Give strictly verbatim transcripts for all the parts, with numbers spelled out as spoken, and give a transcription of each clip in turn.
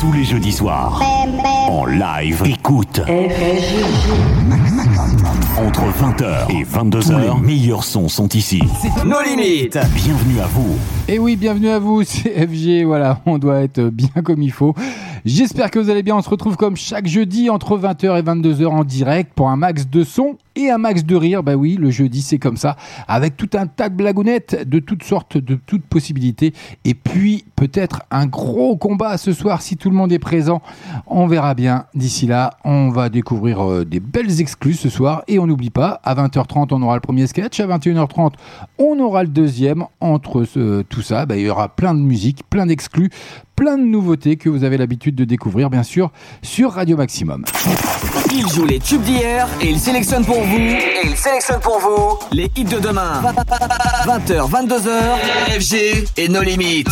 Tous les jeudis soirs, en live, écoute entre vingt heures et vingt-deux heures, les meilleurs sons sont ici. C'est nos limites. Bienvenue à vous. Et oui, bienvenue à vous, c'est F G, voilà, on doit être bien comme il faut. J'espère que vous allez bien, on se retrouve comme chaque jeudi entre vingt heures et vingt-deux heures en direct pour un max de son et un max de rire. Bah oui, le jeudi c'est comme ça, avec tout un tas de blagounettes de toutes sortes, de toutes possibilités, et puis peut-être un gros combat ce soir si tout le monde est présent, on verra bien. D'ici là, on va découvrir euh, des belles exclus ce soir, et on n'oublie pas, à vingt heures trente on aura le premier sketch, à vingt et une heures trente on aura le deuxième. Entre euh, tout ça, bah, il y aura plein de musique, plein d'exclus, plein de nouveautés que vous avez l'habitude de découvrir, bien sûr, sur Radio Maximum. Il joue les tubes d'hier et il sélectionne pour vous, et il sélectionne pour vous les hits de demain. vingt heures, vingt-deux heures, F G et nos limites.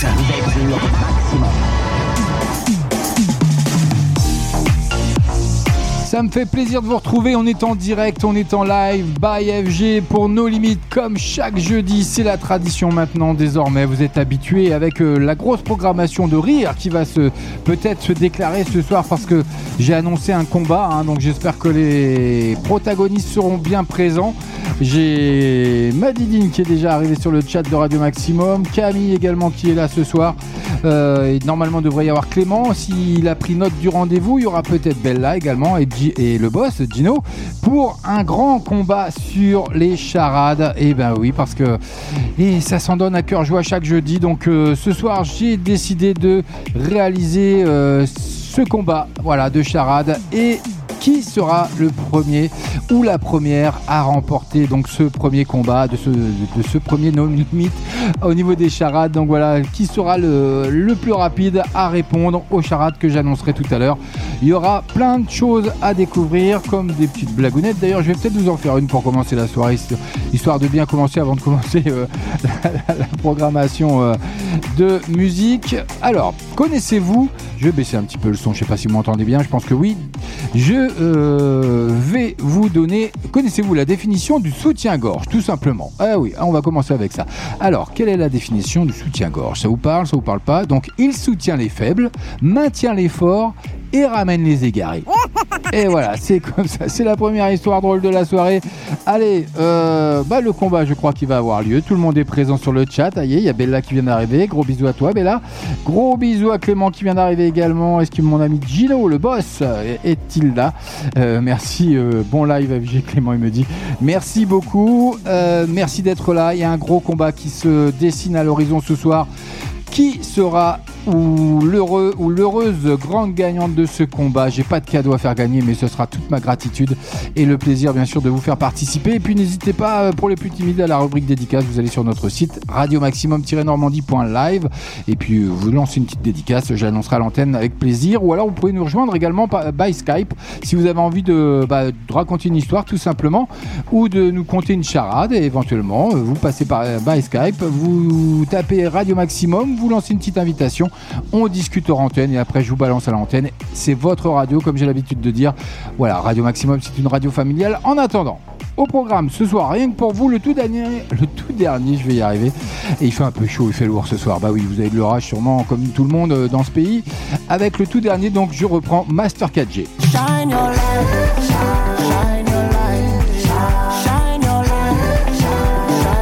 Ça me fait plaisir de vous retrouver, on est en direct, on est en live, by F G pour nos limites, comme chaque jeudi, c'est la tradition maintenant, désormais, vous êtes habitués avec euh, la grosse programmation de rire qui va se peut-être se déclarer ce soir, parce que j'ai annoncé un combat, hein, donc j'espère que les protagonistes seront bien présents. J'ai Madidine qui est déjà arrivée sur le chat de Radio Maximum, Camille également qui est là ce soir, euh, et normalement il devrait y avoir Clément, s'il a pris note du rendez-vous, il y aura peut-être Bella également, et et le boss, Gino, pour un grand combat sur les charades. Et ben oui, parce que et ça s'en donne à cœur joie chaque jeudi. Donc euh, ce soir, j'ai décidé de réaliser euh, ce combat, voilà, de charades. Et qui sera le premier ou la première à remporter donc ce premier combat de ce, de ce premier no limit au niveau des charades. Donc voilà, qui sera le, le plus rapide à répondre aux charades que j'annoncerai tout à l'heure. Il y aura plein de choses à découvrir, comme des petites blagounettes. D'ailleurs, je vais peut-être vous en faire une pour commencer la soirée, histoire de bien commencer avant de commencer euh, la, la, la programmation euh, de musique. Alors, connaissez-vous, je vais baisser un petit peu le son, je ne sais pas si vous m'entendez bien, je pense que oui. Je Euh, vais vous donner, connaissez-vous la définition du soutien-gorge, tout simplement. Ah oui, on va commencer avec ça. Alors, quelle est la définition du soutien-gorge? Ça vous parle, ça vous parle pas? Donc, il soutient les faibles, maintient les forts et ramène les égarés. Et voilà, c'est comme ça, c'est la première histoire drôle de la soirée. Allez, euh, bah le combat, je crois qu'il va avoir lieu. Tout le monde est présent sur le chat. Aïe, il y a Bella qui vient d'arriver. Gros bisous à toi, Bella. Gros bisous à Clément qui vient d'arriver également. Est-ce que mon ami Gino, le boss, est-il là? Euh, merci, euh, bon live F G, Clément il me dit. Merci beaucoup, euh, merci d'être là. Il y a un gros combat qui se dessine à l'horizon ce soir. Qui sera ou l'heureux ou l'heureuse grande gagnante de ce combat? J'ai pas de cadeau à faire gagner, mais ce sera toute ma gratitude et le plaisir bien sûr de vous faire participer. Et puis n'hésitez pas, pour les plus timides, à la rubrique dédicace. Vous allez sur notre site radio maximum tiret normandie point live et puis vous lancez une petite dédicace, j'annoncerai à l'antenne avec plaisir. Ou alors vous pouvez nous rejoindre également by Skype si vous avez envie de, bah, de raconter une histoire tout simplement, ou de nous conter une charade. Et éventuellement vous passez par by Skype, vous tapez Radio Maximum, vous lancez une petite invitation, on discute hors antenne et après je vous balance à l'antenne. C'est votre radio, comme j'ai l'habitude de dire. Voilà, Radio Maximum, c'est une radio familiale. En attendant, au programme ce soir, rien que pour vous, le tout dernier, le tout dernier, je vais y arriver. Et il fait un peu chaud, il fait lourd ce soir. Bah oui, vous avez de l'orage sûrement, comme tout le monde dans ce pays. Avec le tout dernier, donc je reprends Master quatre G. Shine your light.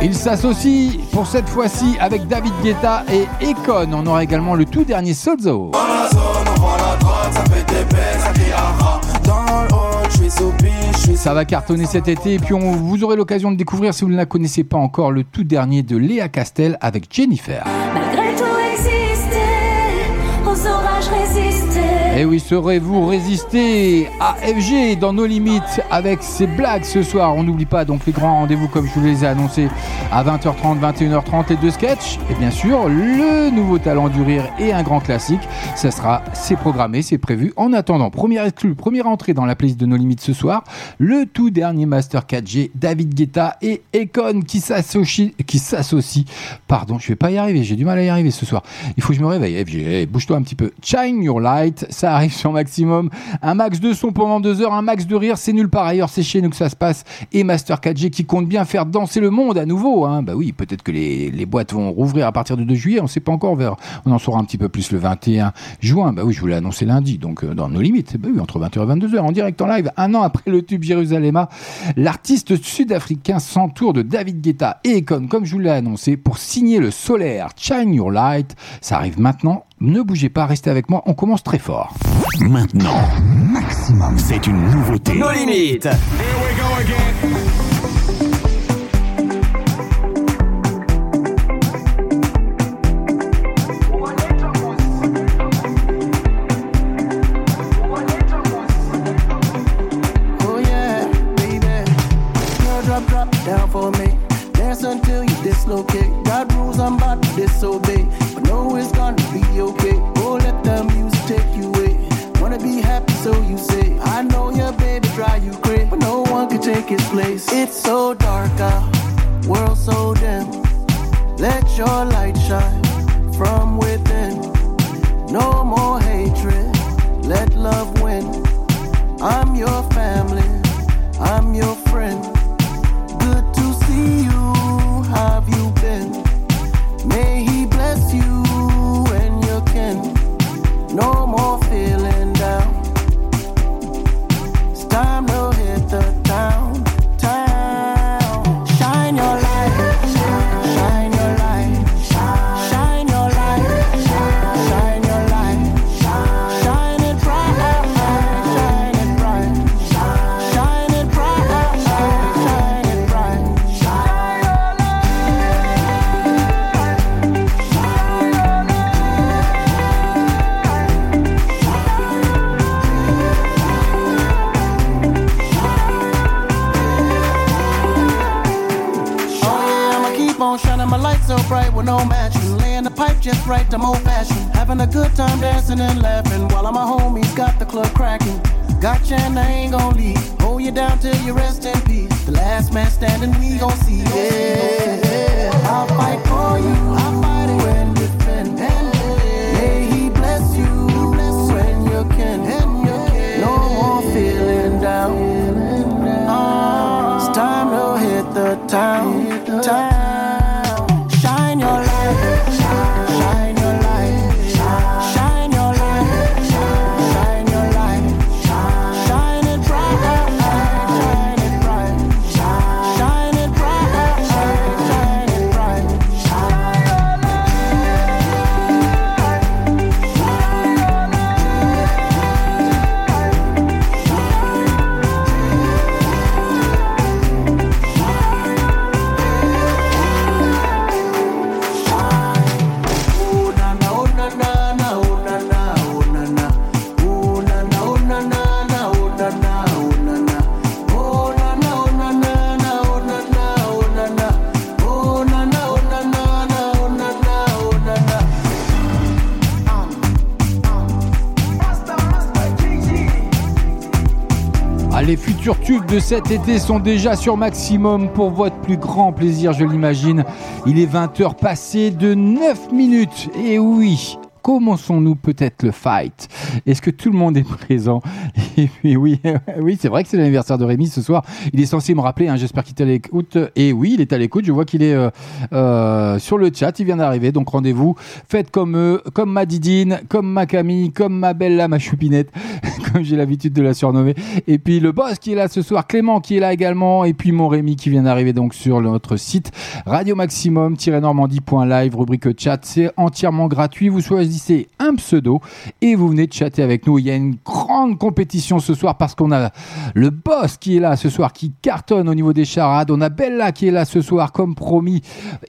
Il s'associe pour cette fois-ci avec David Guetta et Akon. On aura également le tout dernier Solzo. Dans la zone, on voit la droite, ça fait des belles, ça crie aha. Dans le hall, je suis soupir, je suis... Ça va cartonner cet été. Et puis on, vous aurez l'occasion de découvrir, si vous ne la connaissez pas encore, le tout dernier de Léa Castel avec Jennifer. Malgré tout exister, aux orages résister. Et oui, serez-vous résister à F G dans nos limites avec ces blagues ce soir? On n'oublie pas donc les grands rendez-vous comme je vous les ai annoncés à vingt heures trente, vingt et une heures trente, les deux sketchs. Et bien sûr, le nouveau talent du rire et un grand classique. Ça sera, c'est programmé, c'est prévu. En attendant, première exclue, première entrée dans la playlist de nos limites ce soir, le tout dernier Master quatre G, David Guetta et Akon qui s'associent, qui s'associent. Pardon, je vais pas y arriver, j'ai du mal à y arriver ce soir. Il faut que je me réveille. F G, bouge-toi un petit peu. Shine your light, ça ça arrive sur Maximum. Un max de son pendant deux heures, un max de rire, c'est nulle part ailleurs, c'est chez nous que ça se passe. Et Master quatre G qui compte bien faire danser le monde à nouveau. Hein. Bah oui, peut-être que les, les boîtes vont rouvrir à partir du deux juillet, on ne sait pas encore, vers, on en saura un petit peu plus le vingt et un juin. Bah oui, je vous l'ai annoncé lundi, donc euh, dans nos limites, bah oui, entre vingt heures et vingt-deux heures, en direct, en live, un an après le tube Jérusalem, l'artiste sud-africain s'entoure de David Guetta et Akon, comme je vous l'ai annoncé, pour signer le solaire Shine Your Light. Ça arrive maintenant. Ne bougez pas, restez avec moi, on commence très fort. Maintenant, Maximum, c'est une nouveauté. Nos limites. Here we go again. Down for me, dance until you dislocate. God rules, I'm about to disobey, but no, it's gonna be okay. Oh, let the music take you away. Wanna be happy, so you say. I know your baby drive you crazy, but no one can take his place. It's so dark out, world so dim. Let your light shine from within. No more hatred, let love win. I'm your family, I'm your friend. Good to see you, have you been? May he bless you and your kin. No more feeling down. It's time to hit the town, town. Shine your light, shine your light, shine your light, shine your light, shine it bright, shine it bright, shine it bright, shine. So bright with no matching, laying the pipe just right, I'm old fashioned. Having a good time dancing and laughing while all my homies got the club cracking. Gotcha and I ain't gon' leave, hold you down till you rest in peace. The last man standing, we gon' see. Yeah, yeah, I'll fight for you, I'll fight it when defend. May he bless you, when you can. No more feeling down. Oh, it's time to hit the town, town. Les futurs tubes de cet été sont déjà sur Maximum pour votre plus grand plaisir, je l'imagine. Il est vingt heures passées de neuf minutes. Et oui, commençons-nous peut-être le fight. Est-ce que tout le monde est présent ? Et puis oui, oui, c'est vrai que c'est l'anniversaire de Rémi ce soir. Il est censé me rappeler, hein, j'espère qu'il est à l'écoute. Et oui, il est à l'écoute, je vois qu'il est euh, euh, sur le chat, il vient d'arriver, donc rendez-vous. Faites comme eux, comme ma Didine, comme ma Camille, comme ma Bella, ma Choupinette, comme j'ai l'habitude de la surnommer. Et puis le boss qui est là ce soir, Clément qui est là également, et puis mon Rémi qui vient d'arriver donc sur notre site radio maximum tiret normandie point live, rubrique chat, c'est entièrement gratuit. Vous choisissez un pseudo et vous venez de chatter avec nous. Il y a une grande compétition ce soir parce qu'on a le boss qui est là ce soir, qui cartonne au niveau des charades. On a Bella qui est là ce soir, comme promis,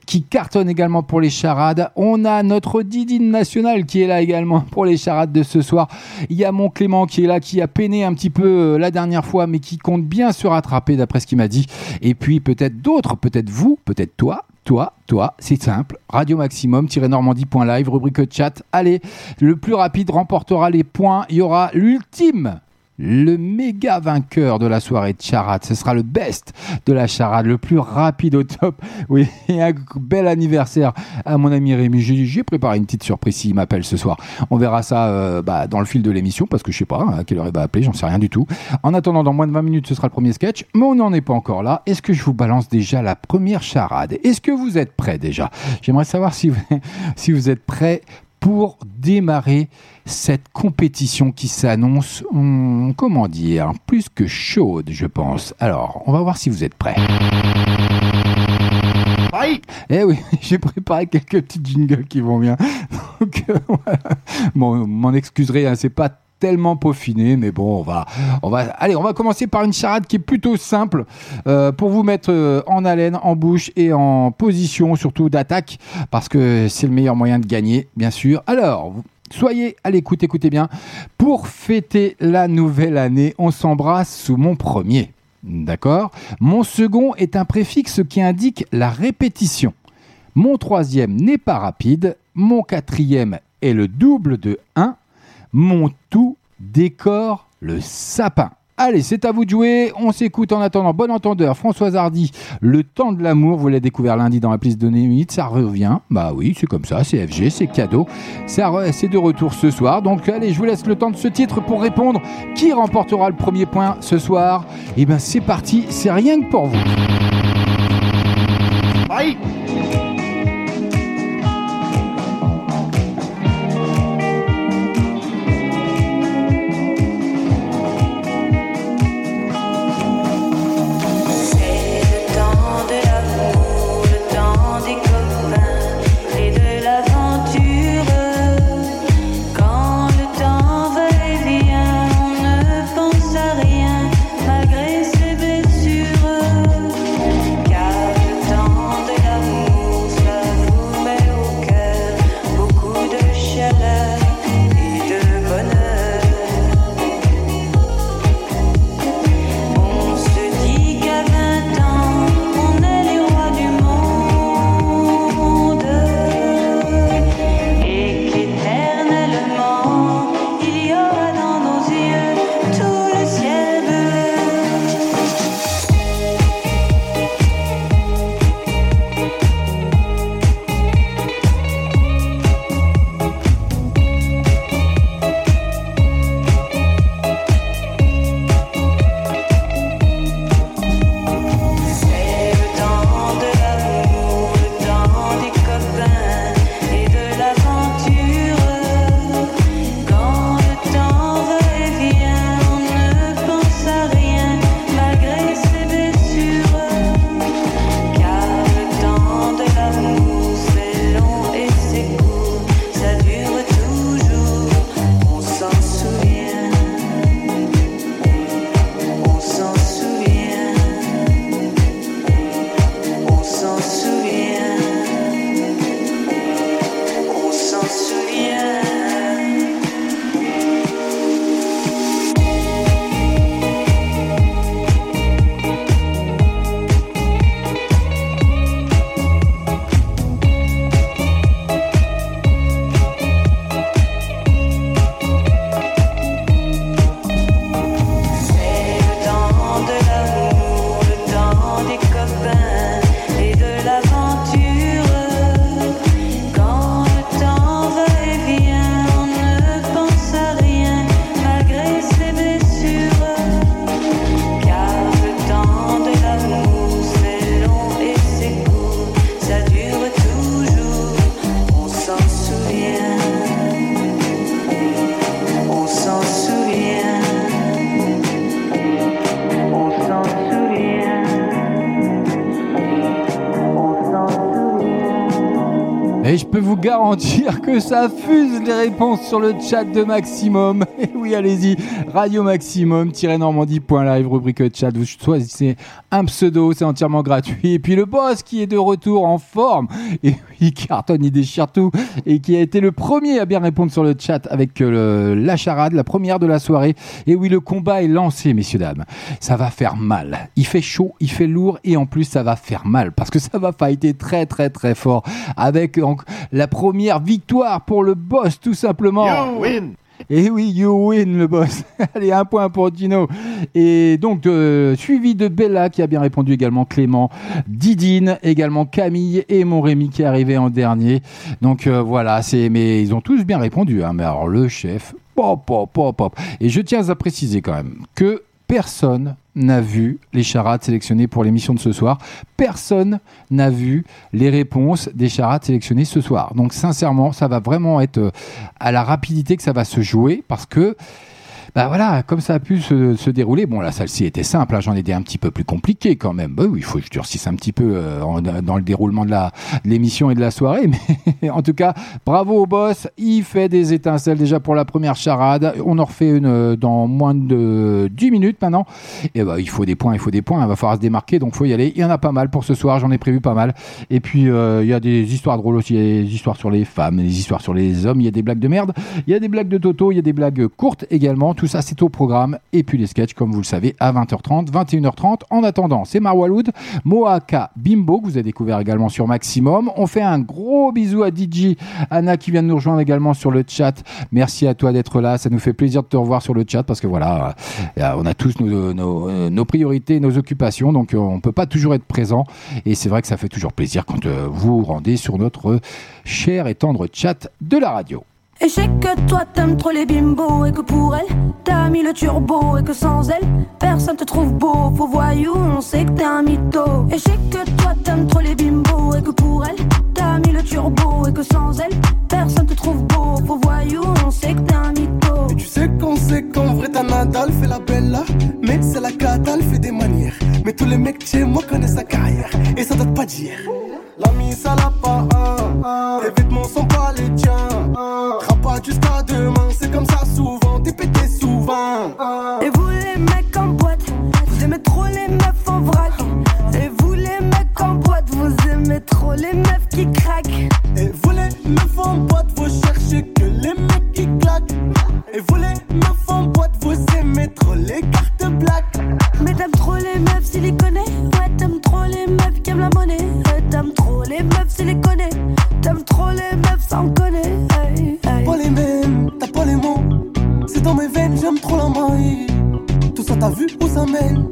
qui cartonne également pour les charades. On a notre Didine nationale qui est là également pour les charades de ce soir. Il y a mon Clément qui est là, qui a peiné un petit peu la dernière fois, mais qui compte bien se rattraper d'après ce qu'il m'a dit. Et puis peut-être d'autres, peut-être vous, peut-être toi. Toi, toi, c'est simple, Radio Maximum tiret normandie point live, rubrique chat. Allez, le plus rapide remportera les points. Il y aura l'ultime le méga vainqueur de la soirée de charade. Ce sera le best de la charade, le plus rapide au top. Oui, et un bel anniversaire à mon ami Rémi. J'ai, j'ai préparé une petite surprise s'il m'appelle ce soir. On verra ça euh, bah, dans le fil de l'émission, parce que je sais pas à quelle heure il va appeler, j'en sais rien du tout. En attendant, dans moins de vingt minutes, ce sera le premier sketch, mais on n'en est pas encore là. Est-ce que je vous balance déjà la première charade? Est-ce que vous êtes prêts déjà? J'aimerais savoir si vous, si vous êtes prêts pour démarrer cette compétition qui s'annonce, hum, comment dire, plus que chaude, je pense. Alors, on va voir si vous êtes prêts. Aïe ! Eh oui, j'ai préparé quelques petits jingles qui vont bien. Donc, euh, voilà. Bon, vous m'en excuserez, hein, c'est pas tellement peaufiné, mais bon, on va, on va, allez, on va commencer par une charade qui est plutôt simple euh, pour vous mettre euh, en haleine, en bouche et en position surtout d'attaque, parce que c'est le meilleur moyen de gagner, bien sûr. Alors, soyez à l'écoute, écoutez bien. Pour fêter la nouvelle année, on s'embrasse sous mon premier, d'accord ? Mon second est un préfixe qui indique la répétition. Mon troisième n'est pas rapide. Mon quatrième est le double de un. Mon tout décore le sapin. Allez, c'est à vous de jouer. On s'écoute en attendant. Bon entendeur, Françoise Hardy, Le temps de l'amour. Vous l'avez découvert lundi dans la playlist de Némite. Ça revient. Bah oui, c'est comme ça. C'est F G, c'est cadeau. Ça re... C'est de retour ce soir. Donc allez, je vous laisse le temps de ce titre pour répondre. Qui remportera le premier point ce soir? Eh bien, c'est parti. C'est rien que pour vous. Bye. Garantir que ça fuse les réponses sur le chat de Maximum. Et oui, allez-y, Radio Maximum-Normandie.live, rubrique chat, vous choisissez un pseudo, c'est entièrement gratuit. Et puis le boss qui est de retour en forme, et il cartonne, il déchire tout, et qui a été le premier à bien répondre sur le chat avec le, la charade, la première de la soirée. Et oui, le combat est lancé, messieurs, dames. Ça va faire mal. Il fait chaud, il fait lourd, et en plus, ça va faire mal, parce que ça va fighter très, très, très fort, avec en, la première victoire pour le boss, tout simplement. You win. Et oui, you win le boss. Allez, un point pour Dino. Et donc, euh, suivi de Bella qui a bien répondu également, Clément, Didine, également Camille et mon Rémi qui est arrivé en dernier. Donc euh, voilà, c'est, mais ils ont tous bien répondu. Hein. Mais alors le chef, pop, pop, pop, pop. Et je tiens à préciser quand même que personne n'a vu les charades sélectionnées pour l'émission de ce soir. Personne n'a vu les réponses des charades sélectionnées ce soir. Donc sincèrement, ça va vraiment être à la rapidité que ça va se jouer parce que, bah voilà, comme ça a pu se, se dérouler. Bon, là, celle-ci était simple. Hein, j'en ai des un petit peu plus compliquées quand même. Bah oui, il faut que je durcisse un petit peu euh, en, dans le déroulement de, la, de l'émission et de la soirée. Mais en tout cas, bravo au boss. Il fait des étincelles déjà pour la première charade. On en refait une dans moins de dix minutes maintenant. Et bah, il faut des points, il faut des points. Il va falloir se démarquer, donc il faut y aller. Il y en a pas mal pour ce soir. J'en ai prévu pas mal. Et puis, euh, il y a des histoires drôles aussi. Il y a des histoires sur les femmes, des histoires sur les hommes. Il y a des blagues de merde. Il y a des blagues de Toto. Il y a des blagues courtes également. Tout ça, c'est au programme. Et puis les sketchs, comme vous le savez, à vingt heures trente, vingt et une heures trente. En attendant, c'est Marwa Loud, Moaka Bimbo, que vous avez découvert également sur Maximum. On fait un gros bisou à D J Anna qui vient de nous rejoindre également sur le chat. Merci à toi d'être là. Ça nous fait plaisir de te revoir sur le chat parce que voilà, on a tous nos, nos, nos priorités, nos occupations. Donc on peut pas toujours être présent. Et c'est vrai que ça fait toujours plaisir quand vous vous rendez sur notre cher et tendre chat de la radio. Et je sais que toi t'aimes trop les bimbos et que pour elle t'as mis le turbo et que sans elle personne te trouve beau. Faux voyou, on sait que t'es un mytho. Et je sais que toi t'aimes trop les bimbos et que pour elle t'as mis le turbo et que sans elle personne te trouve beau. Faux voyou, on sait que t'es un mytho. Et tu sais qu'on sait qu'en vrai ta natale fait la bella, mais c'est la cata, elle fait des manières. Mais tous les mecs chez moi connaissent sa carrière et ça date pas d'hier. La mise à la pas un, les vêtements sont pas les tiens. Rabat jusqu'à demain, c'est comme ça souvent, t'es pété souvent. Et vous les mecs en boîte, vous aimez trop les meufs en vrac. Et vous les mecs en boîte, vous aimez trop les meufs qui craquent. Et vous les meufs en boîte, vous cherchez que les mecs qui claquent. Et vous les meufs en boîte, vous aimez trop les cartes black. Mais t'aimes trop les meufs s'il les connaît. Ouais, t'aimes trop les meufs qui aiment la monnaie. T'aimes trop les meufs, si les connais. T'aimes trop les meufs, ça en connaît. Hey, hey. Pas les mêmes, t'as pas les mots. C'est dans mes veines, j'aime trop la maille. Tout ça t'as vu où ça mène.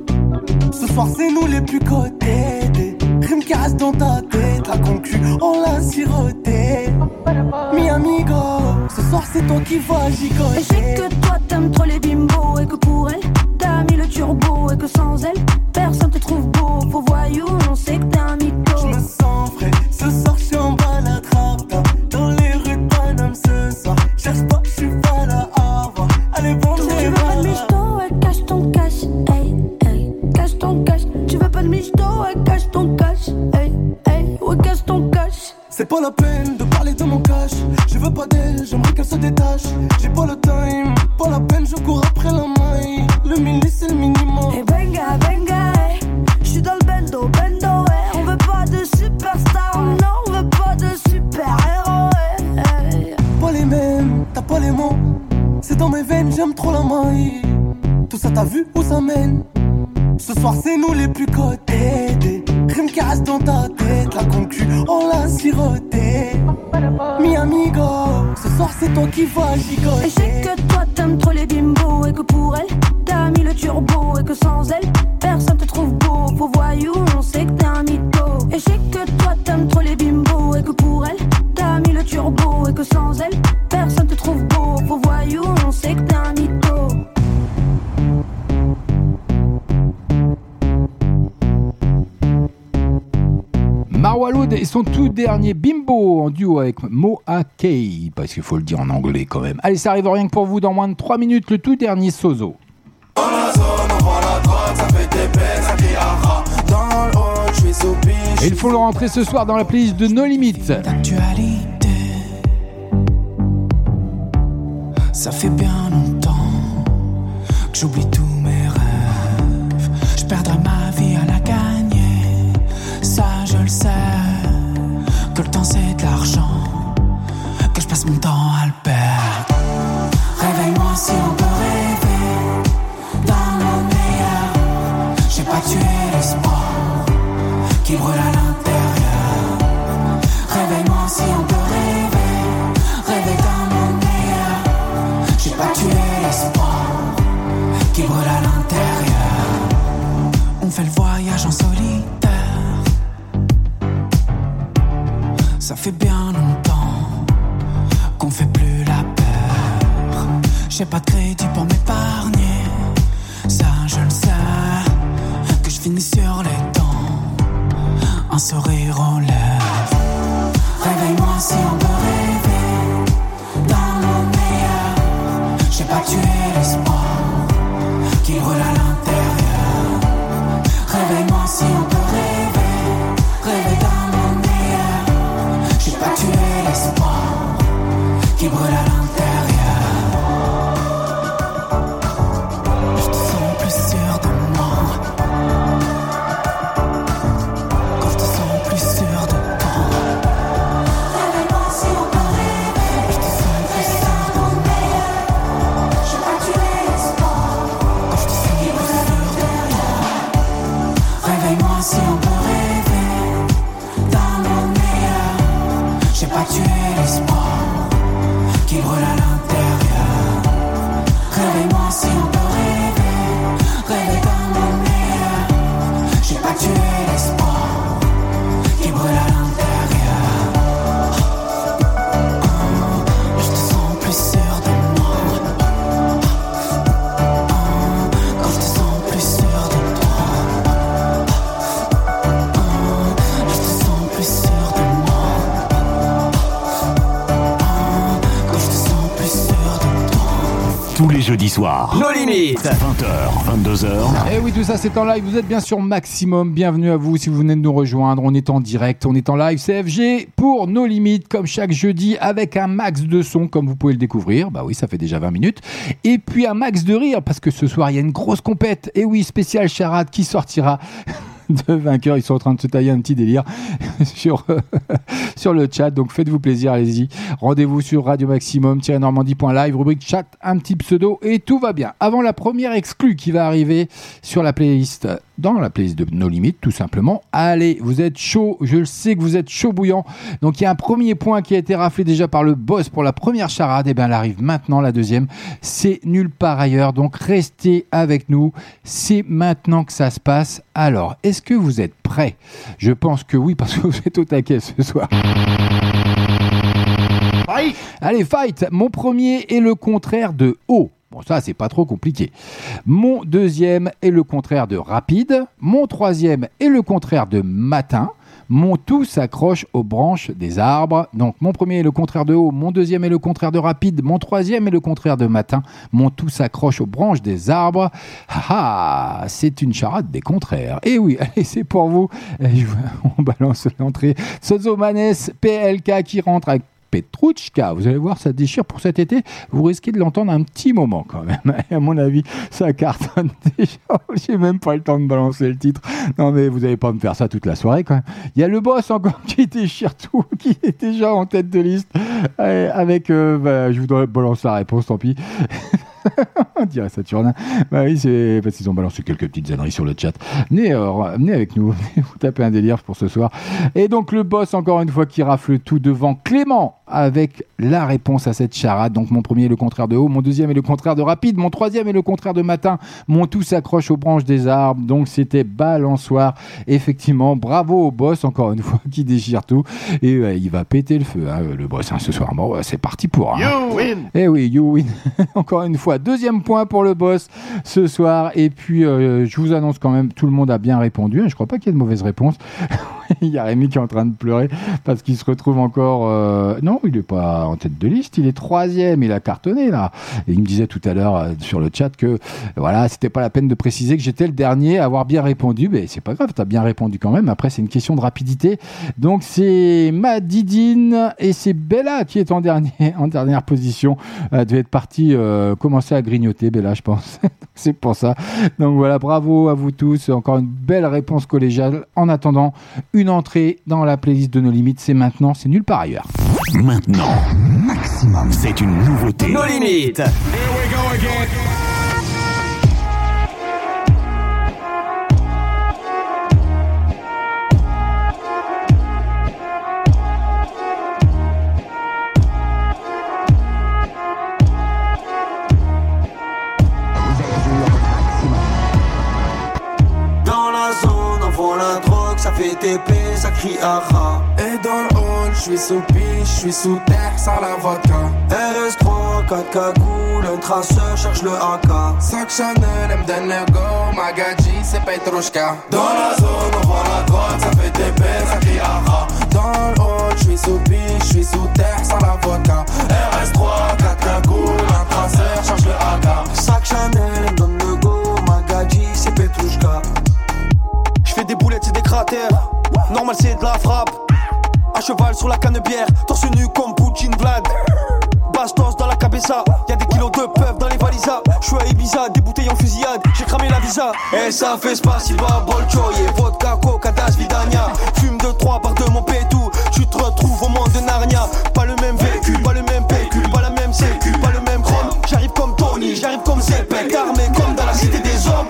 Ce soir c'est nous les plus cotés. Des rimes qui restent dans ta tête. La concu, on l'a siroté. Mi amigo, ce soir c'est toi qui vas gigoter. Et je sais que toi t'aimes trop les bimbos. Et que pour elle, t'as mis le turbo. Et que sans elle, personne te trouve beau. Faux voyou, on sait que t'es un mytho. Je me sens frais, ce soir je suis en baladrapta. Dans les rues de Paname ce soir, cherche pas, je suis pas là à avoir. Allez bon, j'ai tu veux pas de michto, ouais, cache ton cash. Hey, hey, cache ton cash. Tu veux pas de michto, ouais, cache ton cash. Hey, hey, ouais, cache ton cash. C'est pas la peine de parler de mon cash. Je veux pas d'elle, j'aimerais qu'elle se détache. J'ai pas le time, pas la peine, je cours après la maille. Le mili c'est le minimum. Et benga, benga, hey. J'suis dans le bendo, bendo, hey. On veut pas de superstar, non, on veut pas de super héros, hey. Pas les mêmes, t'as pas les mots. C'est dans mes veines, j'aime trop la maille. Tout ça t'as vu où ça mène. Ce soir c'est nous les plus cotés. Des rimes qui restent dans ta tête. La concu, on l'a siroté. Mi amigo, ce soir c'est toi qui vas gigoter. Et je sais que toi t'aimes trop les bimbos. Et que pour elle, t'as mis le turbo. Et que sans elle, personne te trouve beau. Faux voyou, on sait que t'es un mytho. Et je sais que toi t'aimes trop les bimbos. Et que pour elle, t'as mis le turbo. Et que sans elle, personne te trouve beau. Faux voyou, on sait que t'es un mytho. Marwa Loud et son tout dernier bimbo en duo avec Moaka, parce qu'il faut le dire en anglais quand même. Allez, ça arrive rien que pour vous dans moins de trois minutes, le tout dernier Solzo. Dans la zone, on vend la drogue, ça fait des bêtes, ça fait ara. Dans le hall, je suis sous biche. Et il faut le rentrer ce soir dans la playlist de No Limites. D'actualité, ça fait bien longtemps que j'oublie tous mes rêves. Je perdrai ma vie à la gagne. Ça je le sais, que le temps c'est de l'argent, que je passe mon temps à le perdre. Réveille-moi si on peut rêver dans le meilleur. J'ai pas tué l'espoir qui brûle à l'intérieur. Réveille-moi si on peut rêver, rêver dans le meilleur. J'ai pas Ça fait bien longtemps qu'on fait plus la peur. J'ai pas de crédit pour m'épargner, ça je le sais. Que je finis sur les dents, un sourire aux lèvres. Réveille-moi si on peut rêver dans le meilleur. J'ai pas tué l'espoir qui roule à l'intérieur. Réveille-moi si on peut rêver, rêver d'un monde meilleur. J'ai pas tué l'espoir qui brûle à l'intérieur. Je te sens plus sûr de moi, quand je te sens plus sûr de toi. Réveille-moi si on peut rêver, je te sens plus sûr de mon meilleur. J'ai pas tué l'espoir, quand je te sens plus sûr de toi. Réveille-moi si on peut rêver d'un monde meilleur. J'ai pas tué l'espoir qui brûle à l'intérieur. Réveille-moi si on peut rêver, rêver d'un monde meilleur. J'ai pas tué l'espoir qui brûle à l'intérieur. Oh, je te sens plus sûr de moi, oh, quand je te sens plus sûr de toi, oh, je te sens plus sûr de moi, tous les jeudis soirs. Nos limites vingt heures, vingt-deux heures. Et oui, tout ça c'est en live, vous êtes bien sur Maximum. Bienvenue à vous si vous venez de nous rejoindre. On est en direct, on est en live, c'est F G pour Nos limites, comme chaque jeudi, avec un max de son, comme vous pouvez le découvrir. Bah oui, ça fait déjà vingt minutes. Et puis un max de rire, parce que ce soir il y a une grosse compète. Et oui, spécial charade qui sortira de vainqueurs, ils sont en train de se tailler un petit délire sur, euh, sur le chat, donc faites-vous plaisir, allez-y, rendez-vous sur Radio Maximum-normandie.live, rubrique chat, un petit pseudo et tout va bien. Avant la première exclue qui va arriver sur la playlist, dans la playlist de Nos limites tout simplement. Allez, vous êtes chaud, je le sais que vous êtes chaud bouillant. Donc il y a un premier point qui a été raflé déjà par le boss pour la première charade, et bien elle arrive maintenant, la deuxième, c'est nulle part ailleurs, donc restez avec nous, c'est maintenant que ça se passe. Alors, est-ce que vous êtes prêts ? Je pense que oui, parce que vous êtes au taquet ce soir. Fight ! Allez, fight ! Mon premier est le contraire de haut. Bon, ça, c'est pas trop compliqué. Mon deuxième est le contraire de rapide. Mon troisième est le contraire de matin. Mon tout s'accroche aux branches des arbres. Donc, mon premier est le contraire de haut. Mon deuxième est le contraire de rapide. Mon troisième est le contraire de matin. Mon tout s'accroche aux branches des arbres. Ah, ah, c'est une charade des contraires. Et oui, allez, c'est pour vous. On balance l'entrée. Solzo Manès, P L K qui rentre avec Petrushka. Vous allez voir, ça déchire pour cet été. Vous risquez de l'entendre un petit moment quand même. À mon avis, ça cartonne déjà. J'ai même pas le temps de balancer le titre. Non mais vous n'allez pas me faire ça toute la soirée quand même. Il y a le boss encore qui déchire tout, qui est déjà en tête de liste. Allez, avec, euh, bah, je vous balance la réponse, tant pis. On dirait Saturnin. Bah oui, c'est parce qu'ils ont balancé quelques petites âneries sur le chat. Venez, euh, venez avec nous, vous tapez un délire pour ce soir. Et donc le boss, encore une fois, qui rafle tout devant Clément avec la réponse à cette charade. Donc mon premier est le contraire de haut, mon deuxième est le contraire de rapide, mon troisième est le contraire de matin, mon tout s'accroche aux branches des arbres. Donc c'était balançoire. Effectivement, bravo au boss, encore une fois, qui déchire tout. Et euh, il va péter le feu, hein, le boss, hein, ce soir. Bon, c'est parti pour. Hein. You win. Eh oui, you win. Encore une fois. Deuxième point pour le boss ce soir. Et puis euh, je vous annonce quand même, tout le monde a bien répondu. Je ne crois pas qu'il y ait de mauvaise réponse. Il y a Rémi qui est en train de pleurer parce qu'il se retrouve encore... Euh... Non, il n'est pas en tête de liste. Il est troisième. Il a cartonné là. Et il me disait tout à l'heure euh, sur le chat que voilà, c'était pas la peine de préciser que j'étais le dernier à avoir bien répondu. Mais c'est pas grave, tu as bien répondu quand même. Après, c'est une question de rapidité. Donc c'est Madidine et c'est Bella qui est en, dernier, en dernière position. Elle devait être partie euh, commencer à grignoter, Bella, je pense. C'est pour ça. Donc voilà, bravo à vous tous. Encore une belle réponse collégiale. En attendant, une entrée dans la playlist de Nos limites. C'est maintenant, c'est nulle part ailleurs. Maintenant, Maximum, c'est une nouveauté. Nos limites. Here we go again. Fait des pés, ça crie à rat. Et dans le hall, je j'suis sous piche, j'suis sous terre, sans la vodka. R S trois, quatre cagoules, un traceur, cherche le A K. cinq Chanel, elle me donne le go, Magadji, c'est Petrushka. Dans la zone, on voit la droite, ça fait des bêtes, ça crie aha. Dans l'autre, j'suis sous piche, j'suis sous terre, sans la vodka. R S trois, quatre cagoules, un traceur, cherche le A K. cinq Chanel, elle me donne le go, Magadji, c'est Petrushka. J'fais des boulettes, c'est des cratères, normal c'est de la frappe. À cheval sur la canne-bière, torse nu comme Poutine Vlad. Bastos dans la cabessa, y'a des kilos de peuf dans les valisas. J'suis à Ibiza, des bouteilles en fusillade, j'ai cramé la visa. Et ça fait spasiba, bolchoye, vodka, coca, das, vidania. Fume de trois par de mon pétou, tu te retrouves au monde de Narnia. Pas le même vécu, pas le même pécule, pas la même sécu, pas le même chrome. J'arrive comme Tony, j'arrive comme Zepec, armé comme dans la cité des hommes.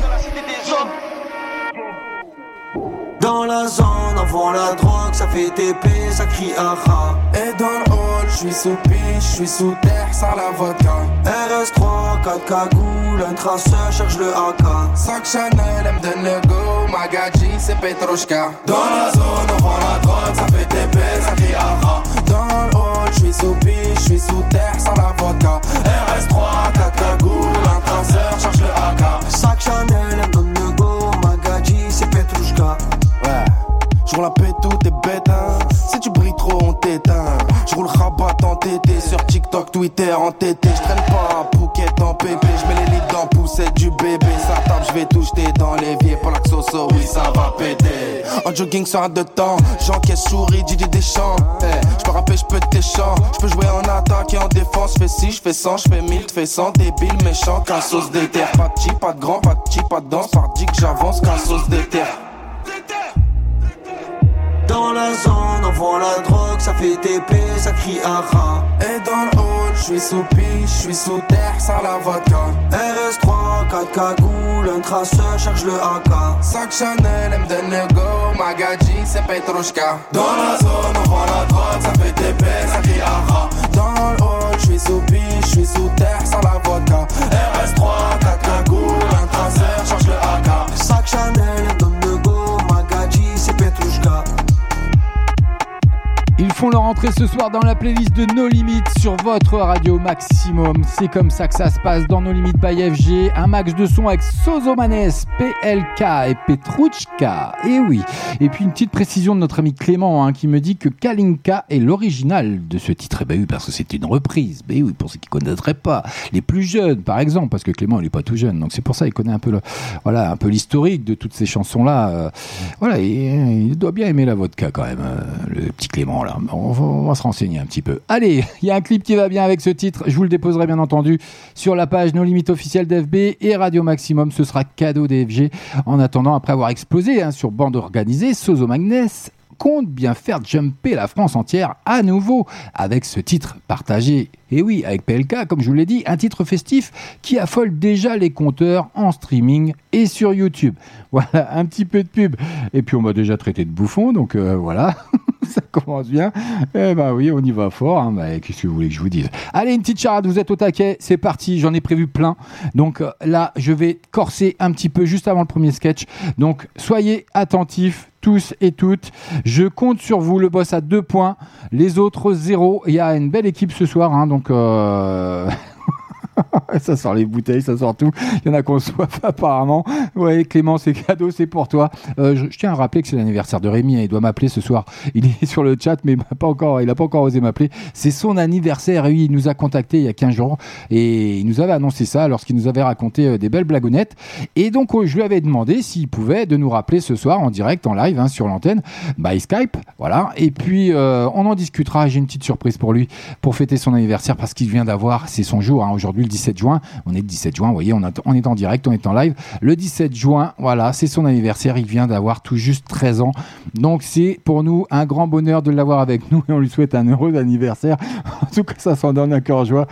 Dans la zone, avant la drogue, ça fait T P, ça crie aha. Et dans le hall, j'suis sous piche, j'suis sous terre, sans la vodka. R S trois, quatre cagoules, un traceur, cherche le A K. cinq Chanel, elle me donne le go, Magadji, c'est Petrushka. Dans la zone, avant la drogue, ça fait T P, ça crie aha. Dans le hall, j'suis sous piche, j'suis sous terre, sans la vodka. R S trois, quatre cagoules, un traceur, cherche le A K. cinq Chanel, elle me donne le go, Magadji, c'est Petrushka. Ouais, je roule la pétou, t'es bête, hein. Si tu brilles trop, on t'éteint. Je roule rabat en tété, sur TikTok, Twitter, en tété. Je traîne pas un pouquet en pépé, je mets les litres dans poussette du bébé. Ça tape, je vais tout jeter dans l'évier. Pour l'axo, oui, ça va péter. En jogging sur un deux temps, j'encaisse, souris, Didier Deschamps. Hey, je peux rapper, je peux tes chants. Je peux jouer en attaque et en défense. Je fais six, je fais cent, je fais mille, je fais cent. Débile, méchant, qu'un sauce d'éther. Pas de chi, pas de grand, pas de chi, pas de danse. Pardi que j'avance, qu'un sauce d'éther. Dans la zone, avant la drogue, ça fait T P, ça crie aha. Et dans le hall, j'suis sous piche, j'suis sous terre, sans la vodka. R S trois, quatre cagoules, un traceur, cherche le A K. cinq Chanel, elle me donne le go, Magadji, c'est Petrushka. Dans la zone, avant la drogue, ça fait T P, ça crie aha. Dans le hall, j'suis sous piche, j'suis sous terre, sans la vodka. R S trois, quatre cagoules, un traceur, cherche le A K. cinq Chanel, elle me donne le go, Magadji, c'est Petrushka. Ils font leur entrée ce soir dans la playlist de No Limit sur votre radio maximum. C'est comme ça que ça se passe dans No Limit by F G. Un max de son avec Solzo, P L K et Petrushka. Et oui. Et puis une petite précision de notre ami Clément, hein, qui me dit que Kalinka est l'original de ce titre. Eh ben oui, parce que c'est une reprise. Ben oui, pour ceux qui ne connaîtraient pas. Les plus jeunes, par exemple, parce que Clément, il n'est pas tout jeune. Donc c'est pour ça qu'il connaît un peu le, voilà, un peu l'historique de toutes ces chansons-là. Euh, voilà, il, il doit bien aimer la vodka quand même, euh, le petit Clément. Voilà, on, va, on va se renseigner un petit peu. Allez, il y a un clip qui va bien avec ce titre. Je vous le déposerai bien entendu sur la page No Limites officielle d'F B et Radio Maximum. Ce sera cadeau des F G. En attendant, après avoir explosé, hein, sur bande organisée, Solzo Magnès compte bien faire jumper la France entière à nouveau avec ce titre partagé. Et oui, avec P L K, comme je vous l'ai dit, un titre festif qui affole déjà les compteurs en streaming et sur YouTube. Voilà, un petit peu de pub. Et puis on m'a déjà traité de bouffon, donc euh, voilà, ça commence bien. Eh ben oui, on y va fort, hein. Bah, qu'est-ce que vous voulez que je vous dise? Allez, une petite charade, vous êtes au taquet, c'est parti, j'en ai prévu plein. Donc là, je vais corser un petit peu juste avant le premier sketch. Donc soyez attentifs, tous et toutes. Je compte sur vous, le boss a deux points, les autres zéro. Il y a une belle équipe ce soir, hein, donc euh... ça sort les bouteilles, ça sort tout. Il y en a qu'on soif apparemment. Ouais, Clément, c'est cadeau, c'est pour toi. Euh, je, je tiens à rappeler que c'est l'anniversaire de Rémi, hein, il doit m'appeler ce soir. Il est sur le chat, mais pas encore, il n'a pas encore osé m'appeler. C'est son anniversaire, lui, il nous a contacté il y a quinze jours et il nous avait annoncé ça lorsqu'il nous avait raconté euh, des belles blagounettes. Et donc, euh, je lui avais demandé s'il pouvait de nous rappeler ce soir en direct, en live, hein, sur l'antenne, by Skype, voilà. Et puis, euh, on en discutera. J'ai une petite surprise pour lui, pour fêter son anniversaire, parce qu'il vient d'avoir, c'est son jour, hein, aujourd'hui, le dix-sept juin, on est le dix-sept juin, vous voyez, on, a, on est en direct, on est en live, le dix-sept juin, voilà, c'est son anniversaire, il vient d'avoir tout juste treize ans, donc c'est pour nous un grand bonheur de l'avoir avec nous et on lui souhaite un heureux anniversaire, en tout cas ça s'en donne un cœur joie.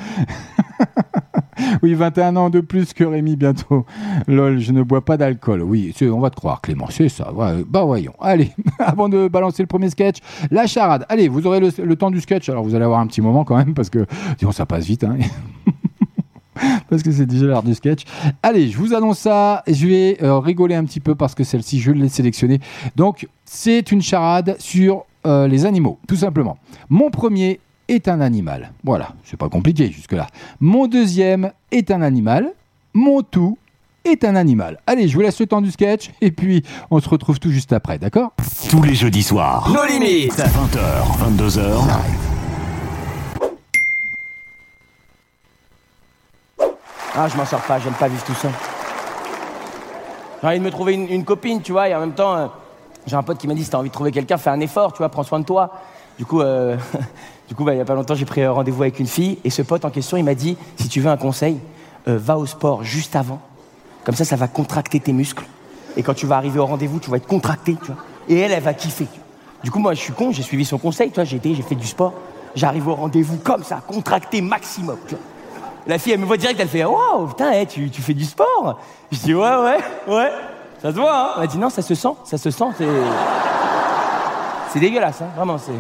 Oui, vingt et un ans de plus que Rémi bientôt. Lol, je ne bois pas d'alcool. Oui, on va te croire, Clément, c'est ça. Ouais, bah voyons. Allez, avant de balancer le premier sketch, la charade. Allez, vous aurez le, le temps du sketch, alors vous allez avoir un petit moment quand même, parce que disons, ça passe vite, hein. Parce que c'est déjà l'heure du sketch. Allez, je vous annonce ça. Je vais euh, rigoler un petit peu parce que celle-ci, je l'ai sélectionnée. Donc, c'est une charade sur euh, les animaux, tout simplement. Mon premier est un animal. Voilà, c'est pas compliqué jusque-là. Mon deuxième est un animal. Mon tout est un animal. Allez, je vous laisse le temps du sketch et puis on se retrouve tout juste après, d'accord ? Tous les jeudis soirs, nos limites, vingt heures, vingt-deux heures, live. Ah, je m'en sors pas, j'aime pas vivre tout seul. J'ai envie de me trouver une, une copine, tu vois, et en même temps, euh, j'ai un pote qui m'a dit, si t'as envie de trouver quelqu'un, fais un effort, tu vois, prends soin de toi. Du coup, euh, du coup, bah, il y a pas longtemps, j'ai pris rendez-vous avec une fille, et ce pote en question, il m'a dit, si tu veux un conseil, euh, va au sport juste avant, comme ça, ça va contracter tes muscles, et quand tu vas arriver au rendez-vous, tu vas être contracté, tu vois, et elle, elle va kiffer. Du coup, moi, je suis con, j'ai suivi son conseil, tu vois, j'ai été, j'ai fait du sport, j'arrive au rendez-vous comme ça, contracté maximum, tu vois. La fille, elle me voit direct, elle fait « Wow, putain, hey, tu, tu fais du sport ?» Je dis « Ouais, ouais, ouais, ça se voit, hein ?» Elle m'a dit « Non, ça se sent, ça se sent, c'est... c'est dégueulasse, hein, vraiment, c'est... »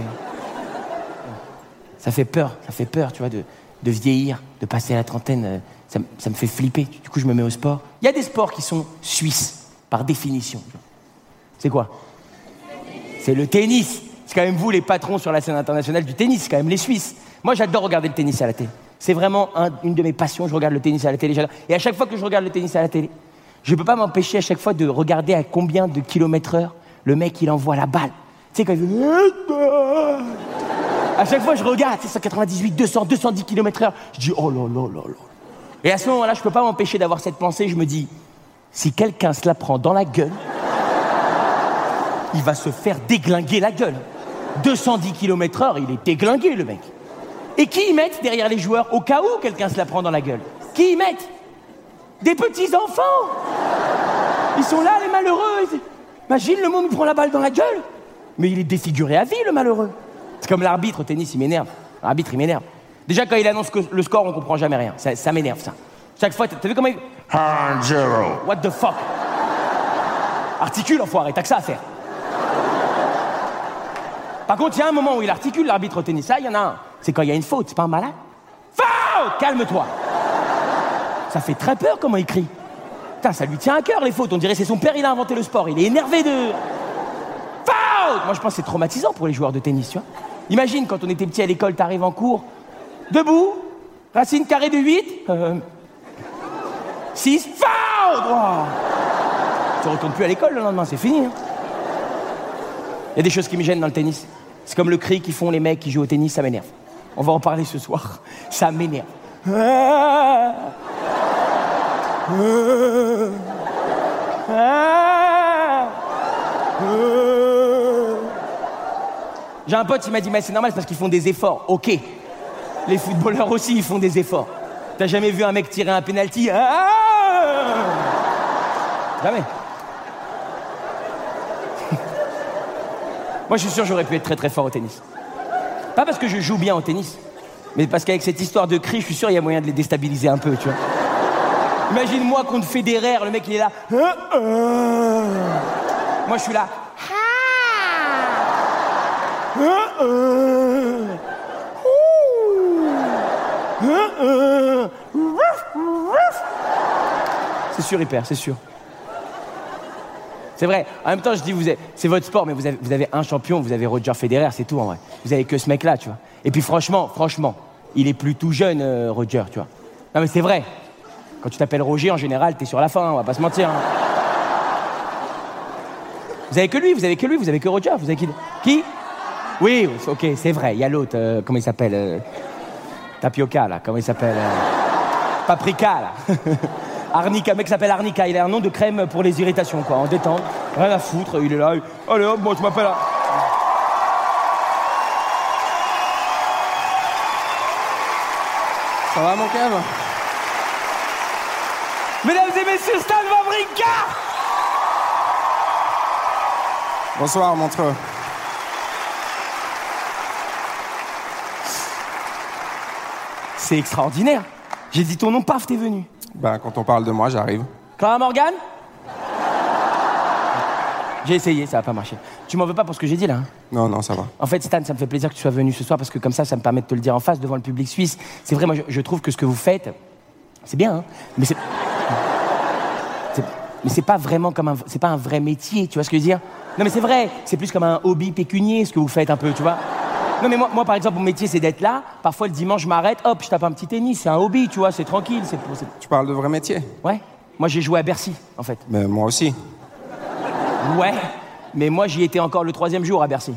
Ça fait peur, ça fait peur, tu vois, de, de vieillir, de passer à la trentaine, ça, ça me fait flipper. Du coup, je me mets au sport. Il y a des sports qui sont suisses, par définition. C'est quoi ? C'est le tennis. C'est quand même vous, les patrons sur la scène internationale du tennis, c'est quand même les Suisses. Moi, j'adore regarder le tennis à la télé. C'est vraiment un, une de mes passions, je regarde le tennis à la télé, j'adore. Et à chaque fois que je regarde le tennis à la télé, je peux pas m'empêcher à chaque fois de regarder à combien de kilomètres heure le mec, il envoie la balle. Tu sais, quand il fait... À chaque fois, je regarde, c'est cent quatre-vingt-dix-huit, deux cents, deux cent dix kilomètres heure. Je dis, oh là là là là. Et à ce moment-là, je peux pas m'empêcher d'avoir cette pensée, je me dis, si quelqu'un se la prend dans la gueule, il va se faire déglinguer la gueule. deux cent dix kilomètres heure, il est déglingué, le mec. Et qui y mettent derrière les joueurs, au cas où quelqu'un se la prend dans la gueule? Qui y mettent? Des petits-enfants! Ils sont là, les malheureux! Imagine, le monde me prend la balle dans la gueule! Mais il est défiguré à vie, le malheureux! C'est comme l'arbitre au tennis, il m'énerve. L'arbitre, il m'énerve. Déjà, quand il annonce que le score, on comprend jamais rien. Ça, ça m'énerve, ça. Chaque fois, t'as vu comment il... un zéro. What the fuck? Articule, enfoiré, t'as que ça à faire. Par contre, il y a un moment où il articule, l'arbitre au tennis. Là, il y en a un. C'est quand il y a une faute, c'est pas un malade. Faute! Calme-toi! Ça fait très peur comment il crie. Putain, ça lui tient à cœur les fautes. On dirait que c'est son père, il a inventé le sport. Il est énervé de... Faute! Moi, je pense que c'est traumatisant pour les joueurs de tennis, tu vois. Imagine, quand on était petit à l'école, t'arrives en cours, debout, racine carrée de huit, euh... six, faute! Wow. Tu retournes plus à l'école le lendemain, c'est fini. Hein. Il y a des choses qui me gênent dans le tennis. C'est comme le cri qu'ils font les mecs qui jouent au tennis, ça m'énerve. On va en parler ce soir. Ça m'énerve. J'ai un pote qui m'a dit, mais c'est normal, c'est parce qu'ils font des efforts. Ok. Les footballeurs aussi, ils font des efforts. T'as jamais vu un mec tirer un pénalty? Jamais. Moi, je suis sûr que j'aurais pu être très très fort au tennis. Pas parce que je joue bien au tennis, mais parce qu'avec cette histoire de cri, je suis sûr qu'il y a moyen de les déstabiliser un peu, tu vois. Imagine-moi contre Federer, le mec il est là. Moi je suis là. C'est sûr, il perd, c'est sûr. C'est vrai, en même temps je dis, vous avez, c'est votre sport, mais vous avez, vous avez un champion, vous avez Roger Federer, c'est tout en vrai. Vous avez que ce mec-là, tu vois. Et puis franchement, franchement, il est plus tout jeune, euh, Roger, tu vois. Non mais c'est vrai, quand tu t'appelles Roger, en général, t'es sur la fin, hein, on va pas se mentir. Hein. Vous avez que lui, vous avez que lui, vous avez que Roger, vous avez qui? Qui? Oui, ok, c'est vrai, il y a l'autre, euh, comment il s'appelle euh, Tapioca, là, comment il s'appelle euh, Paprika, là. Arnica, mec s'appelle Arnica, il a un nom de crème pour les irritations, quoi, en détente, rien à foutre, il est là, il... allez hop, moi je m'appelle... À... Ça va mon Kev? Mesdames et messieurs, Stan Wawrinka! Bonsoir, Montreux. C'est extraordinaire, j'ai dit ton nom, paf, t'es venu. Ben, quand on parle de moi, j'arrive. Clara Morgan? J'ai essayé, ça n'a pas marché. Tu m'en veux pas pour ce que j'ai dit, là hein? Non, non, ça va. En fait, Stan, ça me fait plaisir que tu sois venu ce soir, parce que comme ça, ça me permet de te le dire en face, devant le public suisse. C'est vrai, moi, je, je trouve que ce que vous faites, c'est bien, hein, mais c'est... c'est... mais c'est pas vraiment comme un... C'est pas un vrai métier, tu vois ce que je veux dire? Non mais c'est vrai, c'est plus comme un hobby pécunier ce que vous faites un peu, tu vois. Non mais moi, moi par exemple, mon métier c'est d'être là, parfois le dimanche je m'arrête, hop, je tape un petit tennis, c'est un hobby, tu vois, c'est tranquille. C'est, c'est... Tu parles de vrai métier? Ouais, moi j'ai joué à Bercy, en fait. Mais moi aussi. Ouais, mais moi j'y étais encore le troisième jour à Bercy.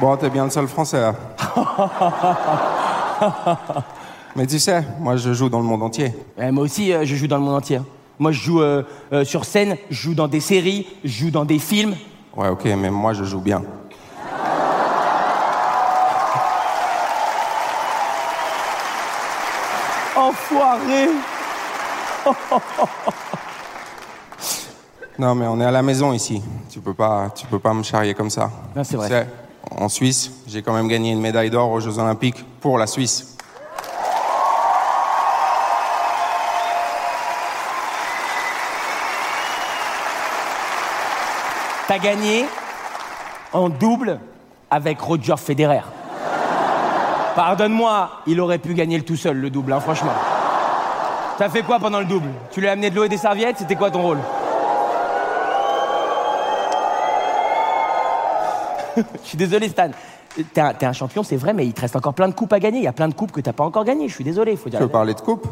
Bon, t'es bien le seul français, là. Mais tu sais, moi, je joue dans le monde entier. Eh, moi aussi, euh, je joue dans le monde entier. Moi, je joue euh, euh, sur scène, je joue dans des séries, je joue dans des films. Ouais, ok, mais moi, je joue bien. Enfoiré. Non, mais on est à la maison, ici. Tu peux pas, tu peux pas me charrier comme ça. Non, c'est vrai. Tu sais, en Suisse, j'ai quand même gagné une médaille d'or aux Jeux Olympiques pour la Suisse. T'as gagné en double avec Roger Federer. Pardonne-moi, il aurait pu gagner le tout seul, le double, hein, franchement. T'as fait quoi pendant le double? Tu lui as amené de l'eau et des serviettes? C'était quoi ton rôle? Je suis désolé, Stan. T'es un, t'es un champion, c'est vrai, mais il te reste encore plein de coupes à gagner. Il y a plein de coupes que t'as pas encore gagnées. Je suis désolé, faut dire. Tu veux parler de coupes?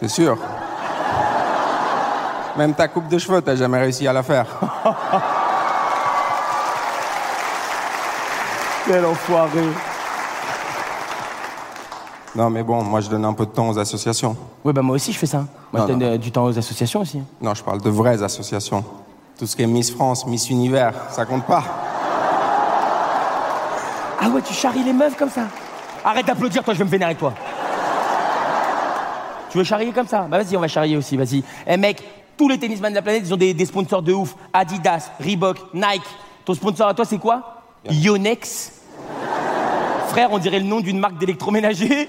C'est sûr. Même ta coupe de cheveux, t'as jamais réussi à la faire. Quel enfoiré. Non, mais bon, moi, je donne un peu de temps aux associations. Oui, bah moi aussi, je fais ça. Moi, non, je donne euh, du temps aux associations aussi. Non, je parle de vraies associations. Tout ce qui est Miss France, Miss Univers, ça compte pas. Ah ouais, tu charries les meufs comme ça? Arrête d'applaudir, toi, je vais me vénérer avec toi. Tu veux charrier comme ça? Bah vas-y, on va charrier aussi, vas-y. Eh mec, tous les tennismans de la planète, ils ont des, des sponsors de ouf. Adidas, Reebok, Nike. Ton sponsor à toi, c'est quoi? Yonex. Frère, on dirait le nom d'une marque d'électroménager.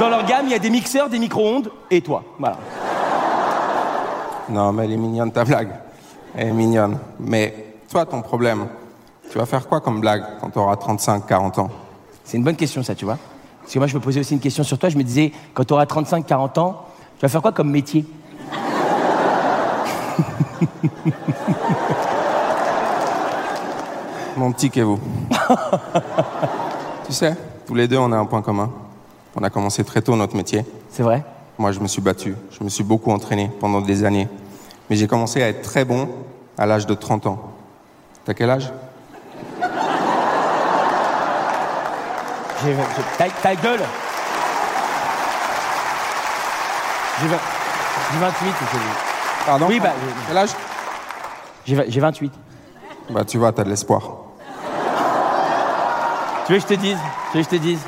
Dans leur gamme, il y a des mixeurs, des micro-ondes et toi, voilà. Non, mais elle est mignonne, ta blague. Elle est mignonne. Mais toi, ton problème... Tu vas faire quoi comme blague quand t'auras trente-cinq, quarante ans? C'est une bonne question, ça, tu vois. Parce que moi, je me posais aussi une question sur toi. Je me disais, quand t'auras trente-cinq, quarante ans, tu vas faire quoi comme métier? Mon petit Kevo. Tu sais, tous les deux, on a un point commun. On a commencé très tôt notre métier. C'est vrai? Moi, je me suis battu. Je me suis beaucoup entraîné pendant des années. Mais j'ai commencé à être très bon à l'âge de trente ans. T'as quel âge? J'ai, j'ai, ta, ta gueule. J'ai, j'ai vingt-huit. J'ai... Pardon? Oui, bah... Quel âge? J'ai, j'ai vingt-huit. Bah, tu vois, t'as de l'espoir. Tu veux que je te dise? Tu veux que je te dise?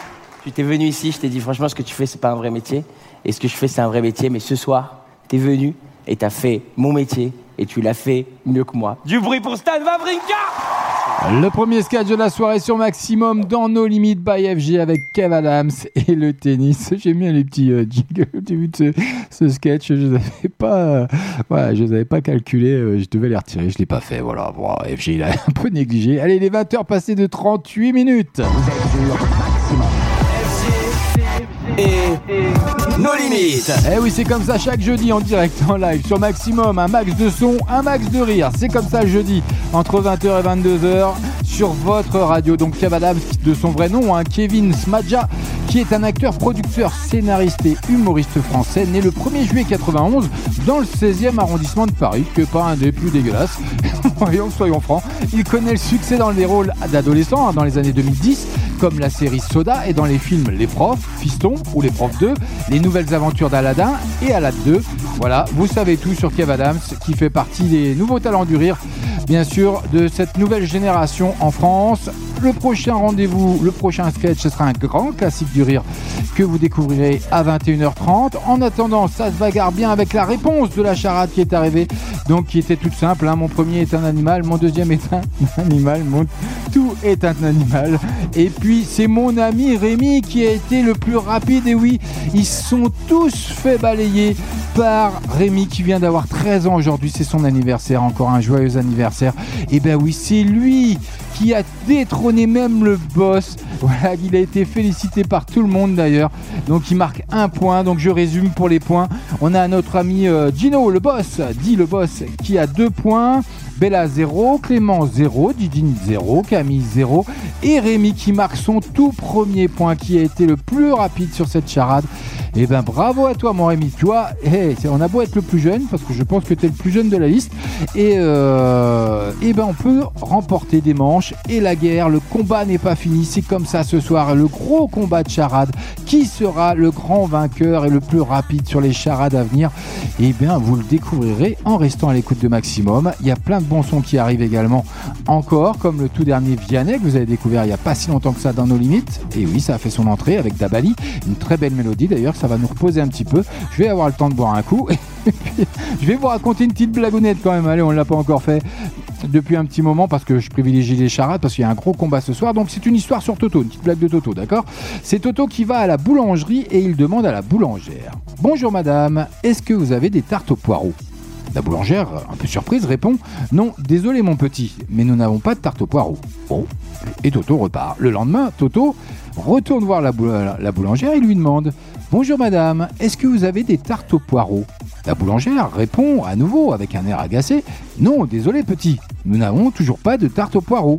Tu t'es venu ici, je t'ai dit, franchement, ce que tu fais, c'est pas un vrai métier. Et ce que je fais, c'est un vrai métier. Mais ce soir, t'es venu et t'as fait mon métier. Et tu l'as fait mieux que moi. Du bruit pour Stan Wawrinka! Le premier sketch de la soirée sur Maximum, dans nos limites by F G, avec Kev Adams et le tennis. J'aime bien les petits euh, jiggles au début de ce, ce sketch. Je ne les, euh, voilà, les avais pas calculés. Euh, je devais les retirer. Je ne l'ai pas fait. Voilà. Bon, F G, il a un peu négligé. Allez, les vingt heures passées de trente-huit minutes. Vous êtes sur Maximum. Et nos limites. Eh oui, c'est comme ça chaque jeudi en direct, en live sur Maximum, un max de son, un max de rire. C'est comme ça jeudi entre vingt heures et vingt-deux heures sur votre radio. Donc Kev Adams, de son vrai nom, hein, Kevin Smadja, qui est un acteur, producteur, scénariste et humoriste français, né le premier juillet quatre-vingt-onze dans le seizième arrondissement de Paris, que pas un des plus dégueulasses. Voyons, soyons francs, il connaît le succès dans les rôles d'adolescents, hein, dans les années deux mille dix, comme la série Soda, et dans les films Les Profs, Fiston ou Les Profs deux, Les Nouvelles Aventures d'Aladin et Aladdin deux. Voilà, vous savez tout sur Kev Adams, qui fait partie des nouveaux talents du rire, bien sûr, de cette nouvelle génération en France. Le prochain rendez-vous, le prochain sketch, ce sera un grand classique du rire que vous découvrirez à vingt et une heures trente. En attendant, ça se bagarre bien avec la réponse de la charade qui est arrivée, donc qui était toute simple, hein. Mon premier est un animal, mon deuxième est un animal, mon... tout est un animal. Et puis c'est mon ami Rémi qui a été le plus rapide, et oui, ils sont tous fait balayer par Rémi qui vient d'avoir treize ans aujourd'hui, c'est son anniversaire, encore un joyeux anniversaire. Et ben oui, c'est lui qui a détrôné même le boss. Voilà, il a été félicité par tout le monde d'ailleurs. Donc il marque un point. Donc je résume pour les points. On a notre ami euh, Gino, le boss, dit le boss, qui a deux points. Bella zéro, Clément zéro, Didine zéro, Camille zéro et Rémi qui marque son tout premier point, qui a été le plus rapide sur cette charade. Et ben bravo à toi mon Rémi, tu vois, hey, on a beau être le plus jeune, parce que je pense que tu es le plus jeune de la liste, et, euh, et ben on peut remporter des manches, et la guerre, le combat n'est pas fini, c'est comme ça ce soir, le gros combat de charade, qui sera le grand vainqueur et le plus rapide sur les charades à venir, et bien vous le découvrirez en restant à l'écoute de Maximum. Il y a plein de bons sons qui arrivent également encore, comme le tout dernier Vianney que vous avez découvert il n'y a pas si longtemps que ça dans nos limites, et oui ça a fait son entrée avec Dabali, une très belle mélodie d'ailleurs. Ça va nous reposer un petit peu. Je vais avoir le temps de boire un coup. Et puis, je vais vous raconter une petite blagounette quand même. Allez, on ne l'a pas encore fait depuis un petit moment parce que je privilégie les charades parce qu'il y a un gros combat ce soir. Donc c'est une histoire sur Toto, une petite blague de Toto, d'accord? C'est Toto qui va à la boulangerie et il demande à la boulangère: bonjour madame, est-ce que vous avez des tartes aux poireaux? La boulangère, un peu surprise, répond: non, désolé mon petit, mais nous n'avons pas de tarte aux poireaux. Bon, et Toto repart. Le lendemain, Toto retourne voir la, boul- la boulangère et lui demande: bonjour madame, est-ce que vous avez des tartes aux poireaux? La boulangère répond à nouveau avec un air agacé: non, désolé petit, nous n'avons toujours pas de tarte aux poireaux.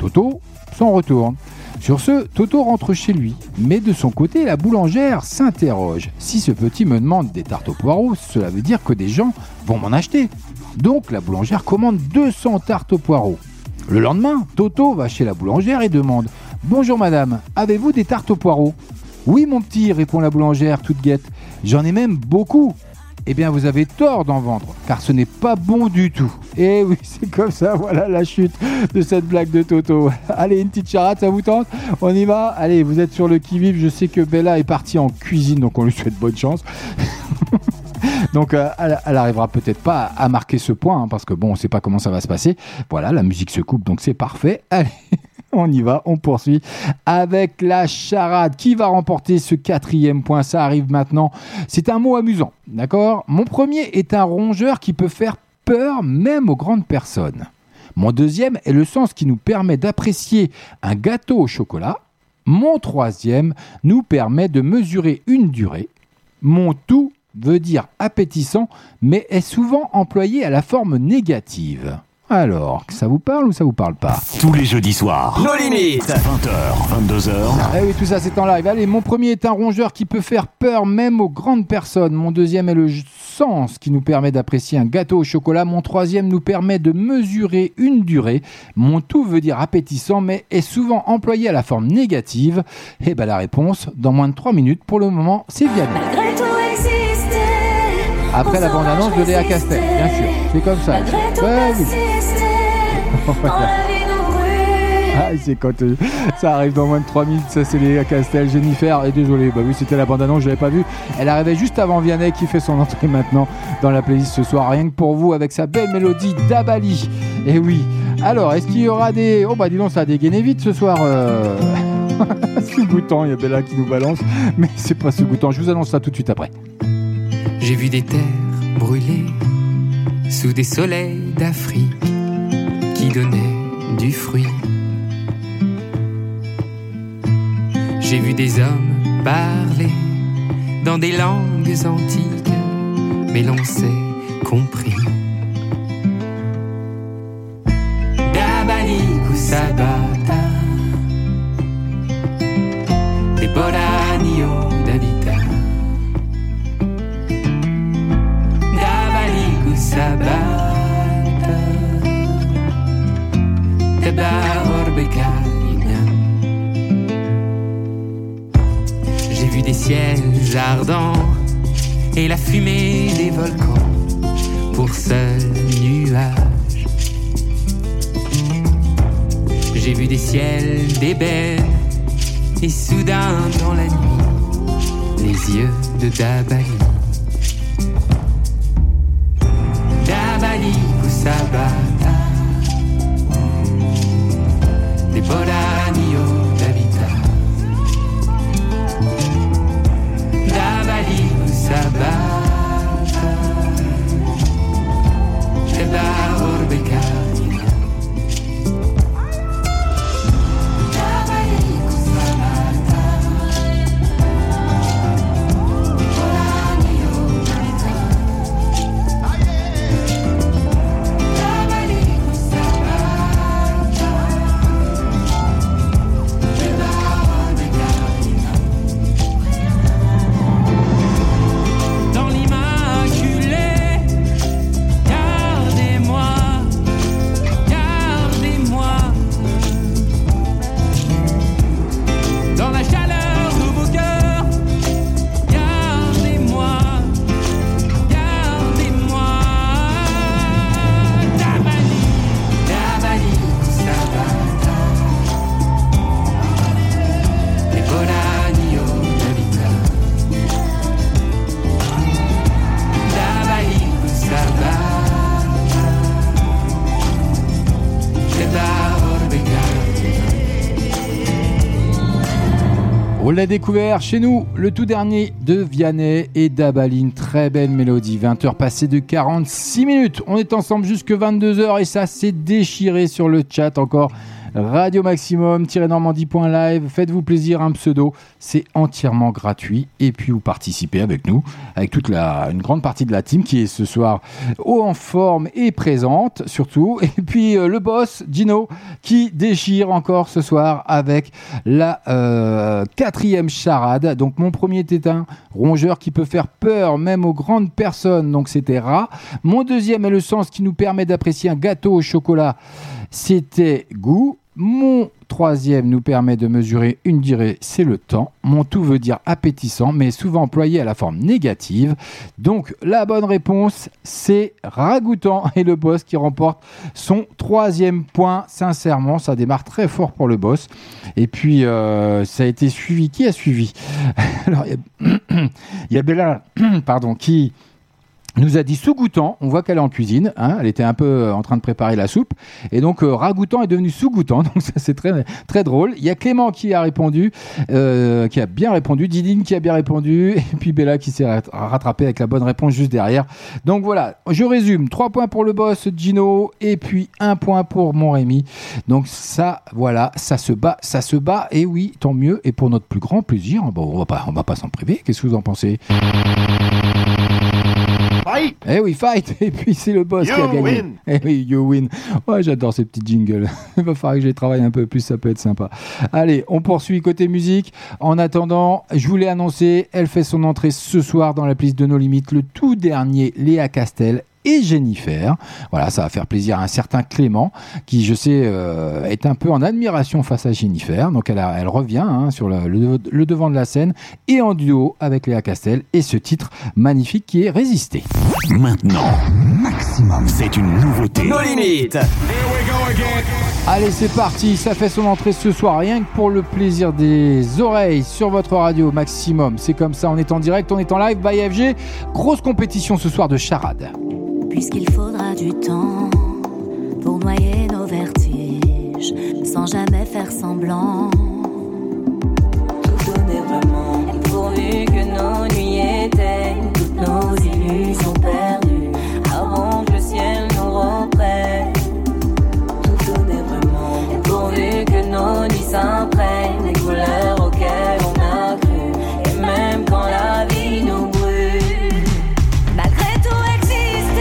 Toto s'en retourne. Sur ce, Toto rentre chez lui, mais de son côté, la boulangère s'interroge. Si ce petit me demande des tartes aux poireaux, cela veut dire que des gens vont m'en acheter. Donc la boulangère commande deux cents tartes aux poireaux. Le lendemain, Toto va chez la boulangère et demande: bonjour madame, avez-vous des tartes aux poireaux? Oui mon petit, répond la boulangère toute guette, j'en ai même beaucoup. Eh bien vous avez tort d'en vendre, car ce n'est pas bon du tout. Et oui, c'est comme ça, voilà la chute de cette blague de Toto. Allez, une petite charade, ça vous tente? On y va? Allez, vous êtes sur le qui-vive, je sais que Bella est partie en cuisine, donc on lui souhaite bonne chance. Donc euh, elle n'arrivera peut-être pas à, à marquer ce point, hein, parce que bon, on ne sait pas comment ça va se passer. Voilà, la musique se coupe, donc c'est parfait. Allez, on y va, on poursuit avec la charade. Qui va remporter ce quatrième point? Ça arrive maintenant. C'est un mot amusant, d'accord? Mon premier est un rongeur qui peut faire peur même aux grandes personnes. Mon deuxième est le sens qui nous permet d'apprécier un gâteau au chocolat. Mon troisième nous permet de mesurer une durée. Mon tout veut dire appétissant, mais est souvent employé à la forme négative. Alors, ça vous parle ou ça vous parle pas? Tous les jeudis soirs, nos limites, vingt heures, vingt-deux heures. Eh oui, tout ça c'est en live. Allez, mon premier est un rongeur qui peut faire peur même aux grandes personnes. Mon deuxième est le sens qui nous permet d'apprécier un gâteau au chocolat. Mon troisième nous permet de mesurer une durée. Mon tout veut dire appétissant, mais est souvent employé à la forme négative. Et bien la réponse, dans moins de trois minutes. Pour le moment, c'est Vianney. Après la bande-annonce de Léa Castel, bien sûr. C'est comme ça. Ouais, oui. Ah, c'est quand euh, ça arrive dans moins de trois minutes. Ça, c'est Léa Castel, Jennifer. Et désolé, bah oui, c'était la bande-annonce, je l'avais pas vue. Elle arrivait juste avant Vianney qui fait son entrée maintenant dans la playlist ce soir. Rien que pour vous, avec sa belle mélodie d'Abali. Et oui. Alors, est-ce qu'il y aura des... Oh, bah dis donc, ça a dégainé vite ce soir. Euh... Sous-boutant, il y a Bella qui nous balance. Mais c'est pas sous-boutant. Je vous annonce ça tout de suite après. J'ai vu des terres brûler sous des soleils d'Afrique qui donnaient du fruit. J'ai vu des hommes parler dans des langues antiques, mais l'on s'est compris. Dabali Kusabata, des Bolanio d'Habitat. Sabata Tabar Bekalina. J'ai vu des ciels ardents et la fumée des volcans pour seul nuage. J'ai vu des ciels d'ébène et soudain dans la nuit les yeux de Dabali. Sabata, de Bolanio d'Avita, Dabali Sabata, de Baorbekalina. On l'a découvert chez nous, le tout dernier de Vianney et d'Abaline. Très belle mélodie. vingt heures passées de quarante-six minutes. On est ensemble jusque vingt-deux heures et ça s'est déchiré sur le chat encore. Radio Maximum-normandie.live. Faites-vous plaisir, un pseudo. C'est entièrement gratuit. Et puis, vous participez avec nous, avec toute la, une grande partie de la team qui est ce soir haut en forme et présente, surtout. Et puis, euh, le boss, Gino, qui déchire encore ce soir avec la euh, quatrième charade. Donc, mon premier tétin, rongeur qui peut faire peur même aux grandes personnes. Donc, c'était rat. Mon deuxième est le sens qui nous permet d'apprécier un gâteau au chocolat. C'était goût. Mon troisième nous permet de mesurer une durée, c'est le temps. Mon tout veut dire appétissant, mais souvent employé à la forme négative. Donc la bonne réponse, c'est ragoûtant. Et le boss qui remporte son troisième point. Sincèrement, ça démarre très fort pour le boss. Et puis, euh, ça a été suivi. Qui a suivi ? Alors, il y, y a Bella, pardon, qui... nous a dit sous-goûtant, on voit qu'elle est en cuisine, hein, elle était un peu en train de préparer la soupe, et donc euh, ragoûtant est devenu sous-goûtant, donc ça c'est très, très drôle. Il y a Clément qui a répondu, euh, qui a bien répondu, Didine qui a bien répondu, et puis Bella qui s'est rattrapée avec la bonne réponse juste derrière. Donc voilà, je résume, trois points pour le boss Gino, et puis un point pour mon Rémi. Donc ça, voilà, ça se bat, ça se bat, et oui, tant mieux, et pour notre plus grand plaisir, bon, on va pas, on va pas s'en priver, qu'est-ce que vous en pensez ? Fight. Eh oui, fight. Et puis c'est le boss you qui a gagné. Win. Eh oui, you win. Ouais, j'adore ces petits jingles. Il va falloir que je les travaille un peu plus, ça peut être sympa. Allez, on poursuit côté musique. En attendant, je vous l'ai annoncé, elle fait son entrée ce soir dans la playlist de Nos Limites, le tout dernier Léa Castel et Jennifer. Voilà, ça va faire plaisir à un certain Clément qui, je sais, euh, est un peu en admiration face à Jennifer. Donc, elle, a, elle revient hein, sur le, le, le devant de la scène et en duo avec Léa Castel et ce titre magnifique qui est Résister. Maintenant, Maximum, c'est une nouveauté. Nos limites. Allez, c'est parti. Ça fait son entrée ce soir, rien que pour le plaisir des oreilles sur votre radio Maximum. C'est comme ça, on est en direct, on est en live. By F G, grosse compétition ce soir de charade. Puisqu'il faudra du temps pour noyer nos vertiges, sans jamais faire semblant. Tout donner vraiment, pourvu que nos nuits éteignent toutes nos illusions perdues, avant que le ciel nous reprenne. Tout donner vraiment, pourvu que nos nuits s'imprègnent des couleurs auxquelles on a cru, et même quand la vie nous brûle. Malgré tout exister,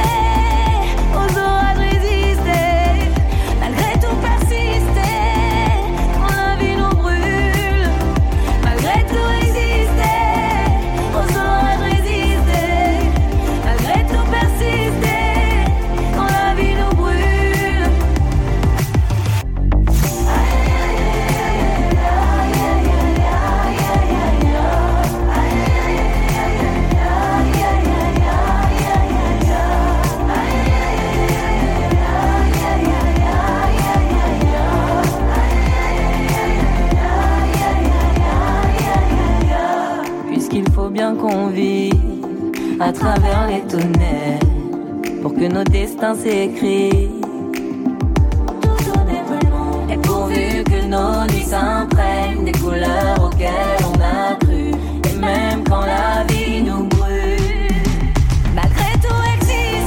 bien qu'on vit à travers les tonnerres pour que nos destins s'écrivent. Tout en est vraiment, et pourvu que nos nuits s'imprègnent des couleurs auxquelles on a cru, et même quand la vie nous brûle, malgré tout exister.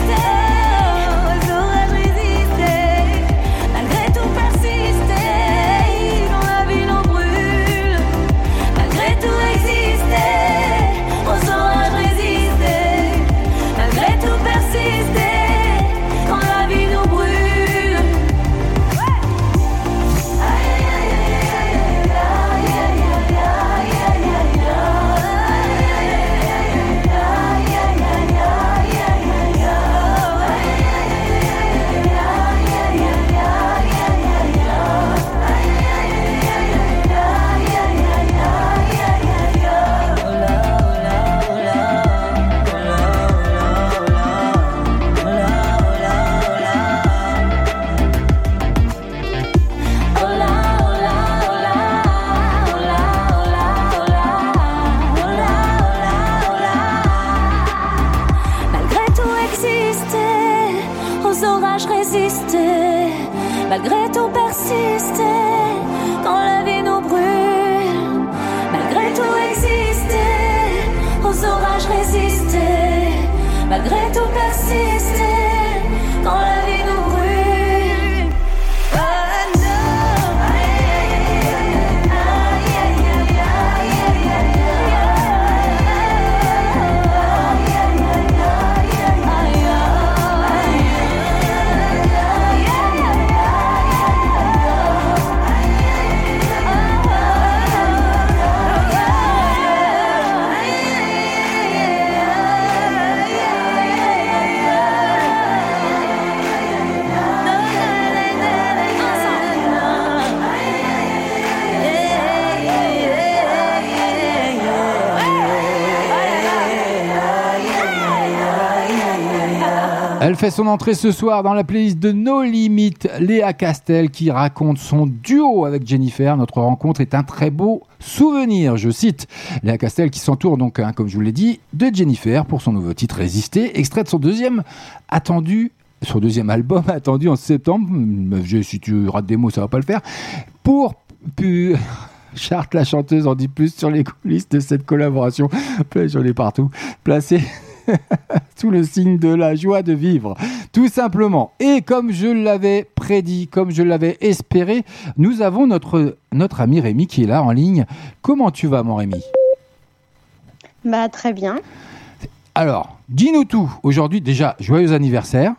Malgré tout persister, quand la vie nous brûle, malgré malgré tout persister quand la vie nous brûle. Oh non, aïe aïe aïe aïe aïe aïe aïe Elle fait son entrée ce soir dans la playlist de No Limit, Léa Castel qui raconte son duo avec Jennifer. Notre rencontre est un très beau souvenir, je cite. Léa Castel qui s'entoure donc, hein, comme je vous l'ai dit, de Jennifer pour son nouveau titre Résister, extrait de son deuxième attendu, son deuxième album attendu en septembre. Si tu rates des mots, ça va pas le faire. Pour pu... Charte, la chanteuse en dit plus sur les coulisses de cette collaboration. J'en ai partout. Placée sous le signe de la joie de vivre, tout simplement. Et comme je l'avais prédit, comme je l'avais espéré, nous avons notre, notre ami Rémi qui est là en ligne. Comment tu vas, mon Rémi ? Bah, très bien. Alors, dis-nous tout. Aujourd'hui, déjà, joyeux anniversaire,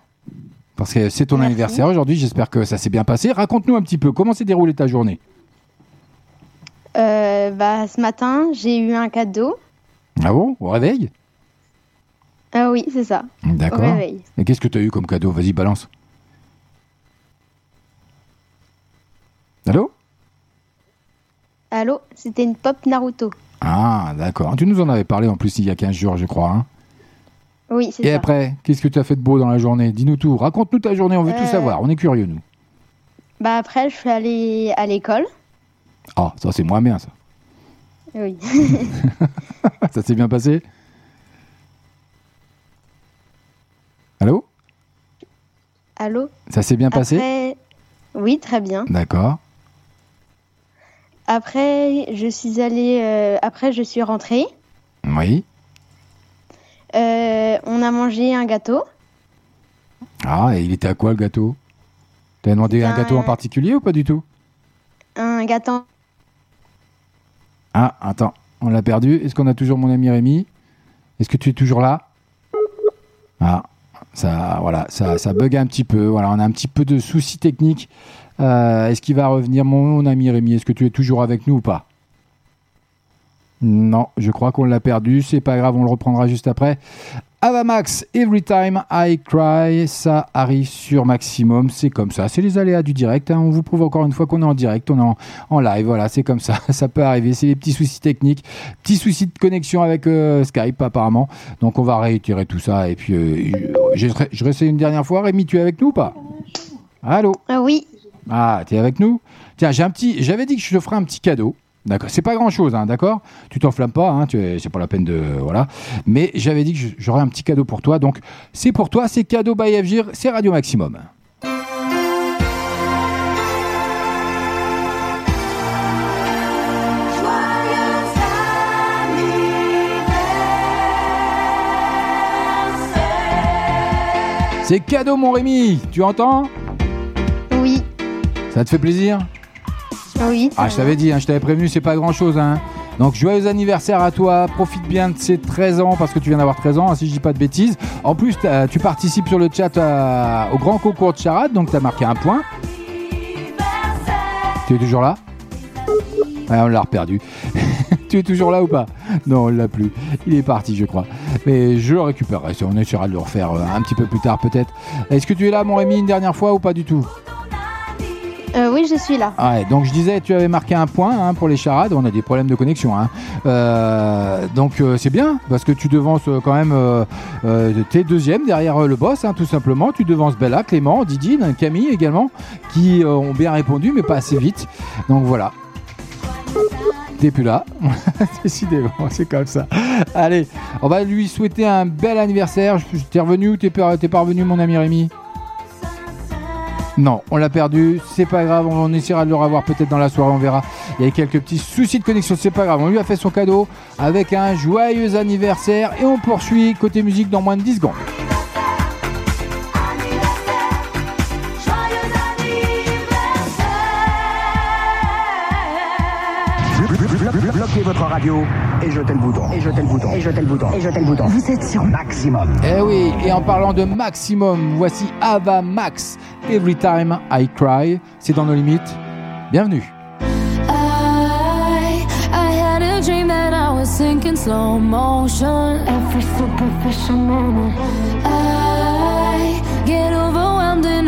parce que c'est ton Merci. Anniversaire aujourd'hui. J'espère que ça s'est bien passé. Raconte-nous un petit peu, comment s'est déroulée ta journée ? euh, bah, ce matin, j'ai eu un cadeau. Ah bon ? Au réveil ? Ah oui, c'est ça. D'accord. Et qu'est-ce que tu as eu comme cadeau ? Vas-y, balance. Allô ? Allô, c'était une pop Naruto. Ah, d'accord. Tu nous en avais parlé en plus il y a quinze jours, je crois. Hein ? Oui, c'est Et ça. Et après, qu'est-ce que tu as fait de beau dans la journée ? Dis-nous tout. Raconte-nous ta journée, on veut euh... tout savoir. On est curieux, nous. Bah après, je suis allée à l'école. Ah, ça, c'est moins bien, ça. Oui. Ça s'est bien passé ? Allô ? Allô ? Ça s'est bien Après... passé ? Oui, très bien. D'accord. Après, je suis allée... Euh... Après, je suis rentrée. Oui. Euh, on a mangé un gâteau. Ah, et il était à quoi, le gâteau ? T'as demandé un... un gâteau en particulier ou pas du tout ? Un gâteau. Ah, attends, on l'a perdu. Est-ce qu'on a toujours mon ami Rémi ? Est-ce que tu es toujours là ? Ah... Ça, voilà, ça, ça bug un petit peu. Voilà, on a un petit peu de soucis techniques. Euh, est-ce qu'il va revenir, mon ami Rémi ? Est-ce que tu es toujours avec nous ou pas ? Non, je crois qu'on l'a perdu. C'est pas grave, on le reprendra juste après. Ava Max, Every Time I Cry, ça arrive sur Maximum, c'est comme ça, c'est les aléas du direct, hein. On vous prouve encore une fois qu'on est en direct, on est en, en live, voilà, c'est comme ça, ça peut arriver, c'est les petits soucis techniques, petits soucis de connexion avec euh, Skype apparemment, donc on va réitérer tout ça, et puis euh, je, je réessaie une dernière fois. Rémi, tu es avec nous ou pas ? Allô ? Ah oui. Ah, tu es avec nous ? Tiens, j'ai un petit, j'avais dit que je te ferais un petit cadeau. D'accord, c'est pas grand chose, hein, d'accord ? Tu t'enflammes pas, hein, tu es, c'est pas la peine de. Euh, voilà. Mais j'avais dit que je, j'aurais un petit cadeau pour toi, donc c'est pour toi, c'est cadeau by F G, c'est Radio Maximum. C'est cadeau, mon Rémi, tu entends ? Oui. Ça te fait plaisir ? Oui, ah, je t'avais dit, hein, je t'avais prévenu, c'est pas grand chose, hein. Donc joyeux anniversaire à toi, profite bien de ces treize ans, parce que tu viens d'avoir treize ans, hein, si je dis pas de bêtises. En plus, tu participes sur le chat à, au grand concours de charade, donc t'as marqué un point. Tu es toujours là ? Ah, on l'a reperdu. Tu es toujours là ou pas ? Non, on l'a plus. Il est parti, je crois. Mais je le récupérerai, on essaiera de le refaire un petit peu plus tard peut-être. Est-ce que tu es là, mon Rémi, une dernière fois ou pas du tout ? Euh, oui, je suis là. Ouais, donc je disais, tu avais marqué un point, hein, pour les charades. On a des problèmes de connexion, hein. Euh, donc euh, c'est bien parce que tu devances euh, quand même. Euh, euh, t'es deuxième derrière euh, le boss, hein, tout simplement. Tu devances Bella, Clément, Didine, Camille également, qui euh, ont bien répondu, mais pas assez vite. Donc voilà. T'es plus là. Décidément, c'est comme ça. Allez, on va lui souhaiter un bel anniversaire. T'es revenu ou t'es pas revenu, mon ami Rémi ? Non, on l'a perdu, c'est pas grave, on essaiera de le revoir peut-être dans la soirée, on verra. Il y a quelques petits soucis de connexion, c'est pas grave, on lui a fait son cadeau avec un joyeux anniversaire et on poursuit côté musique dans moins de dix secondes. Bloquez votre radio et jetez le bouton, et jetez le bouton, et jetez le bouton, et jetez le bouton. Vous êtes sur Maximum. Eh oui, et en parlant de Maximum, voici Ava Max, Every Time I Cry. C'est dans nos limites. Bienvenue. I, I had a dream that I was sinking slow motion. Every superficial moment. I get overwhelmed in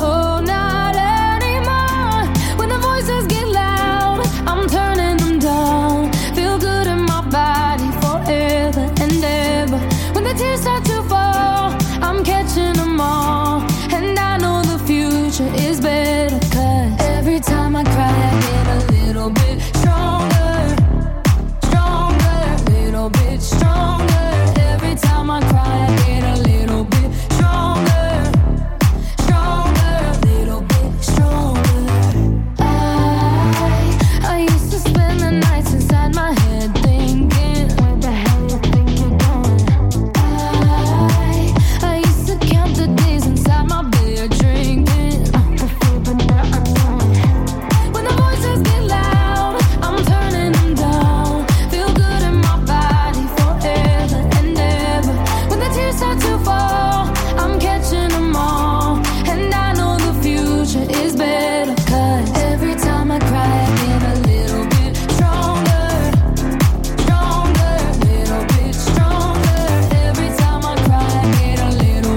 Oh, not anymore. When the voices get loud, I'm turning them down. Feel good in my body forever and ever. When the tears start to fall, I'm catching them all. And I know the future is better, 'cause every time I cry, I get a little bit stronger, stronger, little bit stronger. Every time I cry, I get a little bit stronger, stronger, little bit stronger. I, I used to spend the nights inside my head thinking, where the hell you think you're going? I, I used to count the days inside my bed drinking. I'm fulfilled, but now I'm not. When the voices get loud, I'm turning them down. Feel good in my body forever and ever. When the tears start to fall, I'm catching them all. And I know the future is better, 'cause every time I cry, I get a little bit stronger,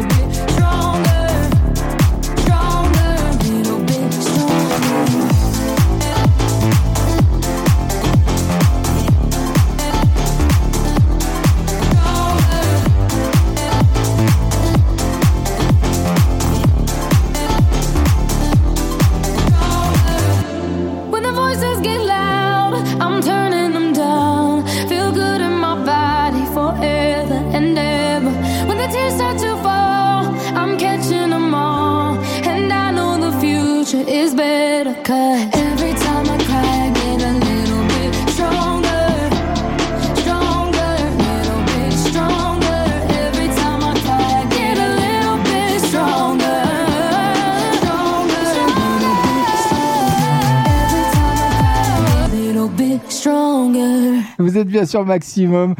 stronger, little bit stronger. Every time I cry, I get a little bit stronger, stronger, little bit stronger. When the voices get loud, I'm turning them down. Feel good in my body forever and ever. When the tears start to fall, I'm catching them all. And I know the future is better, 'cause every time I cry, I get a little bit stronger, stronger, little bit stronger. Every time I cry, I get a little bit stronger, stronger, little bit stronger. Every time I cry, a little bit stronger. Vous êtes bien sûr Maximum.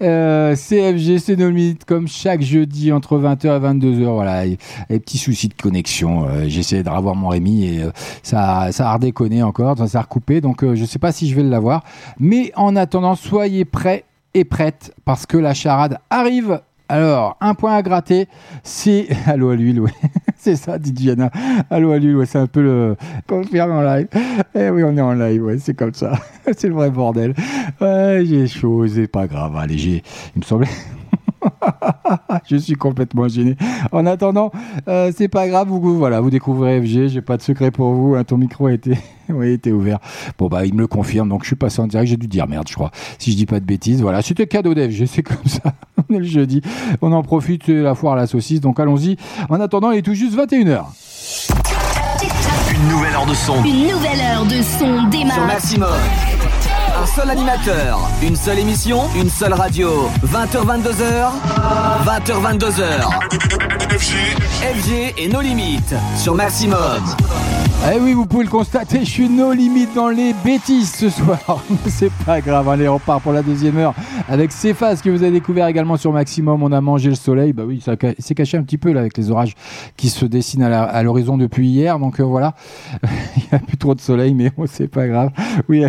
Euh, C F G, c'est nos limites, comme chaque jeudi entre vingt heures et vingt-deux heures. Voilà, et, et petits soucis de connexion. Euh, j'essayais de revoir mon Rémi et euh, ça, ça a redéconné encore, ça a recoupé. Donc, euh, je ne sais pas si je vais l'avoir. Mais en attendant, soyez prêts et prêtes parce que la charade arrive. Alors, un point à gratter, c'est. Allô à l'huile, ouais. C'est ça, dit Diana. Allô à l'huile, ouais, c'est un peu le. Confirme en live. Eh oui, on est en live, ouais, c'est comme ça. C'est le vrai bordel. Ouais, j'ai chaud, c'est pas grave. Allez, j'ai. Il me semblait. Je suis complètement gêné. En attendant, euh, c'est pas grave. Vous, voilà, vous découvrez F G. J'ai pas de secret pour vous. Hein, ton micro a été, oui, était ouvert. Bon bah, il me le confirme. Donc je suis passé en direct. J'ai dû dire merde, je crois. Si je dis pas de bêtises, voilà. C'était cadeau d'F G. C'est comme ça. On est le jeudi. On en profite. C'est la foire à la saucisse. Donc allons-y. En attendant, il est tout juste vingt et une heures. Une nouvelle heure de son. Une nouvelle heure de son démarre. Sur Maximum. Un seul animateur, une seule émission, une seule radio. vingt heures vingt-deux heures, vingt heures vingt-deux heures. F G et nos limites sur Maximum. Eh oui, vous pouvez le constater, je suis nos limites dans les bêtises ce soir. C'est pas grave, allez, on part pour la deuxième heure avec Cephas que vous avez découvert également sur Maximum. On a mangé le soleil, bah oui, ça s'est caché un petit peu là avec les orages qui se dessinent à, la, à l'horizon depuis hier. Donc euh, voilà, il n'y a plus trop de soleil, mais bon, c'est pas grave. Oui.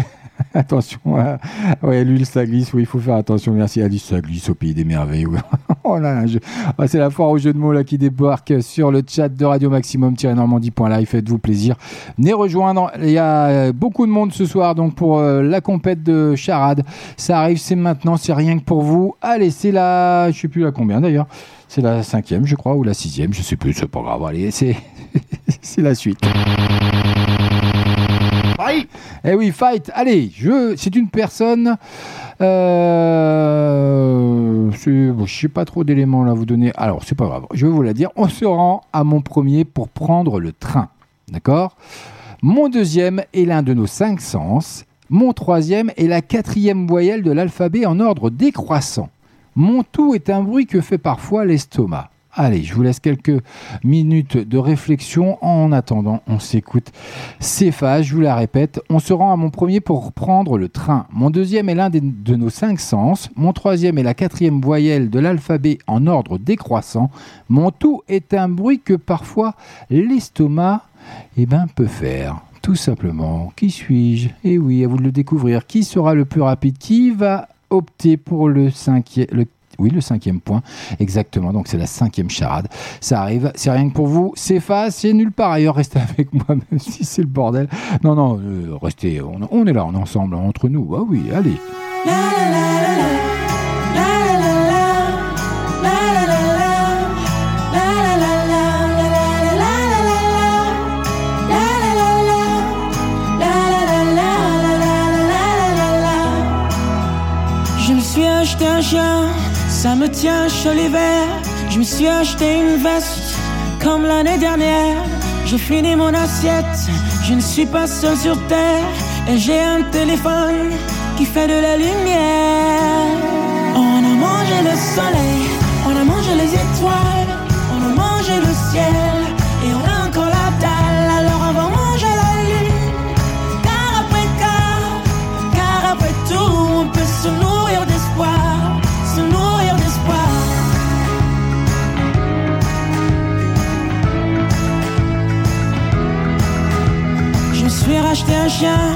attention, à... ouais, l'huile ça glisse, oui, il faut faire attention, merci Alice, ça glisse au pays des merveilles. Ouais. Oh là là, je... ah, c'est la foire aux jeux de mots là, qui débarque sur le chat de Radio Maximum-Normandie.live, faites-vous plaisir, venez rejoindre, il y a beaucoup de monde ce soir donc pour euh, la compète de charade, ça arrive, c'est maintenant, c'est rien que pour vous, allez c'est la, je sais plus la combien d'ailleurs, c'est la cinquième je crois, ou la sixième, je sais plus, c'est pas grave, allez, c'est, c'est la suite. Fight. Eh oui, fight. Allez, je, c'est une personne. Euh, c'est, bon, je sais pas trop d'éléments là à vous donner. Alors, c'est pas grave. Je vais vous la dire. On se rend à mon premier pour prendre le train. D'accord ? Mon deuxième est l'un de nos cinq sens. Mon troisième est la quatrième voyelle de l'alphabet en ordre décroissant. Mon tout est un bruit que fait parfois l'estomac. Allez, je vous laisse quelques minutes de réflexion. En attendant, on s'écoute. Cephas, je vous la répète. On se rend à mon premier pour prendre le train. Mon deuxième est l'un des, de nos cinq sens. Mon troisième est la quatrième voyelle de l'alphabet en ordre décroissant. Mon tout est un bruit que parfois l'estomac eh ben, peut faire. Tout simplement. Qui suis-je ? Eh oui, à vous de le découvrir. Qui sera le plus rapide ? Qui va opter pour le cinquième ? Le Oui, le cinquième point, exactement. Donc, c'est la cinquième charade. Ça arrive, c'est rien que pour vous. C'est face, c'est nulle part ailleurs. Restez avec moi, même si c'est le bordel. Non, non, euh, restez. On, on est là, on est ensemble, entre nous. Ah oui, allez. La, la, la, la, la. Je me suis acheté un chien, ça me tient chaud l'hiver. Je me suis acheté une veste comme l'année dernière. Je finis mon assiette, je ne suis pas seul sur terre. Et j'ai un téléphone qui fait de la lumière. On a mangé le soleil, on a mangé les étoiles, on a mangé le ciel et on a encore la dalle. Alors on va manger la lune, car après car, car après tout on peut se nourrir d'espoir. Se nourrir d'espoir. Je me suis racheté un chien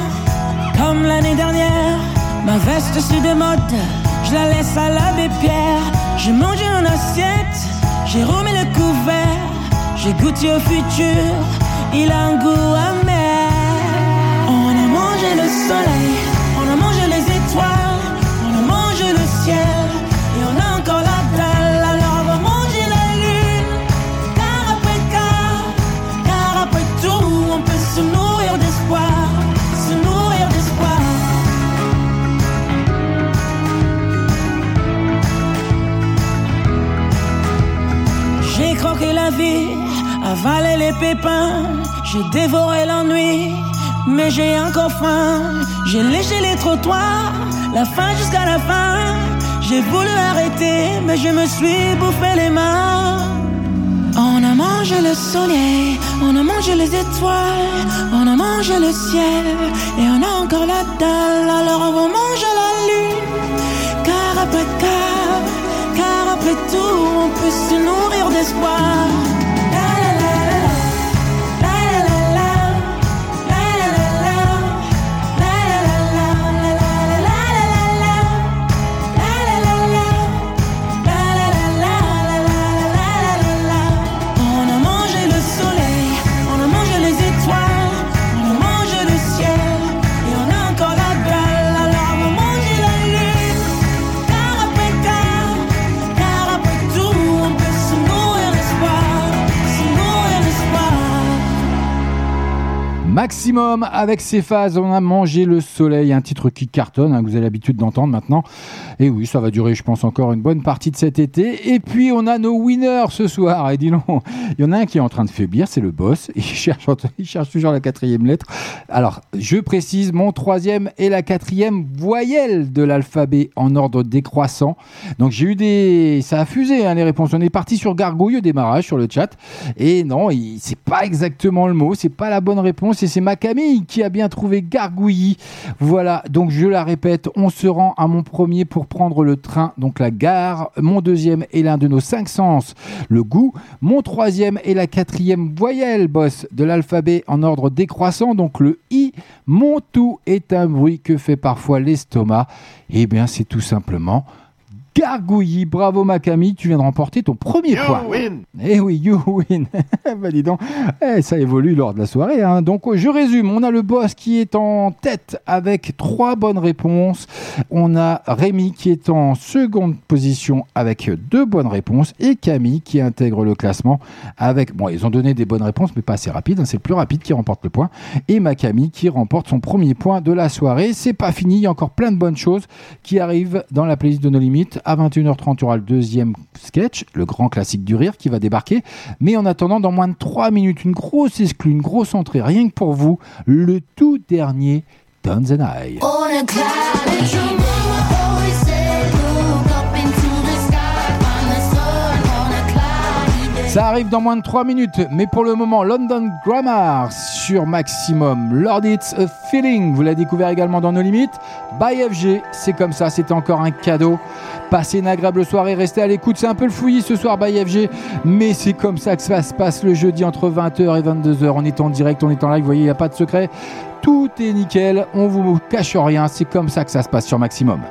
comme l'année dernière. Ma veste se démode, je la laisse à l'abbé Pierre. J'ai mangé mon assiette, j'ai remis le couvert. J'ai goûté au futur, il a un goût amer. On a mangé le soleil, on a mangé les étoiles, on a mangé le ciel. Se nourrir d'espoir, se nourrir d'espoir. J'ai croqué la vie, avalé les pépins. J'ai dévoré l'ennui, mais j'ai encore faim. J'ai léché les trottoirs, la faim jusqu'à la fin. J'ai voulu arrêter, mais je me suis bouffé les mains. On a mangé le soleil, on a mangé les étoiles, on a mangé le ciel et on a encore la dalle. Alors on va manger la lune, car après car, car après tout on peut se nourrir d'espoir. Maximum avec Cephas, on a mangé le soleil, un titre qui cartonne, hein, que vous avez l'habitude d'entendre maintenant. Et oui, ça va durer, je pense, encore une bonne partie de cet été. Et puis, on a nos winners ce soir. Et dis donc, il y en a un qui est en train de faiblir, c'est le boss. Il cherche, il cherche toujours la quatrième lettre. Alors, je précise, mon troisième est la quatrième voyelle de l'alphabet en ordre décroissant. Donc, j'ai eu des... Ça a fusé, hein, les réponses. On est parti sur gargouille au démarrage, sur le chat. Et non, il... c'est pas exactement le mot, c'est pas la bonne réponse. Et c'est c'est ma Camille qui a bien trouvé gargouillis. Voilà, donc je la répète, on se rend à mon premier pour prendre le train, donc la gare. Mon deuxième est l'un de nos cinq sens, le goût. Mon troisième est la quatrième voyelle, boss, de l'alphabet en ordre décroissant, donc le I. Mon tout est un bruit que fait parfois l'estomac. Eh bien, c'est tout simplement... gargouillis, bravo ma Camille, tu viens de remporter ton premier you point. Win. Eh oui, you win. Bah dis donc, eh, ça évolue lors de la soirée. Hein. Donc je résume, on a le boss qui est en tête avec trois bonnes réponses. On a Rémi qui est en seconde position avec deux bonnes réponses. Et Camille qui intègre le classement avec... Bon, ils ont donné des bonnes réponses, mais pas assez rapides. Hein. C'est le plus rapide qui remporte le point. Et ma Camille qui remporte son premier point de la soirée. C'est pas fini, il y a encore plein de bonnes choses qui arrivent dans la playlist de nos limites. À vingt et une heures trente, il y aura le deuxième sketch, le grand classique du rire qui va débarquer. Mais en attendant, dans moins de trois minutes, une grosse exclue, une grosse entrée, rien que pour vous, le tout dernier Tones and I. Ça arrive dans moins de trois minutes, mais pour le moment, London Grammar sur Maximum. Lord It's a Feeling, vous l'avez découvert également dans nos limites. By F G, c'est comme ça, c'était encore un cadeau. Passez une agréable soirée, restez à l'écoute. C'est un peu le fouillis ce soir by F G, mais c'est comme ça que ça se passe le jeudi entre vingt heures et vingt-deux heures. On est en direct, on est en live, vous voyez, il n'y a pas de secret. Tout est nickel, on vous cache rien, c'est comme ça que ça se passe sur Maximum.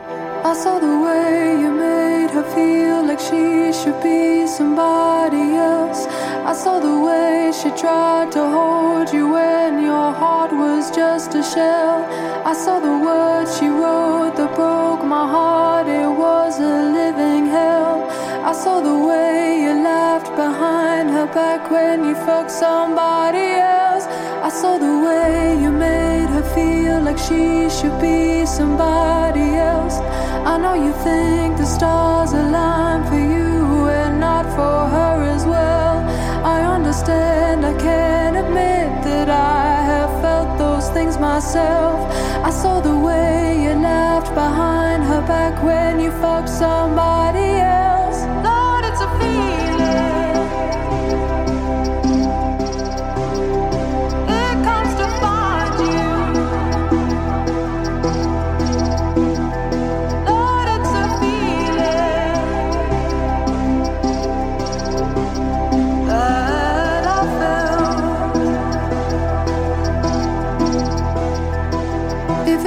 I saw the way you made her feel like she should be somebody else. I saw the way she tried to hold you when your heart was just a shell. I saw the words she wrote that broke my heart, it was a living hell. I saw the way you laughed behind her back when you fucked somebody else. I saw the way you made her feel like she should be somebody else. I know you think the stars align for you and not for her as well. I understand, I can admit that I have felt those things myself. I saw the way you laughed behind her back when you fucked somebody else. Lord, it's a feeling.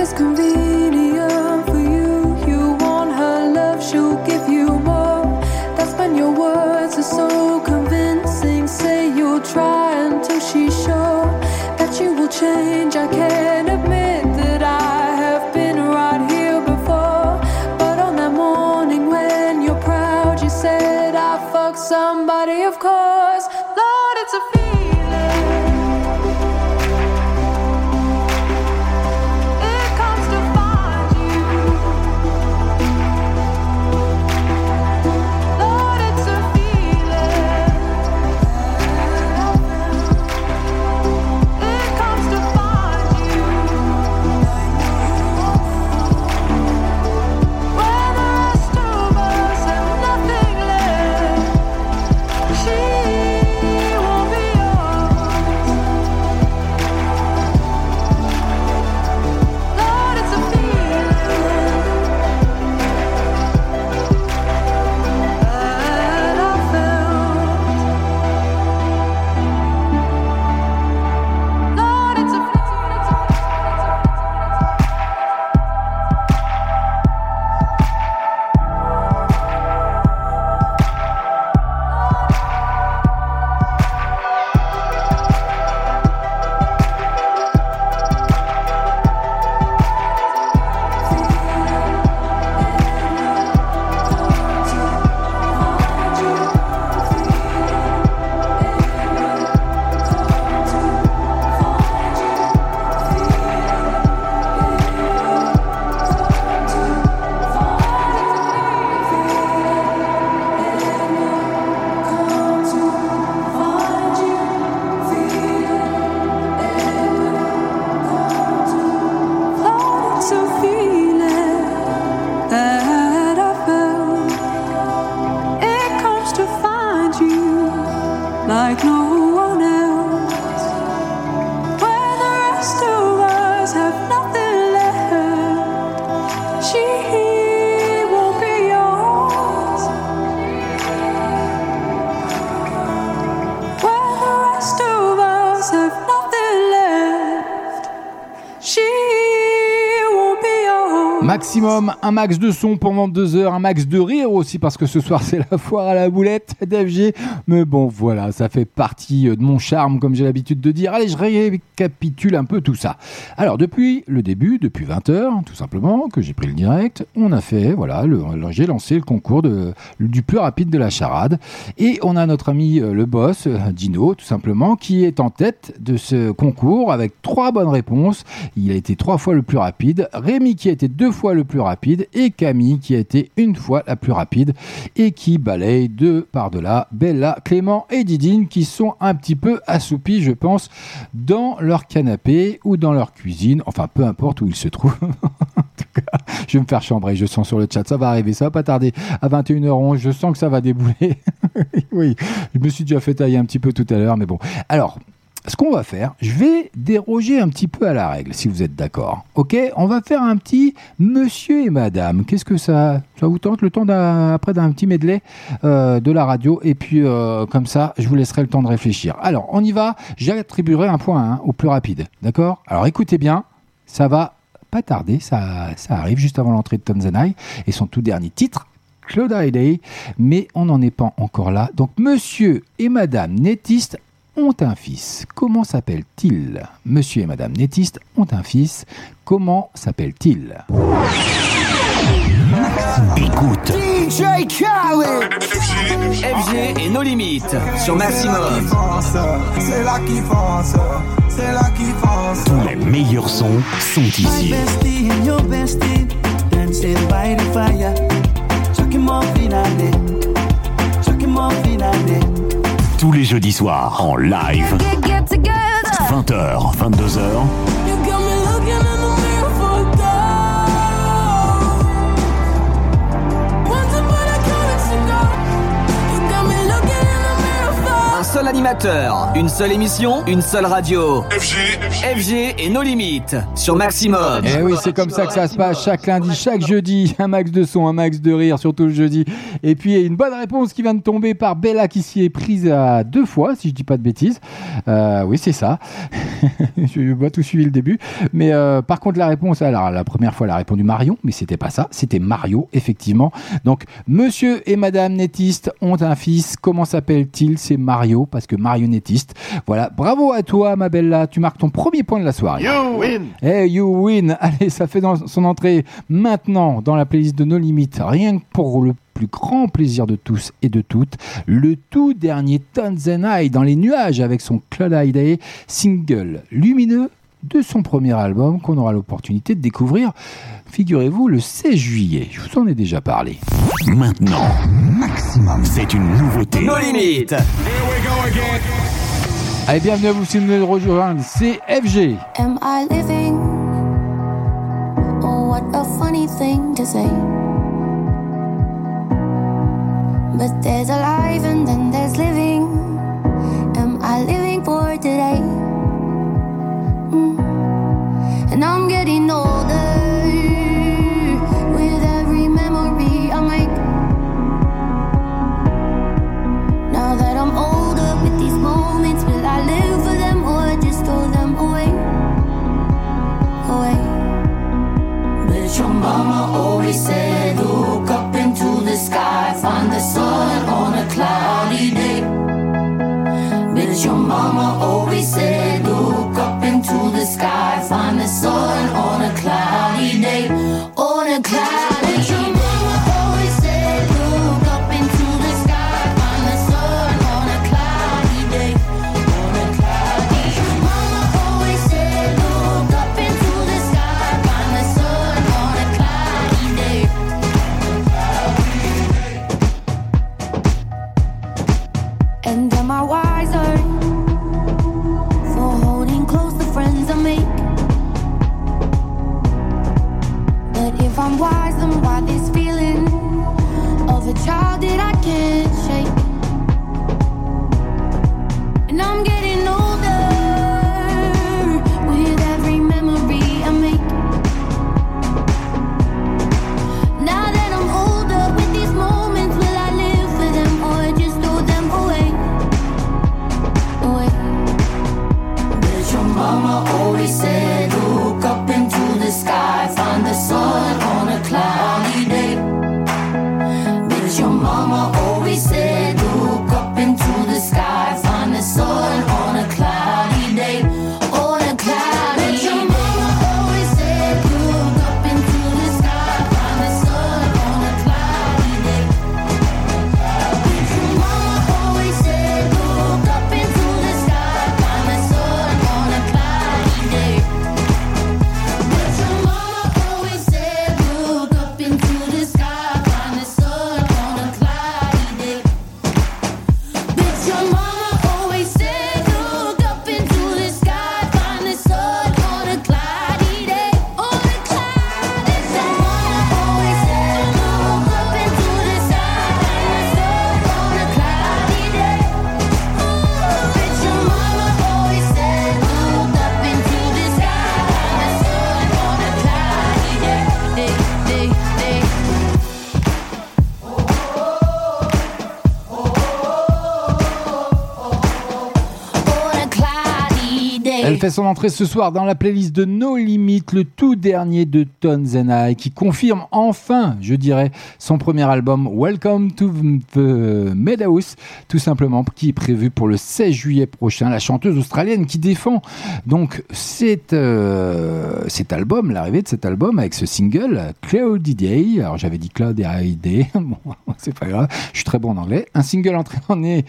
It's convenient for you, you want her love, she'll give you more. That's when your words are so convincing, say you'll try until she's sure that you will change. I can admit that I have been right here before, but on that morning when you're proud, you said I fucked somebody, of course. Lord, it's a feeling. Like no one else. Whether Maximum, un max de son pendant deux heures, un max de rire aussi parce que ce soir c'est la foire à la boulette d'F G. Mais bon, voilà, ça fait partie de mon charme comme j'ai l'habitude de dire. Allez, je récapitule un peu tout ça. Alors depuis le début, depuis vingt heures tout simplement, que j'ai pris le direct, on a fait, voilà, le, le, j'ai lancé le concours de, du plus rapide de la charade. Et on a notre ami le boss, Dino, tout simplement, qui est en tête de ce concours avec trois bonnes réponses. Il a été trois fois le plus rapide. Rémi qui a été deux fois le plus rapide et Camille qui a été une fois la plus rapide et qui balaye de par-delà Bella, Clément et Didine qui sont un petit peu assoupis, je pense, dans leur canapé ou dans leur cuisine, enfin peu importe où ils se trouvent. En tout cas, je vais me faire chambrer, je sens sur le chat, ça va arriver, ça va pas tarder. À vingt et une heures onze, je sens que ça va débouler. Oui, je me suis déjà fait tailler un petit peu tout à l'heure, mais bon. Alors, ce qu'on va faire, je vais déroger un petit peu à la règle, si vous êtes d'accord. Ok, on va faire un petit monsieur et madame. Qu'est-ce que ça, ça vous tente le temps d'un, après d'un petit medley euh, de la radio. Et puis, euh, comme ça, je vous laisserai le temps de réfléchir. Alors, on y va. J'attribuerai un point hein, au plus rapide. D'accord ? Alors, écoutez bien, ça va pas tarder. Ça, ça arrive juste avant l'entrée de Tones and I et son tout dernier titre. Cloud Day, mais on n'en est pas encore là. Donc, monsieur et madame nettiste ont un fils. Comment s'appelle-t-il ? Monsieur et madame nettiste ont un fils. Comment s'appelle-t-il ? Écoute. D J Khaled. F G et nos limites sur Maximum. C'est là qui pense. C'est là qui pense. Tous les meilleurs sons sont ici. Tous les jeudis soirs en live, vingt heures, vingt-deux heures, un seul animateur, une seule émission, une seule radio. F G, F G et nos limites sur Maximum. Eh oui, c'est comme ça que ça se passe chaque lundi, chaque jeudi. Un max de son, un max de rire, surtout le jeudi. Et puis une bonne réponse qui vient de tomber par Bella qui s'y est prise à deux fois, si je dis pas de bêtises. Euh, oui, c'est ça. Je n'ai pas tout suivi le début. Mais euh, par contre, la réponse, alors la première fois, elle a répondu Marion, mais c'était pas ça. C'était Mario, effectivement. Donc, monsieur et madame nettiste ont un fils. Comment s'appelle-t-il ? C'est Mario, parce que marionnettiste. Voilà. Bravo à toi, ma Bella. Tu marques ton premier point de la soirée. You win. Hey, you win. Allez, ça fait dans son entrée maintenant dans la playlist de No Limites. Rien que pour le plus grand plaisir de tous et de toutes, le tout dernier Tones and I dans les nuages avec son Cloud Day, single lumineux de son premier album qu'on aura l'opportunité de découvrir, figurez-vous, le seize juillet. Je vous en ai déjà parlé. Maintenant, Maximum, c'est une nouveauté. No Limites. Here we go again. Allez, bienvenue à vous si vous venez de rejoindre, c'est F G. Am I living? Oh, what a funny thing to say. But there's alive and then there's living. Am I living for today? Mm. And I'm getting older with every memory I make. Now that I'm older with these moments, will I live for them or just throw them away? Away. But your mama always said, look up into the sky, find the sun on a cloudy day. But your mama always said, look up into the sky, find the sun on a cloudy day, on a cloudy day. But your mama always said, look up into the sky, find the sun on a cloudy day, on a cloudy day. Your mama always said, look up into the sky, find the sun on a cloudy day, on a cloudy day. And am I wiser for holding close the friends I make? But if I'm wise, then why this feeling of a child that I can't shake? And I'm getting older with every memory I make. Now that I'm older with these moments, will I live for them or just throw them away? Away. But your mama always said, look up into the sky, find the sun on a Fait son entrée ce soir dans la playlist de No Limit, le tout dernier de Tones and I, qui confirme enfin, je dirais, son premier album Welcome to the Meadows, tout simplement, qui est prévu pour le seize juillet prochain. La chanteuse australienne qui défend donc cet, euh, cet album, l'arrivée de cet album avec ce single Cloudy Day. Alors j'avais dit Cloudy Day, bon, c'est pas grave, je suis très bon en anglais. Un single entraîné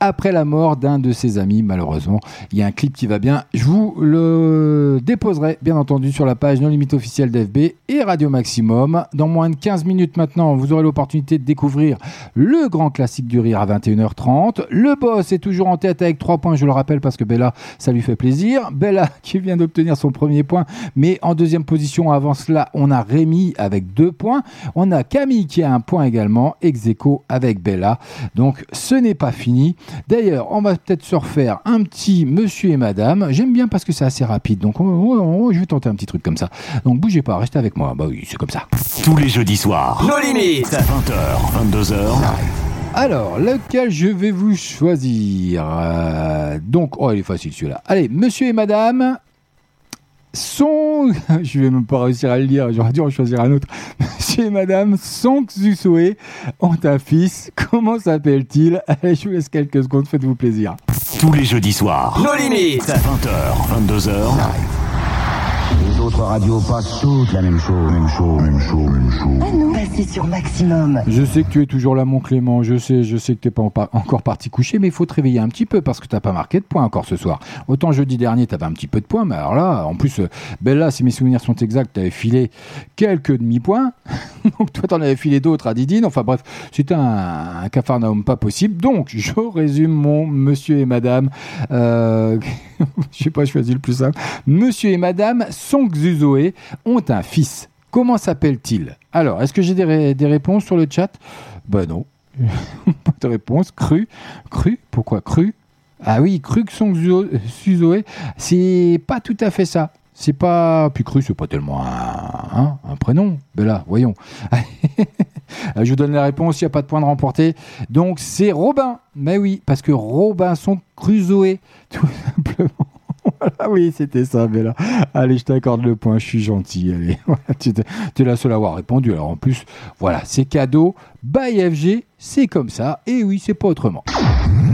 après la mort d'un de ses amis, malheureusement. Il y a un clip qui va bien. Je vous le déposerai, bien entendu, sur la page No Limit officielle d'F B et Radio Maximum. Dans moins de quinze minutes maintenant, vous aurez l'opportunité de découvrir le grand classique du rire à vingt et une heures trente. Le boss est toujours en tête avec trois points, je le rappelle, parce que Bella, ça lui fait plaisir. Bella qui vient d'obtenir son premier point, mais en deuxième position. Avant cela, on a Rémi avec deux points. On a Camille qui a un point également, ex aequo avec Bella. Donc, ce n'est pas fini. D'ailleurs, on va peut-être se refaire un petit monsieur et madame. J'aime bien parce que c'est assez rapide. Donc, on, on, on, je vais tenter un petit truc comme ça. Donc, bougez pas, restez avec moi. Bah oui, c'est comme ça. Tous les jeudis soirs, No Limites, vingt heures, vingt-deux heures. Alors, lequel je vais vous choisir? euh, Donc, oh, il est facile celui-là. Allez, monsieur et madame sont... Je vais même pas réussir à le lire, j'aurais dû en choisir un autre. Monsieur et madame Song Susue ont un fils. Comment s'appelle-t-il? Allez, je vous laisse quelques secondes, faites-vous plaisir. Tous les jeudis soirs, No Limites, vingt heures, vingt-deux heures. Les autres radios passent toutes la même chose, même chose, même chose, même chose. Ah non, passez sur Maximum. Je sais que tu es toujours là, mon Clément. Je sais, je sais que t'es pas encore parti coucher, mais il faut te réveiller un petit peu parce que t'as pas marqué de points encore ce soir. Autant jeudi dernier, t'avais un petit peu de points, mais alors là, en plus, Bella, si mes souvenirs sont exacts, t'avais filé quelques demi-points. Donc toi, t'en avais filé d'autres à Didine. Enfin bref, c'était un, un cafarnaum pas possible. Donc, je résume mon monsieur et madame. Euh, j'ai pas choisi le plus simple. Monsieur et madame Song Susue ont un fils. Comment s'appelle-t-il? Alors, est-ce que j'ai des, ré- des réponses sur le chat? Ben non. Pas de réponse. Cru. Cru? Pourquoi cru? Ah oui, cru que Song Susue, c'est pas tout à fait ça. C'est pas... Puis cru, c'est pas tellement un, un, un prénom. Ben là, voyons. Je vous donne la réponse, il n'y a pas de point de remporté. Donc, c'est Robin. Mais oui, parce que Robinson Crusoe, tout simplement. Voilà, oui, c'était ça, Bella. Allez, je t'accorde le point, je suis gentil. Allez, voilà, tu, tu es la seule à avoir répondu. Alors, en plus, voilà, c'est cadeau. By F G, c'est comme ça. Et oui, c'est pas autrement.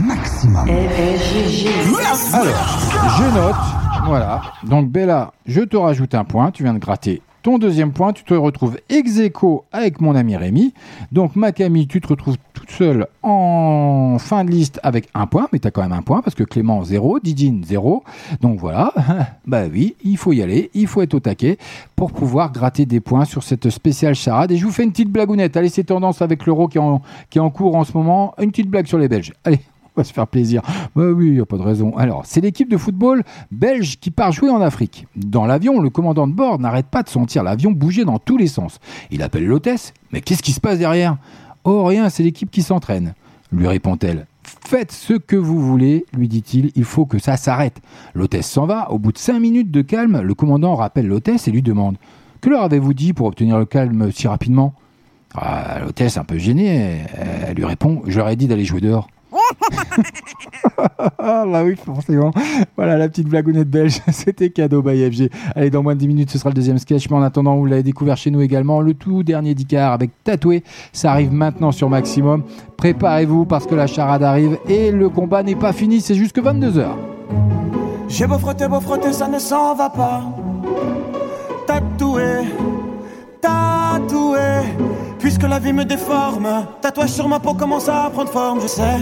Maximum. Alors, je note. Voilà. Donc, Bella, je te rajoute un point. Tu viens de gratter ton deuxième point. Tu te retrouves ex aequo avec mon ami Rémi. Donc, ma Camille, tu te retrouves toute seule en fin de liste avec un point, mais tu as quand même un point parce que Clément, zéro, Didine, zéro. Donc voilà, bah oui, il faut y aller, il faut être au taquet pour pouvoir gratter des points sur cette spéciale charade. Et je vous fais une petite blagounette. Allez, c'est tendance avec l'euro qui est en, qui est en cours en ce moment. Une petite blague sur les Belges. Allez, on va se faire plaisir. Bah oui, il n'y a pas de raison. Alors, c'est l'équipe de football belge qui part jouer en Afrique. Dans l'avion, le commandant de bord n'arrête pas de sentir l'avion bouger dans tous les sens. Il appelle l'hôtesse. Mais qu'est-ce qui se passe derrière ? Oh, rien, c'est l'équipe qui s'entraîne, lui répond-elle. Faites ce que vous voulez, lui dit-il, il faut que ça s'arrête. L'hôtesse s'en va. Au bout de cinq minutes de calme, le commandant rappelle l'hôtesse et lui demande « Que leur avez-vous dit pour obtenir le calme si rapidement ?» Ah, l'hôtesse, un peu gênée, elle lui répond « Je leur ai dit d'aller jouer dehors. » Bah oui, forcément. Voilà la petite blagounette belge. C'était cadeau by F G. Allez, dans moins de dix minutes, ce sera le deuxième sketch. Mais en attendant, vous l'avez découvert chez nous également. Le tout dernier d'Icar avec Tatoué. Ça arrive maintenant sur Maximum. Préparez-vous parce que la charade arrive et le combat n'est pas fini. C'est jusque vingt-deux heures. J'ai beau frotter, beau frotter, ça ne s'en va pas. Tatoué, tatoué. Puisque la vie me déforme, tatouage sur ma peau commence à prendre forme, je sais.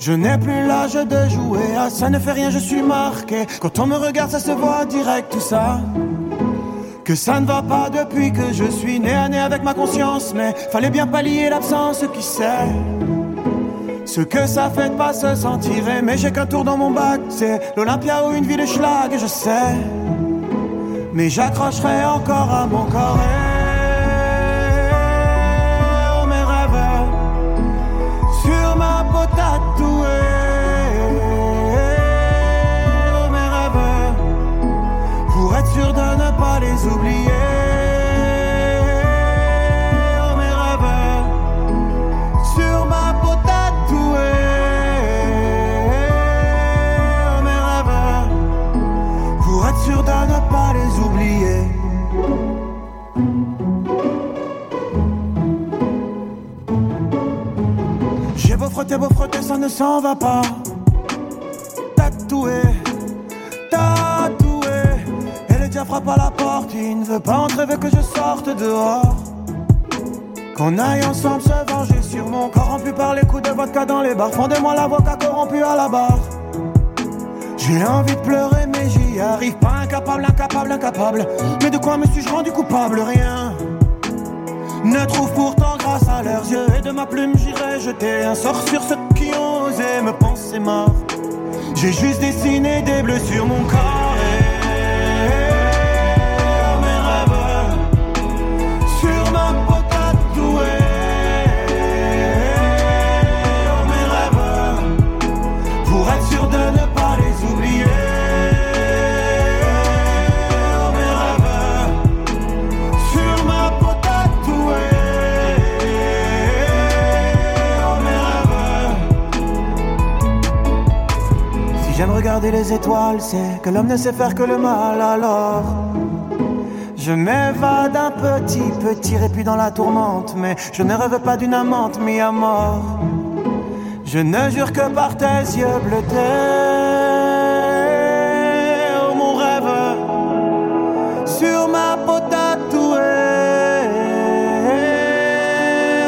Je n'ai plus l'âge de jouer, ah ça ne fait rien, je suis marqué. Quand on me regarde, ça se voit direct, tout ça. Que ça ne va pas depuis que je suis né à nez avec ma conscience, mais fallait bien pallier l'absence, qui sait. Ce que ça fait de pas se sentir aimé. J'ai qu'un tour dans mon bac, c'est l'Olympia ou une vie de schlag, je sais. Mais j'accrocherai encore à mon corps et mes rêves sur ma peau tatouée. Mes rêves pour être sûr de ne pas les oublier. Sûr de ne pas les oublier. J'ai beau frotter, beau frotter, ça ne s'en va pas. Tatoué, tatoué. Et le diable frappe à la porte, il ne veut pas entrer, veut que je sorte dehors. Qu'on aille ensemble se venger sur mon corps, rompu par les coups de vodka dans les bars. Fondez-moi l'avocat corrompu à la barre. J'ai envie de pleurer mais j'y arrive pas, incapable, incapable, incapable. Mais de quoi me suis-je rendu coupable? Rien ne trouve pourtant grâce à leurs yeux. Et de ma plume j'irai jeter un sort sur ceux qui ont osé me penser mort. J'ai juste dessiné des bleus sur mon corps et mes rêves sur ma peau tatouée. Mes rêves pour être sûr de ne pas les oublier. J'aime regarder les étoiles, c'est que l'homme ne sait faire que le mal, alors je m'évade un petit, petit répit dans la tourmente. Mais je ne rêve pas d'une amante mise à mort. Je ne jure que par tes yeux bleutés. Oh mon rêve, sur ma peau tatouée.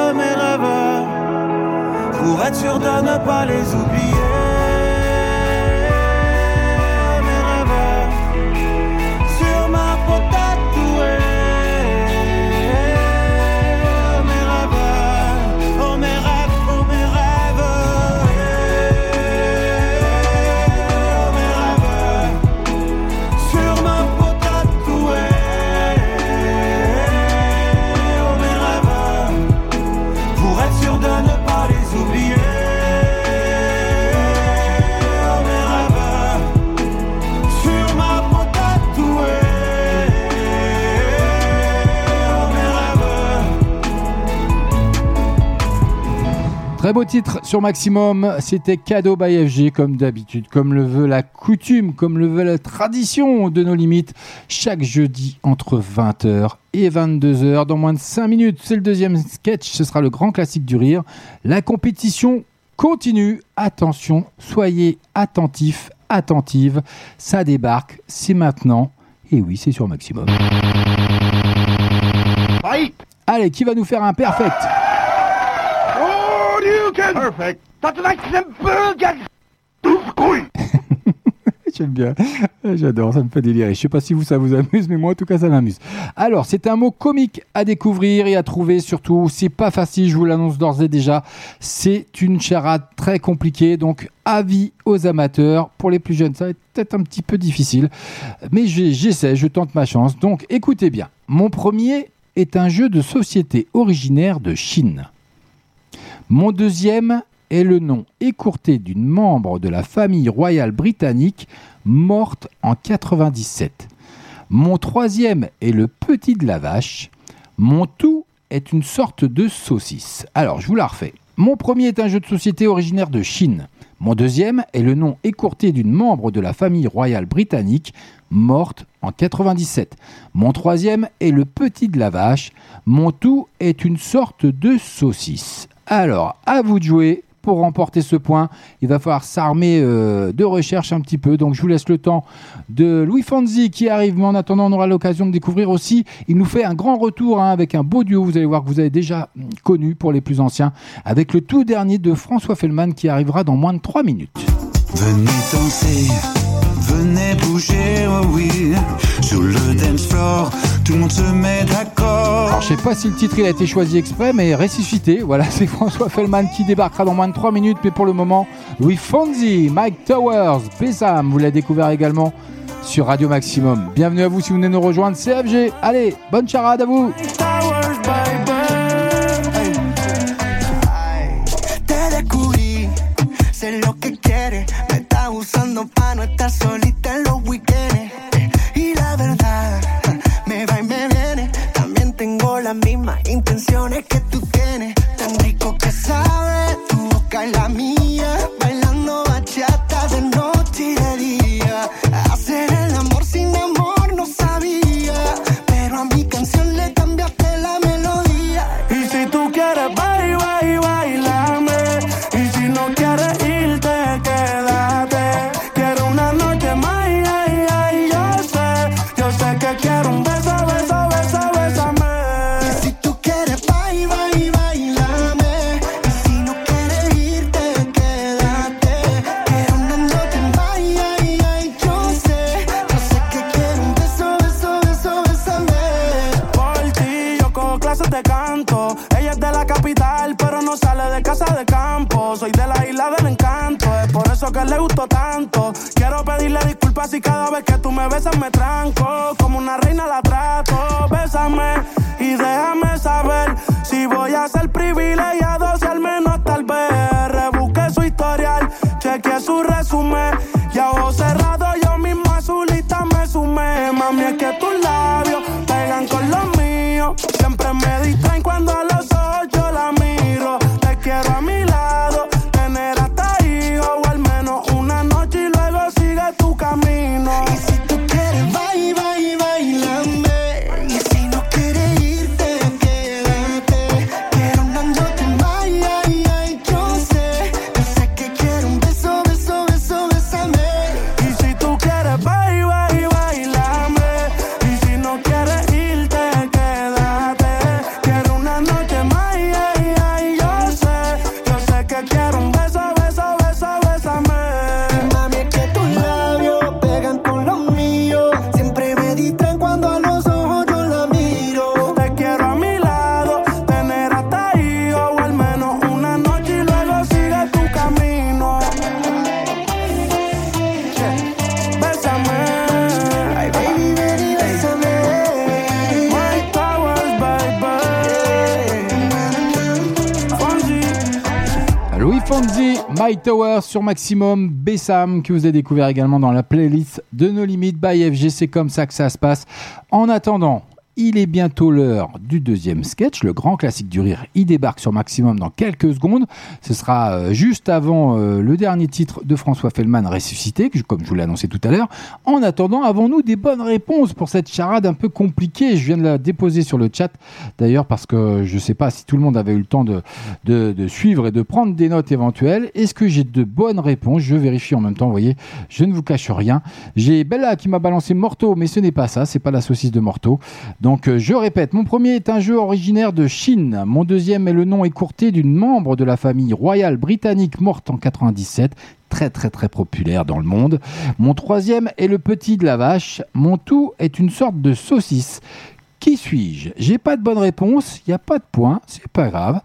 Oh mes rêves, pour être sûr de ne pas les oublier. Très beau titre sur Maximum, c'était Cadeau by F G, comme d'habitude, comme le veut la coutume, comme le veut la tradition de nos limites, chaque jeudi entre vingt heures et vingt-deux heures, dans moins de cinq minutes, c'est le deuxième sketch, ce sera le grand classique du rire, la compétition continue, attention, soyez attentifs, attentives, ça débarque, c'est maintenant, et oui c'est sur Maximum. Bye. Allez, qui va nous faire un perfect? Perfect. J'aime bien, j'adore, ça me fait délirer. Je sais pas si vous ça vous amuse, mais moi en tout cas ça m'amuse. Alors c'est un mot comique à découvrir et à trouver surtout. C'est pas facile, je vous l'annonce d'ores et déjà. C'est une charade très compliquée, donc avis aux amateurs. Pour les plus jeunes, ça va être peut-être un petit peu difficile, mais j'essaie, je tente ma chance. Donc écoutez bien. Mon premier est un jeu de société originaire de Chine. Mon deuxième est le nom écourté d'une membre de la famille royale britannique morte en quatre-vingt-dix-sept. Mon troisième est le petit de la vache. Mon tout est une sorte de saucisse. Alors, je vous la refais. Mon premier est un jeu de société originaire de Chine. Mon deuxième est le nom écourté d'une membre de la famille royale britannique morte en quatre-vingt-dix-sept. Mon troisième est le petit de la vache. Mon tout est une sorte de saucisse. Alors, à vous de jouer pour remporter ce point. Il va falloir s'armer euh, de recherche un petit peu. Donc, je vous laisse le temps de Louis Fonzi qui arrive. Mais en attendant, on aura l'occasion de découvrir aussi. Il nous fait un grand retour hein, avec un beau duo. Vous allez voir que vous avez déjà connu pour les plus anciens. Avec le tout dernier de François Feldman qui arrivera dans moins de trois minutes. Venez danser, venez bouger, oh oui, sur le dance floor, tout le monde se met d'accord. Alors, je sais pas si le titre il a été choisi exprès, mais Ressuscité, voilà, c'est François Feldman qui débarquera dans moins de trois minutes, mais pour le moment, Louis Fonzi, Mike Towers, Bessam, vous l'avez découvert également sur Radio Maximum. Bienvenue à vous si vous venez nous rejoindre, c'est F G. Allez, bonne charade à vous. Usando pa' no estar solita en los weekendes. Y la verdad, me va y me viene. También tengo las mismas intenciones que tú tienes. Tan rico que sabe tu boca y la mía. Bailando bachata de noche y de día. Hacer el amor sin amor no sabía. Pero a mi canción le cambiaste la melodía. Y si tú quieres bye, bye, bailame. Y si no quieres irte, quédate. Que le gustó tanto. Quiero pedirle disculpas si cada vez que tú me besas me tranco. Como una reina la trato. Bésame y déjame saber si voy a ser privilegiado, si al menos tal vez rebusqué su historial, chequeé su resumen y a ojo cerrado yo mismo a su lista me sumé. Mami, es que tus labios pegan con los míos, siempre me distraen cuando a los ojos yo la miro. Te quiero a mi lado, tener a Mike Towers sur Maximum, Bessam que vous avez découvert également dans la playlist de No Limites by F G, c'est comme ça que ça se passe. En attendant, il est bientôt l'heure du deuxième sketch, le grand classique du rire, il débarque sur Maximum dans quelques secondes. Ce sera juste avant le dernier titre de François Feldman, Ressuscité, comme je vous l'ai annoncé tout à l'heure. En attendant, avons-nous des bonnes réponses pour cette charade un peu compliquée? Je viens de la déposer sur le chat d'ailleurs parce que je ne sais pas si tout le monde avait eu le temps de, de, de suivre et de prendre des notes éventuelles. Est-ce que j'ai de bonnes réponses? Je vérifie en même temps, vous voyez, je ne vous cache rien. J'ai Bella qui m'a balancé Morteau, mais ce n'est pas ça, ce n'est pas la saucisse de Morteau. Donc je répète, mon premier est un jeu originaire de Chine, mon deuxième est le nom écourté d'une membre de la famille royale britannique morte en quatre-vingt-dix-sept, très très très populaire dans le monde. Mon troisième est le petit de la vache, mon tout est une sorte de saucisse. Qui suis-je? J'ai pas de bonne réponse, il n'y a pas de point, c'est pas grave,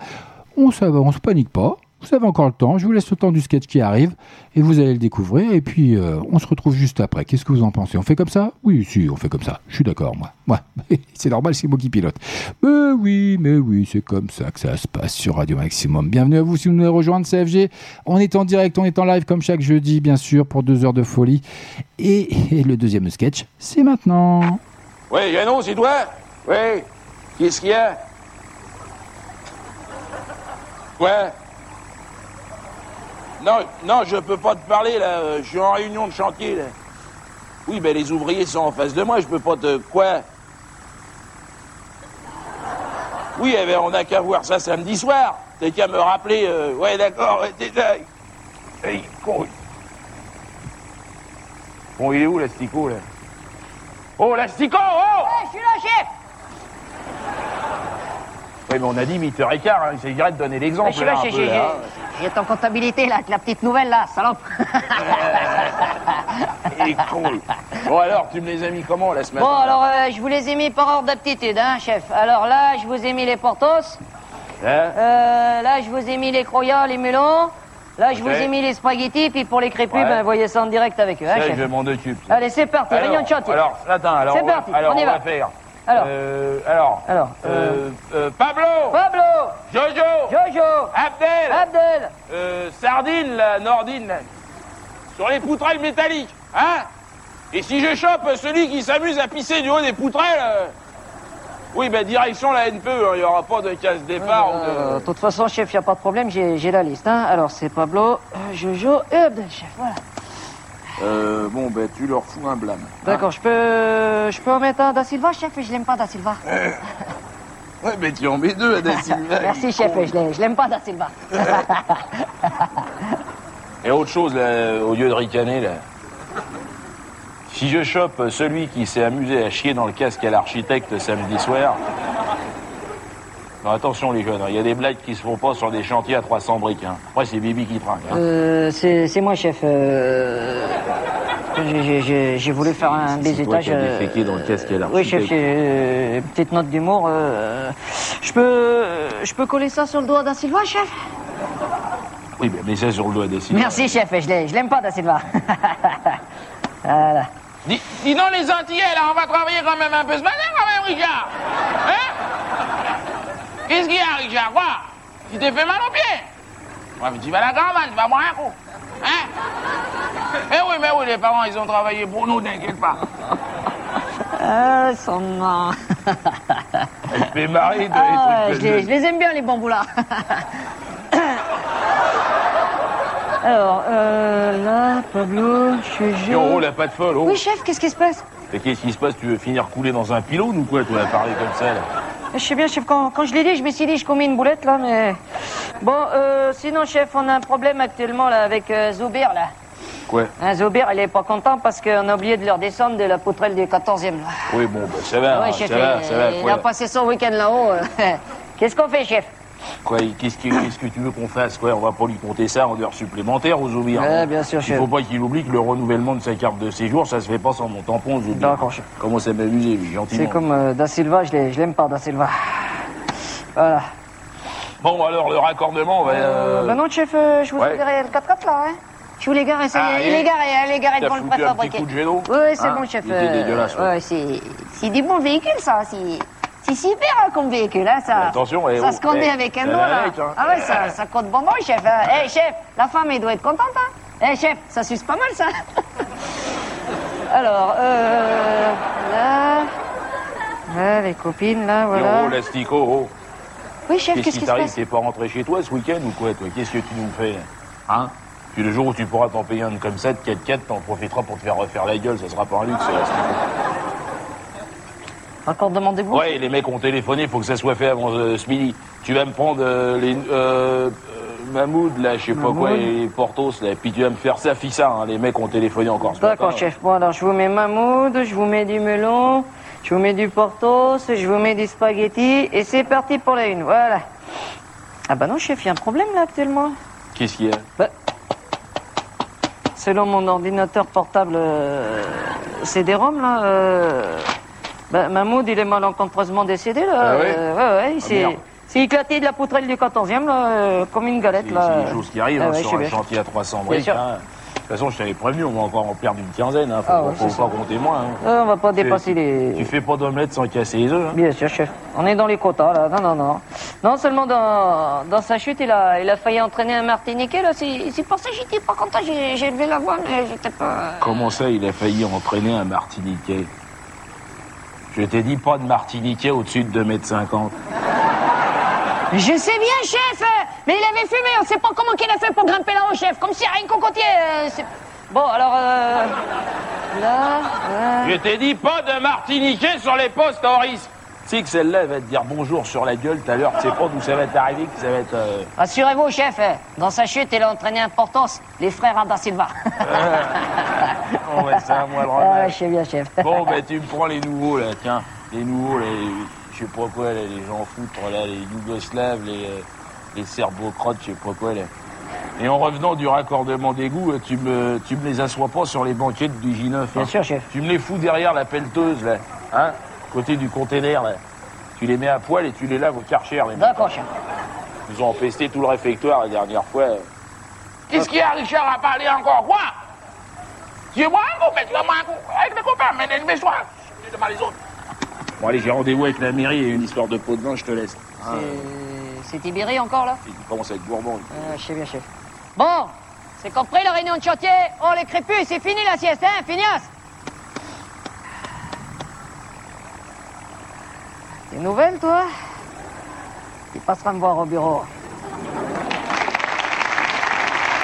on ne se panique pas. Vous avez encore le temps, je vous laisse le temps du sketch qui arrive et vous allez le découvrir et puis euh, on se retrouve juste après. Qu'est-ce que vous en pensez? On fait comme ça? Oui, si, on fait comme ça. Je suis d'accord, moi. Ouais. C'est normal, c'est moi qui pilote. Mais oui, mais oui, c'est comme ça que ça se passe sur Radio Maximum. Bienvenue à vous si vous nous rejoignez, C F G. On est en direct, on est en live comme chaque jeudi, bien sûr, pour deux heures de folie. Et, et le deuxième sketch, c'est maintenant. Oui, il y a un nom, c'est toi? Oui. Qu'est-ce qu'il y a? Quoi? Ouais. Non, non, je peux pas te parler, là. Je suis en réunion de chantier, là. Oui, ben, les ouvriers sont en face de moi, je peux pas te... Quoi? Oui, eh ben, on n'a qu'à voir ça samedi soir. T'as qu'à me rappeler... Euh... Ouais, d'accord, ouais, t'es là. Hey, con... Bon, il est où, l'Astico, là? Oh, l'Astico, oh! Ouais, je suis là, chef! Oui, mais on a dit huit heures quinze, hein. J'ai regret de donner l'exemple, là, un peu, là. J'étais en comptabilité, là, avec la petite nouvelle, là, salope. Il est cool. Bon alors, tu me les as mis comment la semaine? Bon alors, euh, je vous les ai mis par ordre d'aptitude, hein, chef. Alors là, je vous ai mis les portos. Hein euh, là, je vous ai mis les croyats, les melons. Là, je okay. vous ai mis les spaghettis, puis pour les crépus, ouais. ben, voyez ça en direct avec eux. Ça, hein, chef. Je m'en occupe. Ça. Allez, c'est parti, rayon de chantier. Alors, attends, alors, on, parti, va, alors on, on va faire. Alors, euh, alors, alors euh, euh, Pablo, Pablo, Jojo, Jojo, Abdel, Abdel, euh, Sardine, la Nordine, là, sur les poutrelles métalliques, hein. Et si je chope celui qui s'amuse à pisser du haut des poutrelles, euh, oui, ben bah, direction la N P E, il hein, n'y aura pas de casse-départ. Euh, ou de euh, toute façon, chef, il n'y a pas de problème, j'ai la liste, hein. Alors, c'est Pablo, euh, Jojo et Abdel, chef, voilà. Euh, bon, ben, tu leur fous un blâme. D'accord, hein. je peux... Je peux en mettre un Da Silva, chef, et je l'aime pas, Da Silva. Euh... Ouais, mais tu en mets deux, à Da Silva. Merci, chef, et je l'aime pas, Da Silva. Et autre chose, là, au lieu de ricaner, là... Si je chope celui qui s'est amusé à chier dans le casque à l'architecte samedi soir... Non, attention les jeunes, il y a des blagues qui se font pas sur des chantiers à trois cents briques. Hein. Après, c'est Bibi qui trinque. Hein. Euh, c'est moi, chef. Euh... J'ai voulu faire un baisetage. Toi qui déféqué dans le casque à l'architecte. Oui, chef, euh, petite note d'humour. Euh... Je peux je peux coller ça sur le doigt Da Silva, chef? Oui, mais ça sur le doigt Da Silva. Merci, chef, je l'aime pas, Da Silva. Voilà. Dis, dis donc, les Antillais, là, on va travailler quand même un peu ce matin, quand même, Richard. Hein? Qu'est-ce qu'il y a, Richard? Quoi? Tu t'es fait mal au pied? Ouais, mais tu vas à la caravane, tu vas boire un coup. Hein? Eh oui, mais oui, les parents, ils ont travaillé pour nous, t'inquiète pas. Euh, son nom. Elle fait marrer de ah, les trucs. Je les, je les aime bien, les bambous là. Alors, euh, là, Pablo, je suis. En gros, la patte folle, oh. Oui, chef, qu'est-ce qui se passe? Et qu'est-ce qui se passe? Tu veux finir coulé dans un pylône ou quoi? Tu vas parler comme ça, là. Je sais bien, chef, quand, quand je l'ai dit, je me suis dit, je commets une boulette, là, mais... Bon, euh, sinon, chef, on a un problème actuellement, là, avec euh, Zoubir, là. Quoi? Hein, Zoubir, il est pas content parce qu'on a oublié de leur descendre de la poutrelle du quatorzième, là. Oui, bon, bah, ça va, ouais, hein, chef, ça, il, va, ça va, il, il a passé son week-end là-haut. Euh, qu'est-ce qu'on fait, chef? Quoi, qu'est-ce que, qu'est-ce que tu veux qu'on fasse, quoi? On va pas lui compter ça en heures supplémentaires aux Zoubir. Ouais, hein. Bien sûr, chef. Il faut pas qu'il oublie que le renouvellement de sa carte de séjour, ça se fait pas sans mon tampon, Zoubir. D'accord, chef. Comment ça m'amuser, lui, gentiment. C'est comme euh, Da Silva, je l'aime pas, Da Silva. Voilà. Bon, alors, le raccordement, on va... Euh... Euh, ben non, chef, euh, je vous ai garé le quatre-quatre, là, hein. Je vous l'ai garé, ça ah, y est, il est garé, il est garé devant le préfabriqué. Ouais, c'est hein, bon, chef. Euh, dégueulasse, ouais, ouais c'est... C'est des bons véhicules, ça, c'est... C'est super hein, comme véhicule, hein, ça. Attention, eh, ça oh, se conduit eh, avec un nom, là. Avec, hein. Ah ouais, ça, ça compte bonbon, chef. Eh, hein. Ah. Hey, chef, la femme, elle doit être contente, hein. Eh, hey, chef, ça suce pas mal, ça. Alors, euh... Là... Là, les copines, là, voilà. Oh, l'astico, oh. Oui, chef, qu'est-ce qui se passe? T'es pas rentré chez toi ce week-end ou quoi, toi? Qu'est-ce que tu nous fais? Hein? Puis le jour où tu pourras t'en payer un comme ça, de quatre-quatre, t'en profiteras pour te faire refaire la gueule, ça sera pas un luxe, l'astico. Encore demandez-vous? Ouais, les mecs ont téléphoné, faut que ça soit fait avant euh, ce midi. Tu vas me prendre euh, les... Euh, euh, Mahmoud, là, je sais pas quoi, et Portos, là, puis tu vas me faire ça, fixa, hein, les mecs ont téléphoné encore ce matin. D'accord, chef. Bon, alors, je vous mets Mahmoud, je vous mets du melon, je vous mets du Portos, je vous mets du spaghetti, et c'est parti pour la une, voilà. Ah bah non, chef, il y a un problème, là, actuellement. Qu'est-ce qu'il y a? Bah... Selon mon ordinateur portable, euh, C D-ROM, là, euh... Bah, Mahmoud, il est malencontreusement décédé, là. Ah ouais, euh, ouais, ouais, il s'est ah, éclaté de la poutrelle du quatorzième, là, euh, comme une galette, là. C'est des choses qui arrivent, ah hein, ouais, sur un bien. Chantier à trois cents briques, hein. De toute façon, je t'avais prévenu, on va encore en perdre une quinzaine, hein. Faut, ah ouais, faut, faut pas compter moins, hein. Euh, on va pas dépasser les... Tu fais pas d'omelette sans casser les œufs, hein. Bien sûr, chef. On est dans les quotas, là. Non, non, non. Non, seulement dans, dans sa chute, il a, il a failli entraîner un Martiniquais, là. C'est pour ça que j'étais pas content, j'ai levé la voix, mais j'étais pas... Comment ça, il a failli entraîner un Martiniquais? Je t'ai dit pas de Martiniquais au-dessus de deux mètres cinquante. Je sais bien, chef, mais il avait fumé, on sait pas comment qu'il a fait pour grimper là-haut, chef, comme si rien cocotier. Euh, bon, alors, euh... là... Euh... Je t'ai dit pas de Martiniquais sur les postes, Horis. Tu sais que celle-là, elle va te dire bonjour sur la gueule tout à l'heure, tu sais pas d'où ça va t'arriver, que ça va être... Euh... Rassurez-vous, chef, dans sa chute, il a entraîné Importance, les frères Ada Silva. Euh... On va ça, moi, le remède. Ah, je sais bien, chef. Bon, ben, tu me prends les nouveaux, là, tiens. Les nouveaux, les... je sais pas quoi, là, les gens foutre, là, les Yougoslaves, les... les Serbo-crottes, je sais pas quoi, là. Et en revenant du raccordement d'égout, tu me, tu me les assois pas sur les banquettes du J neuf. Bien hein. sûr, chef. Tu me les fous derrière la pelleteuse, là, hein, côté du container, là. Tu les mets à poil et tu les laves au Karcher, les mecs. D'accord, chef. Ils ont empesté tout le réfectoire la dernière fois. Qu'est-ce qu'il y a, Richard, à parler encore, quoi? J'ai moi un coup, mais moi un coup, avec mes copains, mais les méchants, je suis pas les autres. Bon, allez, j'ai rendez-vous avec la mairie et une histoire de pot de vin, je te laisse. C'est... Ah. C'est Tibéri encore, là? Il commence à être gourmand. Ah, je sais bien, chef. Bon, c'est compris la réunion de chantier. Oh, les crépus, c'est fini la sieste, hein, finiasse. Des nouvelles, toi? Tu passeras me voir au bureau.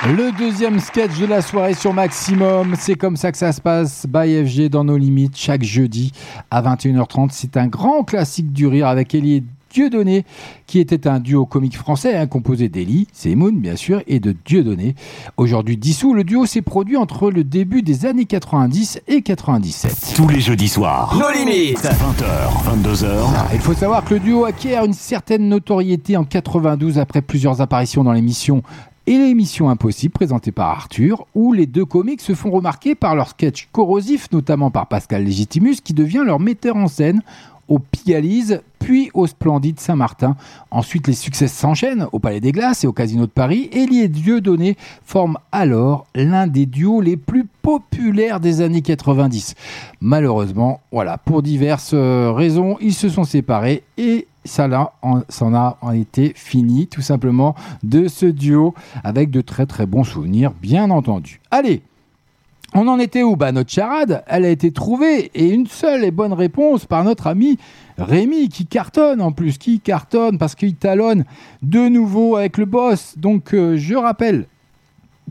Le deuxième sketch de la soirée sur Maximum, c'est comme ça que ça se passe, by F G dans nos limites, chaque jeudi à vingt et une heures trente. C'est un grand classique du rire avec Elie et Dieudonné, qui était un duo comique français hein, composé d'Elie, Semoun bien sûr, et de Dieudonné. Aujourd'hui dissous, le duo s'est produit entre le début des années quatre-vingt-dix et quatre-vingt-dix-sept. Tous les jeudis soirs, nos limites, vingt heures, vingt-deux heures. Ah, il faut savoir que le duo acquiert une certaine notoriété en quatre-vingt-douze après plusieurs apparitions dans l'émission et l'émission Impossible présentée par Arthur, où les deux comiques se font remarquer par leurs sketchs corrosifs, notamment par Pascal Légitimus, qui devient leur metteur en scène au Pigalise, puis au Splendide Saint-Martin. Ensuite, les succès s'enchaînent au Palais des Glaces et au Casino de Paris. Elie et Dieudonné forment alors l'un des duos les plus populaires des années quatre-vingt-dix. Malheureusement, voilà, pour diverses raisons, ils se sont séparés et ça là, en, s'en a en été fini tout simplement de ce duo avec de très très bons souvenirs, bien entendu. Allez, on en était où? Bah notre charade, elle a été trouvée et une seule et bonne réponse par notre ami Rémi qui cartonne en plus, qui cartonne parce qu'il talonne de nouveau avec le boss. Donc euh, je rappelle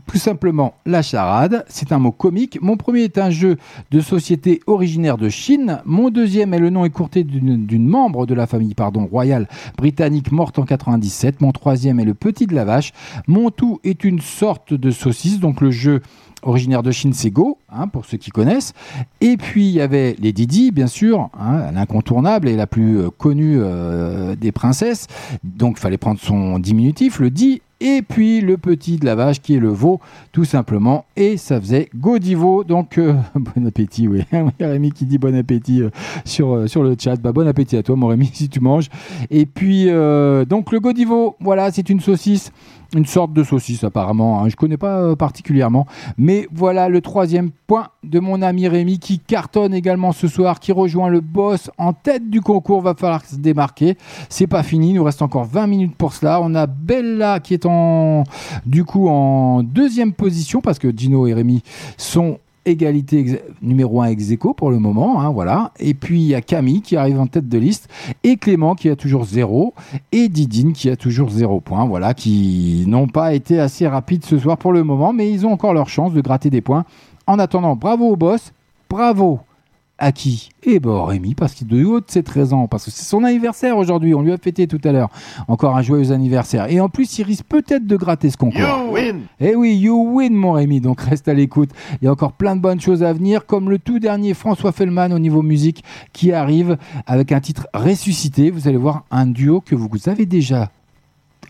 tout simplement la charade, c'est un mot comique. Mon premier est un jeu de société originaire de Chine. Mon deuxième est le nom écourté d'une, d'une membre de la famille pardon, royale britannique morte en quatre-vingt-dix-sept. Mon troisième est le petit de la vache. Mon tout est une sorte de saucisse. Donc le jeu originaire de Chine, c'est Go, hein, pour ceux qui connaissent. Et puis, il y avait les Didi, bien sûr, hein, l'incontournable et la plus euh, connue euh, des princesses. Donc, il fallait prendre son diminutif, le Di. Et puis, le petit de la vache, qui est le veau, tout simplement. Et ça faisait Godivo. Donc, euh, bon appétit, oui. Rémi qui dit bon appétit euh, sur, euh, sur le chat. Bah, bon appétit à toi, mon Rémi, si tu manges. Et puis, euh, donc, le Godivo, voilà, c'est une saucisse. Une sorte de saucisse apparemment, hein. Je ne connais pas euh, particulièrement. Mais voilà le troisième point de mon ami Rémi qui cartonne également ce soir, qui rejoint le boss en tête du concours. Va falloir se démarquer. C'est pas fini, il nous reste encore vingt minutes pour cela. On a Bella qui est en du coup en deuxième position parce que Gino et Rémi sont égalité ex- numéro un ex aequo pour le moment, hein, voilà. Et puis il y a Camille qui arrive en tête de liste et Clément qui a toujours zéro et Didine qui a toujours zéro point, voilà, qui n'ont pas été assez rapides ce soir pour le moment, mais ils ont encore leur chance de gratter des points. En attendant, bravo au boss, bravo à qui? Eh ben Rémi, parce qu'il est de haut de ses treize ans, parce que c'est son anniversaire aujourd'hui, on lui a fêté tout à l'heure. Encore un joyeux anniversaire. Et en plus, il risque peut-être de gratter ce concours. You win! Eh oui, you win, mon Rémi, donc reste à l'écoute. Il y a encore plein de bonnes choses à venir, comme le tout dernier François Feldman au niveau musique qui arrive avec un titre ressuscité. Vous allez voir un duo que vous avez déjà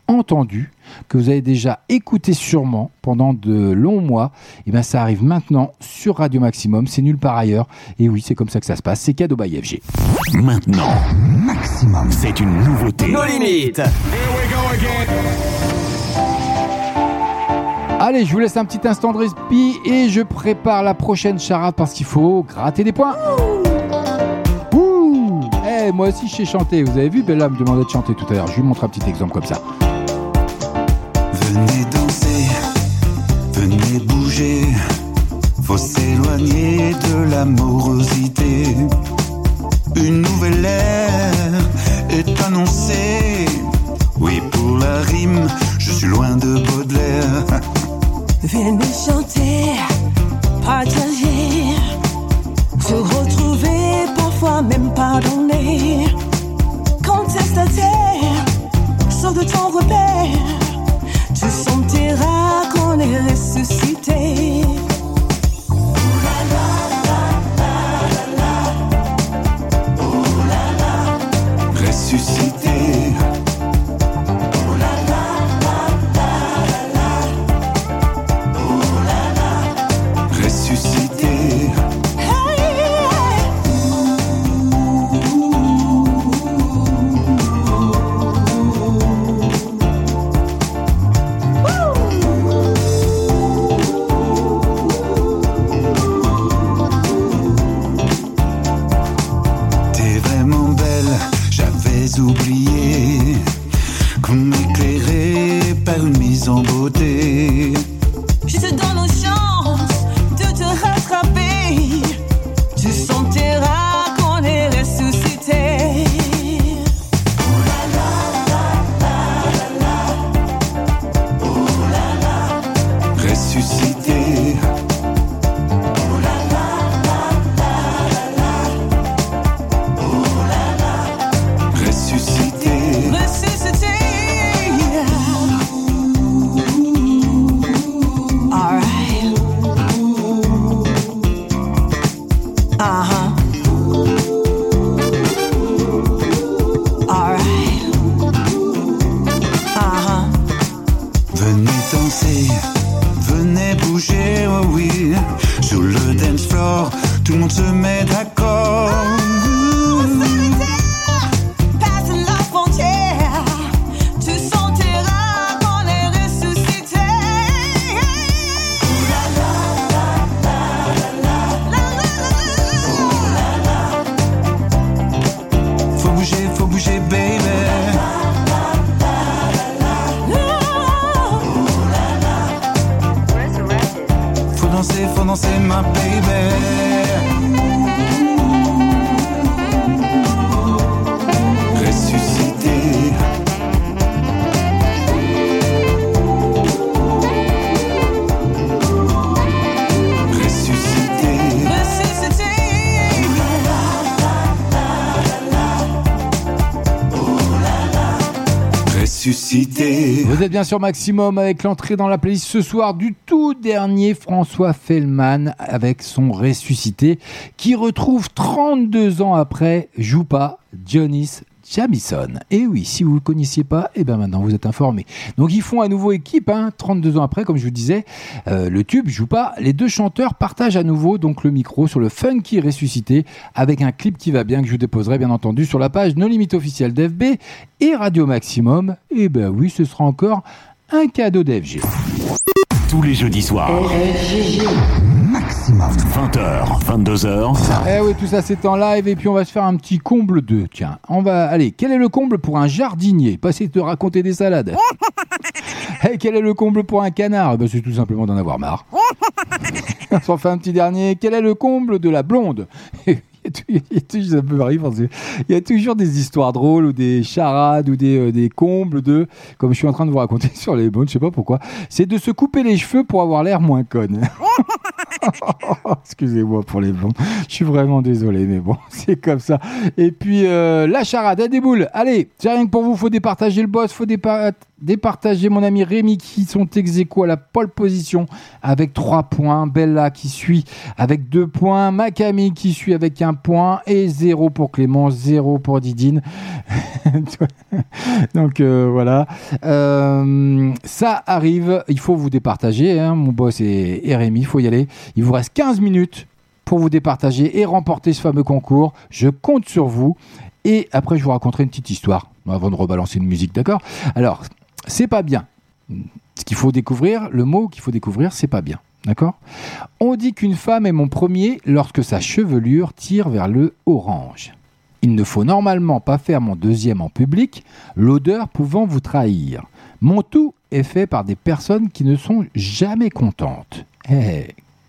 entendu, que vous avez déjà écouté sûrement pendant de longs mois, et bien ça arrive maintenant sur Radio Maximum, c'est nulle part ailleurs, et oui, c'est comme ça que ça se passe, c'est cadeau by F G. Maintenant, Maximum, c'est une nouveauté. Nos limites. Here we go again. Allez, je vous laisse un petit instant de respi et je prépare la prochaine charade parce qu'il faut gratter des points. Ouh, Ouh. Hey, moi aussi je sais chanter, vous avez vu, Bella me demandait de chanter tout à l'heure, je lui montre un petit exemple comme ça. Venez danser, venez bouger, faut s'éloigner de l'amorosité. Une nouvelle ère est annoncée. Oui, pour la rime, je suis loin de Baudelaire. Venez chanter, partager, se retrouver, parfois même pardonner. Contestataire, sors de ton repère. Tu sentiras qu'on est ressuscité. Ressuscité. ressuscité. Vous êtes bien sûr Maximum avec l'entrée dans la playlist ce soir du tout dernier François Feldman avec son ressuscité qui retrouve trente-deux ans après Joue pas Dionys Jamison. Et oui, si vous ne le connaissiez pas, et bien maintenant vous êtes informés. Donc ils font à nouveau équipe, hein, trente-deux ans après, comme je vous disais, euh, le tube Joue pas. Les deux chanteurs partagent à nouveau donc le micro sur le funky ressuscité avec un clip qui va bien, que je vous déposerai bien entendu sur la page No Limite officielle d'F B et Radio Maximum. Et bien oui, ce sera encore un cadeau d'F G. Tous les jeudis soirs. Maximum. vingt heures, vingt-deux heures. Eh oui, tout ça c'est en live et puis on va se faire un petit comble de... Tiens, on va... Allez, quel est le comble pour un jardinier? Passez de raconter des salades. Et quel est le comble pour un canard? Ben, c'est tout simplement d'en avoir marre. On s'en fait un petit dernier. Quel est le comble de la blonde? Il y a toujours des histoires drôles ou des charades ou des, euh, des combles de, comme je suis en train de vous raconter sur les bonnes, je sais pas pourquoi, c'est de se couper les cheveux pour avoir l'air moins conne. Excusez-moi pour les blondes, je suis vraiment désolé, mais bon, c'est comme ça. Et puis euh, la charade, elle déboule. Allez, j'ai rien que pour vous, faut départager le boss, faut départager. Départager mon ami Rémi qui sont ex-aequo à la pole position avec trois points, Bella qui suit avec deux points, Macami qui suit avec un point et zéro pour Clément, zéro pour Didine. Donc euh, voilà, euh, ça arrive, il faut vous départager, hein, mon boss et, et Rémi, il faut y aller. Il vous reste quinze minutes pour vous départager et remporter ce fameux concours. Je compte sur vous et après je vous raconterai une petite histoire avant de rebalancer une musique, d'accord? Alors, c'est pas bien. Ce qu'il faut découvrir, le mot qu'il faut découvrir, c'est pas bien. D'accord? On dit qu'une femme est mon premier lorsque sa chevelure tire vers le orange. Il ne faut normalement pas faire mon deuxième en public, l'odeur pouvant vous trahir. Mon tout est fait par des personnes qui ne sont jamais contentes. Eh, hey,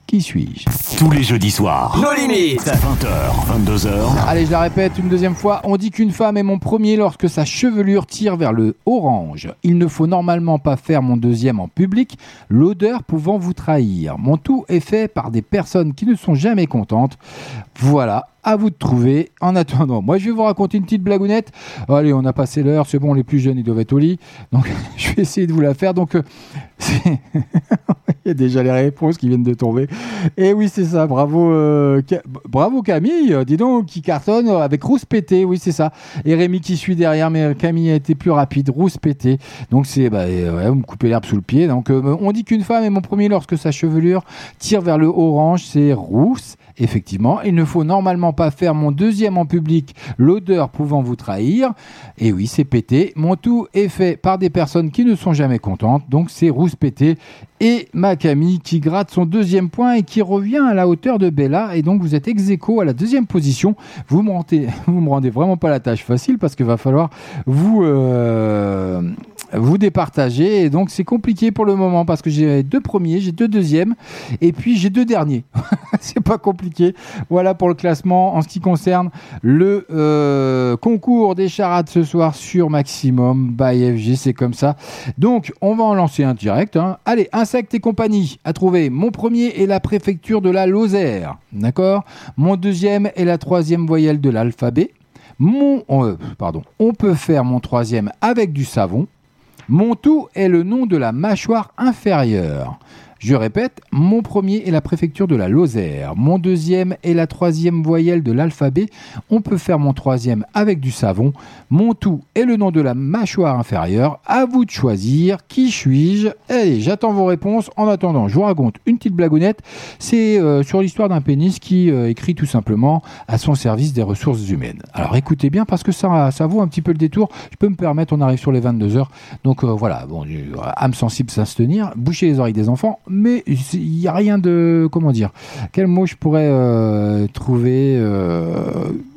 qui suis-je? Tous les jeudis soirs. No limites. vingt heures, vingt-deux heures. Allez, je la répète une deuxième fois. On dit qu'une femme est mon premier lorsque sa chevelure tire vers le orange. Il ne faut normalement pas faire mon deuxième en public, l'odeur pouvant vous trahir. Mon tout est fait par des personnes qui ne sont jamais contentes. Voilà, à vous de trouver. En attendant, moi je vais vous raconter une petite blagounette. Allez, on a passé l'heure, c'est bon, les plus jeunes ils doivent être au lit. Donc je vais essayer de vous la faire. Donc c'est... Il y a déjà les réponses qui viennent de tomber. Et oui, c'est ça. Bravo, euh, Ca... bravo Camille. Dis donc, qui cartonne avec Rousse Pété. Oui, c'est ça. Et Rémi qui suit derrière, mais Camille a été plus rapide. Rousse Pété. Donc, c'est, bah, ouais, vous me coupez l'herbe sous le pied. Donc, euh, on dit qu'une femme est mon premier lorsque sa chevelure tire vers le orange. C'est rousse. Effectivement, il ne faut normalement pas faire mon deuxième en public, l'odeur pouvant vous trahir. Et oui, c'est pété. Mon tout est fait par des personnes qui ne sont jamais contentes. Donc, c'est rousse pété. Et ma Camille qui gratte son deuxième point et qui revient à la hauteur de Bella. Et donc, vous êtes ex-aequo à la deuxième position. Vous me rendez, vous me rendez vraiment pas la tâche facile parce qu'il va falloir vous... Euh vous départagez. Et donc, c'est compliqué pour le moment parce que j'ai deux premiers, j'ai deux deuxièmes et puis j'ai deux derniers. C'est pas compliqué. Voilà pour le classement en ce qui concerne le euh, concours des charades ce soir sur Maximum by F G. C'est comme ça. Donc, on va en lancer un direct. Hein. Allez, insectes et compagnie à trouver. Mon premier est la préfecture de la Lozère. D'accord ? Mon deuxième est la troisième voyelle de l'alphabet. Mon, euh, pardon, on peut faire mon troisième avec du savon. Mon tout est le nom de la mâchoire inférieure. Je répète, mon premier est la préfecture de la Lozère. Mon deuxième est la troisième voyelle de l'alphabet. On peut faire mon troisième avec du savon. Mon tout est le nom de la mâchoire inférieure. À vous de choisir. Qui suis-je ? Allez, j'attends vos réponses. En attendant, je vous raconte une petite blagounette. C'est euh, sur l'histoire d'un pénis qui euh, écrit tout simplement à son service des ressources humaines. Alors écoutez bien parce que ça, ça vaut un petit peu le détour. Je peux me permettre, on arrive sur les vingt-deux heures. Donc euh, voilà, bon, euh, âme sensible s'abstenir. Bouchez les oreilles des enfants. Mais il n'y a rien de... Comment dire ? Quel mot je pourrais euh, trouver ? euh,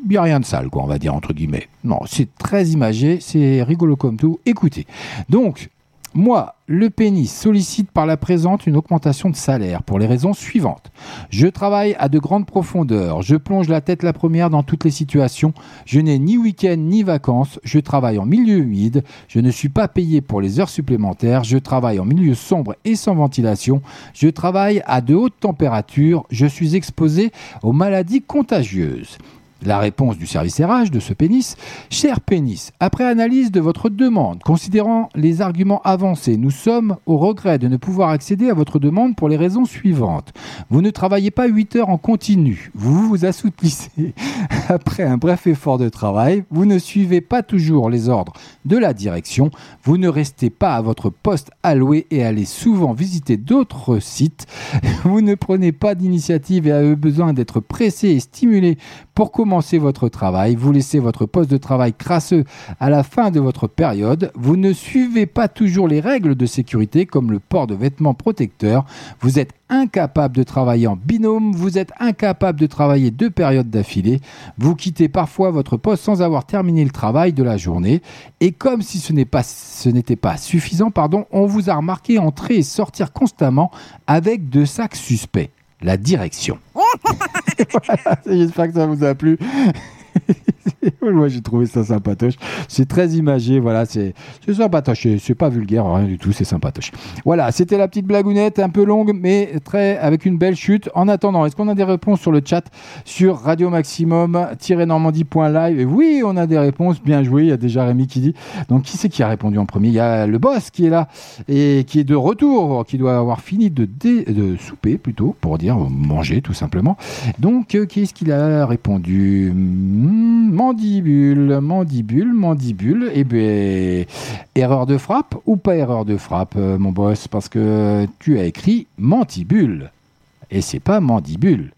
Il n'y a rien de sale, quoi, on va dire, entre guillemets. Non, c'est très imagé, c'est rigolo comme tout. Écoutez, donc, moi, le pénis sollicite par la présente une augmentation de salaire pour les raisons suivantes. Je travaille à de grandes profondeurs. Je plonge la tête la première dans toutes les situations. Je n'ai ni week-end ni vacances. Je travaille en milieu humide. Je ne suis pas payé pour les heures supplémentaires. Je travaille en milieu sombre et sans ventilation. Je travaille à de hautes températures. Je suis exposé aux maladies contagieuses. La réponse du service R H de ce pénis. Cher pénis, après analyse de votre demande, considérant les arguments avancés, nous sommes au regret de ne pouvoir accéder à votre demande pour les raisons suivantes. Vous ne travaillez pas huit heures en continu. Vous vous assouplissez après un bref effort de travail. Vous ne suivez pas toujours les ordres de la direction. Vous ne restez pas à votre poste alloué et allez souvent visiter d'autres sites. Vous ne prenez pas d'initiative et avez besoin d'être pressé et stimulé pour commencer. Commencez votre travail, vous laissez votre poste de travail crasseux à la fin de votre période, vous ne suivez pas toujours les règles de sécurité comme le port de vêtements protecteurs, vous êtes incapable de travailler en binôme, vous êtes incapable de travailler deux périodes d'affilée, vous quittez parfois votre poste sans avoir terminé le travail de la journée et comme si ce n'est pas, ce n'était pas suffisant, pardon, on vous a remarqué entrer et sortir constamment avec deux sacs suspects. La direction. Voilà, j'espère que ça vous a plu. Moi, j'ai trouvé ça sympatoche. C'est très imagé, voilà, c'est, c'est sympatoche. C'est, c'est pas vulgaire, rien du tout, c'est sympatoche. Voilà, c'était la petite blagounette, un peu longue, mais très, avec une belle chute. En attendant, est-ce qu'on a des réponses sur le chat sur radio maximum tiret normandie point live ? Et oui, on a des réponses, bien joué, il y a déjà Rémi qui dit. Donc, qui c'est qui a répondu en premier ? Il y a le boss qui est là et qui est de retour, qui doit avoir fini de, dé, de souper, plutôt, pour dire manger, tout simplement. Donc, euh, qui est-ce qu'il a répondu ? hmm, Mandibule, mandibule, mandibule. Eh bien, erreur de frappe ou pas erreur de frappe, mon boss ? Parce que tu as écrit mandibule. Et c'est pas mandibule.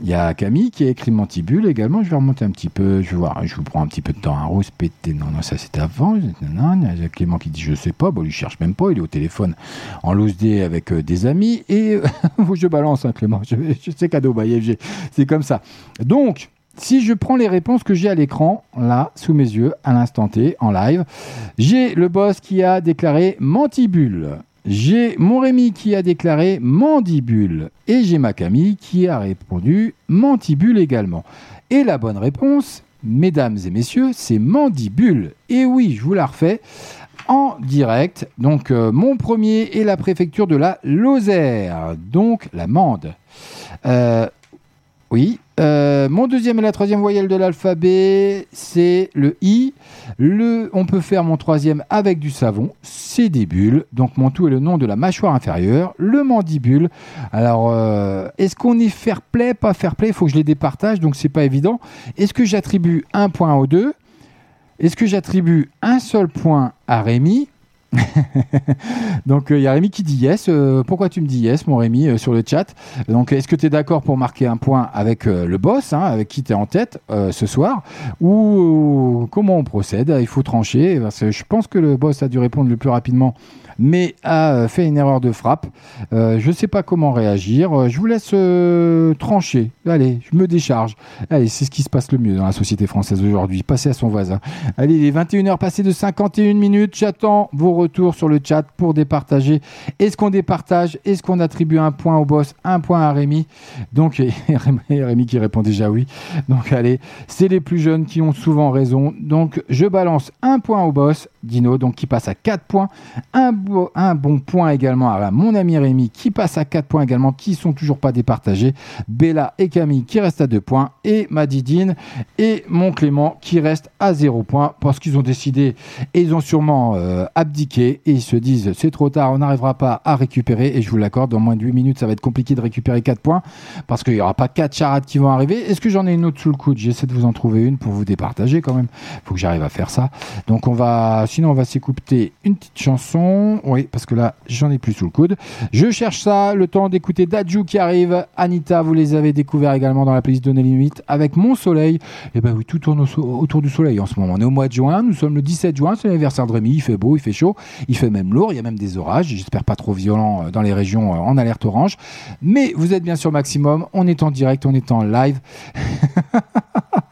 Il y a Camille qui a écrit mandibule également. Je vais remonter un petit peu. Je vais voir. Je vous prends un petit peu de temps. Un rose pété. Non, non, ça c'est avant. Il y a Clément qui dit je sais pas. Bon, il cherche même pas. Il est au téléphone en loose dé avec euh, des amis. Et je balance, hein, Clément. Je, je, c'est cadeau. Bah, F G. C'est comme ça. Donc. Si je prends les réponses que j'ai à l'écran, là, sous mes yeux, à l'instant T, en live, j'ai le boss qui a déclaré mandibule, j'ai mon Rémi qui a déclaré mandibule, et j'ai ma Camille qui a répondu mandibule également. Et la bonne réponse, mesdames et messieurs, c'est mandibule. Et oui, je vous la refais. En direct, donc euh, mon premier est la préfecture de la Lozère, donc la Mende. Euh, oui. Euh, mon deuxième et la troisième voyelle de l'alphabet, c'est le I. Le, on peut faire mon troisième avec du savon, c'est des bulles. Donc mon tout est le nom de la mâchoire inférieure, le mandibule. Alors, euh, est-ce qu'on est fair play, pas fair play ? Il faut que je les départage, donc c'est pas évident. Est-ce que j'attribue un point aux deux ? Est-ce que j'attribue un seul point à Rémi ? Donc il euh, y a Rémi qui dit yes. Euh, pourquoi tu me dis yes, mon Rémi, euh, sur le chat? Donc est-ce que tu es d'accord pour marquer un point avec euh, le boss, hein, avec qui tu es en tête euh, ce soir, ou euh, comment on procède? Il faut trancher, parce que je pense que le boss a dû répondre le plus rapidement, mais a euh, fait une erreur de frappe. Euh, je ne sais pas comment réagir. Euh, je vous laisse euh, trancher. Allez, je me décharge. Allez, c'est ce qui se passe le mieux dans la société française aujourd'hui. Passez à son voisin. Allez, les vingt et une heures passées de cinquante et une minutes. J'attends vos retour sur le chat pour départager. Est-ce qu'on départage? Est-ce qu'on attribue un point au boss, un point à Rémi? Donc Rémi qui répond déjà oui. Donc allez, c'est les plus jeunes qui ont souvent raison. Donc je balance un point au boss, Dino, donc qui passe à quatre points. Un, bo- un bon point également à mon ami Rémi qui passe à quatre points également, qui sont toujours pas départagés. Bella et Camille qui restent à deux points, et ma Didine et mon Clément qui restent à zéro point, parce qu'ils ont décidé et ils ont sûrement euh, abdiqué. Et ils se disent c'est trop tard, on n'arrivera pas à récupérer, et je vous l'accorde, dans moins de huit minutes ça va être compliqué de récupérer quatre points parce qu'il n'y aura pas quatre charades qui vont arriver. Est-ce que j'en ai une autre sous le coude? J'essaie de vous en trouver une pour vous départager quand même, il faut que j'arrive à faire ça. Donc on va, sinon on va s'écouter une petite chanson, oui, parce que là j'en ai plus sous le coude, je cherche ça, le temps d'écouter Dadju qui arrive, Anita, vous les avez découverts également dans la playlist de No Limit avec Mon Soleil. Et ben oui, tout tourne au so- autour du soleil en ce moment, on est au mois de juin, nous sommes le dix-sept juin, c'est l'anniversaire de Rémi, il fait beau, il fait chaud, il fait même lourd, il y a même des orages, j'espère pas trop violents dans les régions en alerte orange, mais vous êtes bien sûr Maximum, on est en direct, on est en live.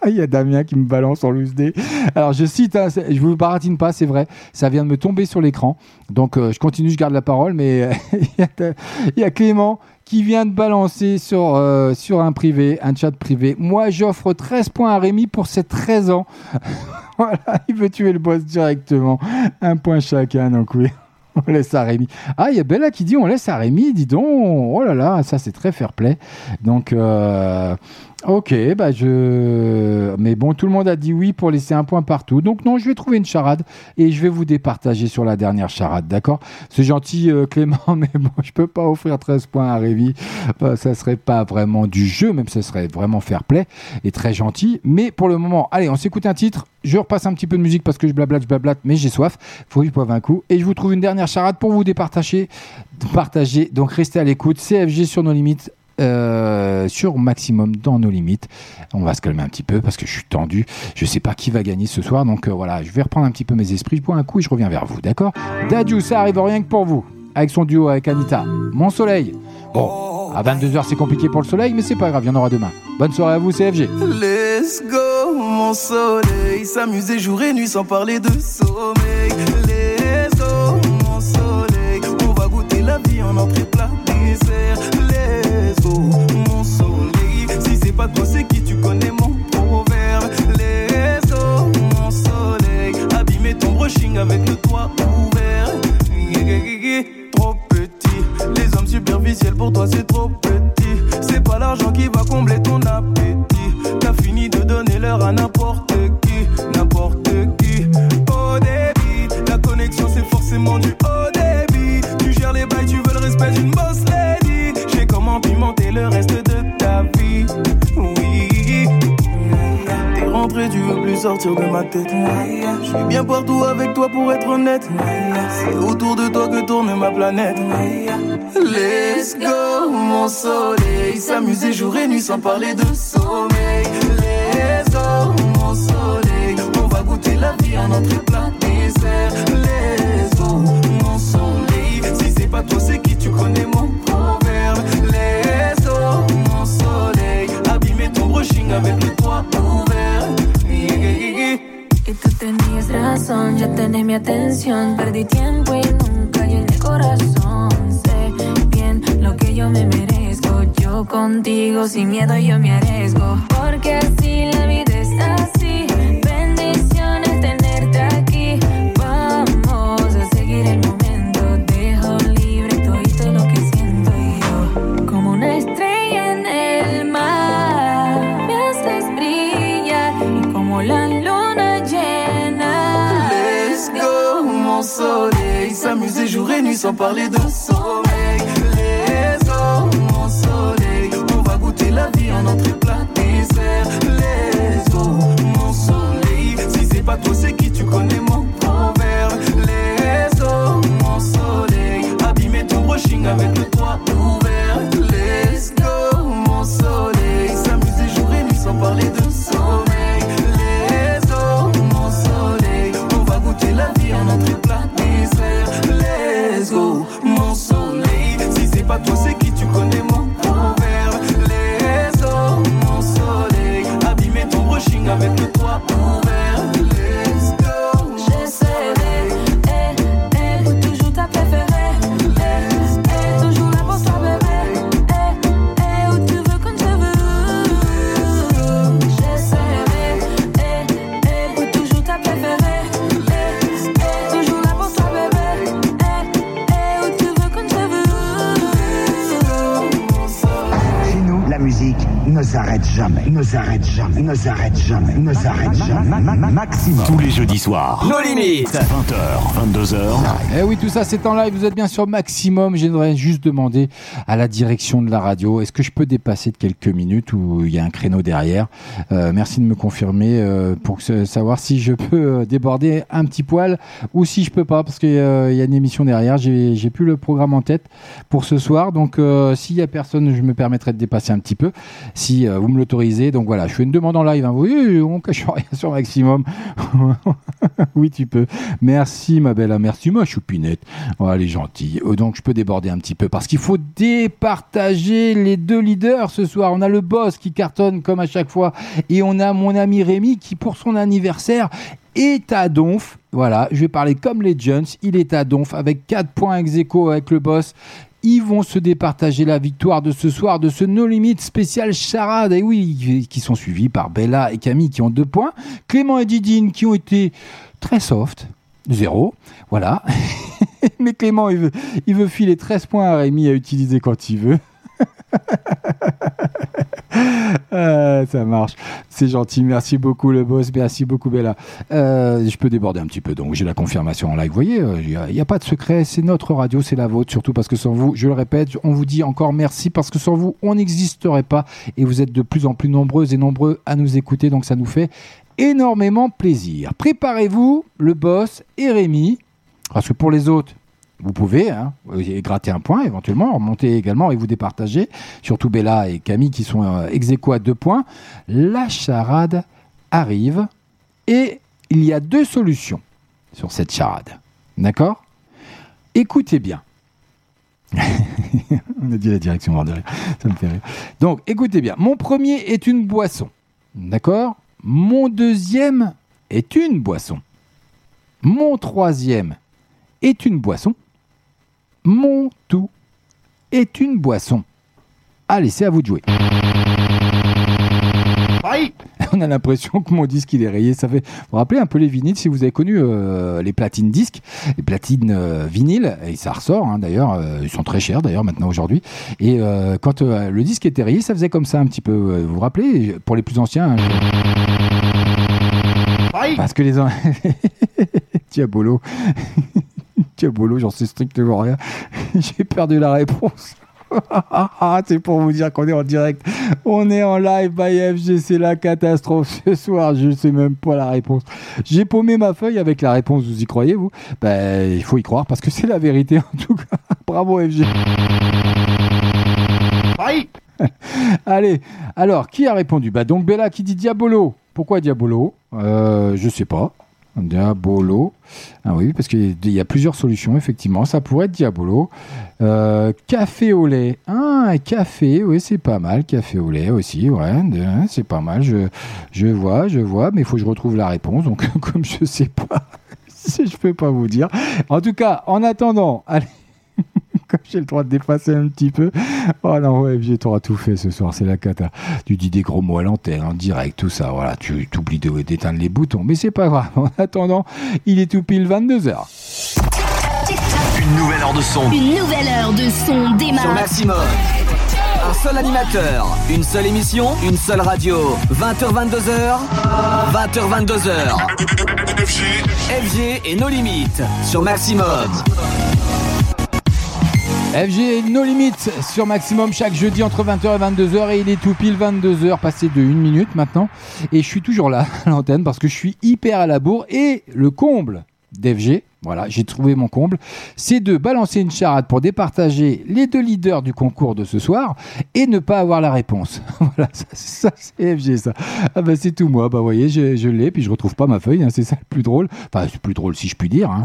Il y a Damien qui me balance en l'U S D. Alors je cite, hein, je vous baratine pas, c'est vrai, ça vient de me tomber sur l'écran, donc euh, je continue, je garde la parole, mais il euh, y, y a Clément qui vient de balancer sur, euh, sur un privé, un chat privé. Moi, j'offre treize points à Rémi pour ses treize ans. Voilà, il veut tuer le boss directement. Un point chacun, donc oui. On laisse à Rémi. Ah, il y a Bella qui dit on laisse à Rémi, dis donc. Oh là là, ça c'est très fair play. Donc, euh, ok, bah je. Mais bon, tout le monde a dit oui pour laisser un point partout. Donc non, je vais trouver une charade et je vais vous départager sur la dernière charade, d'accord? C'est gentil euh, Clément, mais bon, je peux pas offrir treize points à Rémi. Bah, ça serait pas vraiment du jeu, même ça serait vraiment fair play et très gentil. Mais pour le moment, allez, on s'écoute un titre. Je repasse un petit peu de musique parce que je blablate, je blablate, mais j'ai soif. Faut que je boive un coup. Et je vous trouve une dernière charade pour vous départager. Partager. Donc restez à l'écoute. C F G sur nos limites. Euh, sur Maximum dans nos limites. On va se calmer un petit peu parce que je suis tendu. Je sais pas qui va gagner ce soir. Donc euh, voilà, je vais reprendre un petit peu mes esprits. Je bois un coup et je reviens vers vous. D'accord? Dadju, ça arrive rien que pour vous. Avec son duo avec Anita. Mon soleil. Bon, à vingt-deux heures, c'est compliqué pour le soleil, mais c'est pas grave, il y en aura demain. Bonne soirée à vous, C F G. Let's go, mon soleil, s'amuser jour et nuit sans parler de sommeil. Let's go, mon soleil, on va goûter la vie en entrée plat dessert. Let's go, mon soleil, si c'est pas toi, c'est qui? Tu connais mon proverbe. Let's go, mon soleil, abîmer ton brushing avec le toit ouvert. Trop petit, les hommes superficiels pour toi c'est trop petit. C'est pas l'argent qui va combler ton appétit. T'as fini de donner l'heure à n'importe qui, n'importe qui. Au débit, la connexion c'est forcément du haut débit. Tu gères les bails, tu veux le respect d'une boss lady. J'ai comment pimenter le reste de ta vie. Oui, t'es rentré, tu veux plus sortir de ma tête. Je suis bien partout avec toi pour être honnête. C'est autour de toi que tourne ma planète. Let's go, mon soleil, s'amuser jour et nuit sans parler de sommeil. Let's go, mon soleil, on va goûter la vie à notre plat dessert. Let's go, mon soleil, si c'est pas toi c'est qui? Tu connais mon proverbe. Let's go, mon soleil, abîmer ton brushing avec le toit ouvert. Y tú tenías razón, ya tenés mi atención. Perdí tiempo y nunca llené el corazón. Sé bien lo que yo me merezco. Yo contigo sin miedo yo me arriesgo. Porque así la vida es así. Bendiciones tenerte aquí. Vamos a seguir el momento. Dejo libre todo y todo lo que siento. Y yo como una estrella en el mar me haces brillar. Y como la luna soleil, s'amuser jour et nuit sans parler de sommeil. Let's go, mon soleil, on va goûter la vie à notre plat dessert. Let's go, mon soleil, si c'est pas toi c'est qui? Tu connais mon proverbe. Let's go, la musique ne s'arrête jamais, ne s'arrête jamais, ne s'arrête jamais, ne s'arrête jamais. Maximum. Tous les jeudis soirs. Nos limites. vingt heures, vingt-deux heures. Eh oui, tout ça c'est en live, vous êtes bien sûr Maximum. J'aimerais juste demander à la direction de la radio, est-ce que je peux dépasser de quelques minutes ou il y a un créneau derrière? euh, Merci de me confirmer euh, pour que, savoir si je peux déborder un petit poil ou si je peux pas, parce qu'il euh, y a une émission derrière, j'ai, j'ai plus le programme en tête pour ce soir. Donc euh, s'il y a personne, je me permettrai de dépasser un petit peu si euh, vous me l'autorisez. Donc voilà, je fais une demande en live, hein. Oui, on cache rien sur Maximum. Oui, tu peux. Merci ma belle, merci ma choupinette. Oh, elle est gentille. Donc je peux déborder un petit peu parce qu'il faut départager les deux leaders ce soir. On a le boss qui cartonne comme à chaque fois et on a mon ami Rémi qui pour son anniversaire est à Donf. Voilà, je vais parler comme les Jones, il est à Donf avec quatre points ex-aequo avec le boss. Ils vont se départager la victoire de ce soir, de ce No Limit spécial charade. Et oui, qui sont suivis par Bella et Camille qui ont deux points. Clément et Didine qui ont été très soft, zéro. Voilà. Mais Clément, il veut, il veut filer treize points à Rémi à utiliser quand il veut. Ah, ça marche, c'est gentil, merci beaucoup le boss, merci beaucoup Bella. Euh, je peux déborder un petit peu, donc j'ai la confirmation en live, vous voyez, il n'y a, a pas de secret, c'est notre radio, c'est la vôtre, surtout parce que sans vous, je le répète, on vous dit encore merci, parce que sans vous, on n'existerait pas, et vous êtes de plus en plus nombreuses et nombreux à nous écouter, donc ça nous fait énormément plaisir. Préparez-vous, le boss et Rémi, parce que pour les autres, vous pouvez hein, gratter un point, éventuellement remonter également et vous départager. Surtout Bella et Camille qui sont euh, ex aequo à deux points. La charade arrive et il y a deux solutions sur cette charade. D'accord ? Écoutez bien. On a dit la direction, bordel. Ça me fait rire. Donc, écoutez bien. Mon premier est une boisson. D'accord ? Mon deuxième est une boisson. Mon troisième est une boisson. Mon tout est une boisson. Allez, c'est à vous de jouer. Aïe. On a l'impression que mon disque il est rayé. Ça fait... Vous vous rappelez un peu les vinyles, si vous avez connu euh, les platines disques, les platines euh, vinyles, et ça ressort hein, d'ailleurs, euh, ils sont très chers d'ailleurs maintenant aujourd'hui. Et euh, quand euh, le disque était rayé, ça faisait comme ça un petit peu. Euh, vous vous rappelez, pour les plus anciens. Hein, Aïe. Parce que les. Diabolo. Diabolo, j'en sais strictement rien. J'ai perdu la réponse. C'est pour vous dire qu'on est en direct. On est en live by F G, c'est la catastrophe ce soir. Je ne sais même pas la réponse. J'ai paumé ma feuille avec la réponse. Vous y croyez, vous ? Ben, il faut y croire parce que c'est la vérité en tout cas. Bravo F G. Aïe. Allez, alors qui a répondu ? Bah donc Bella qui dit Diabolo. Pourquoi Diabolo ? euh, Je ne sais pas. Diabolo. Ah oui, parce qu'il y a plusieurs solutions, effectivement. Ça pourrait être Diabolo. Euh, café au lait. Ah, café, oui, c'est pas mal. Café au lait aussi, ouais, c'est pas mal. Je, je vois, je vois, mais il faut que je retrouve la réponse. Donc, comme je sais pas, je peux pas vous dire. En tout cas, en attendant, allez. Comme j'ai le droit de dépasser un petit peu. Oh non, ouais, F G, t'auras tout fait ce soir, c'est la cata. Tu dis des gros mots à l'antenne, en direct, tout ça. Voilà, tu t'oublies de, d'éteindre les boutons, mais c'est pas grave. En attendant, il est tout pile vingt-deux heures. Une nouvelle heure de son. Une nouvelle heure de son démarre. Sur Maximum. Un seul animateur, une seule émission, une seule radio. vingt heures vingt-deux heures. vingt heures vingt-deux heures. F G. F G et nos limites. Sur Maximum. F G No Limites sur Maximum chaque jeudi entre vingt heures et vingt-deux heures et il est tout pile vingt-deux heures, passé de une minute maintenant et je suis toujours là à l'antenne parce que je suis hyper à la bourre et le comble d'F G, voilà j'ai trouvé mon comble, c'est de balancer une charade pour départager les deux leaders du concours de ce soir et ne pas avoir la réponse. Voilà, ça, ça c'est F G ça. Ah bah c'est tout moi, bah vous voyez je, je l'ai puis je retrouve pas ma feuille, hein, c'est ça le plus drôle, enfin c'est plus drôle si je puis dire. Hein.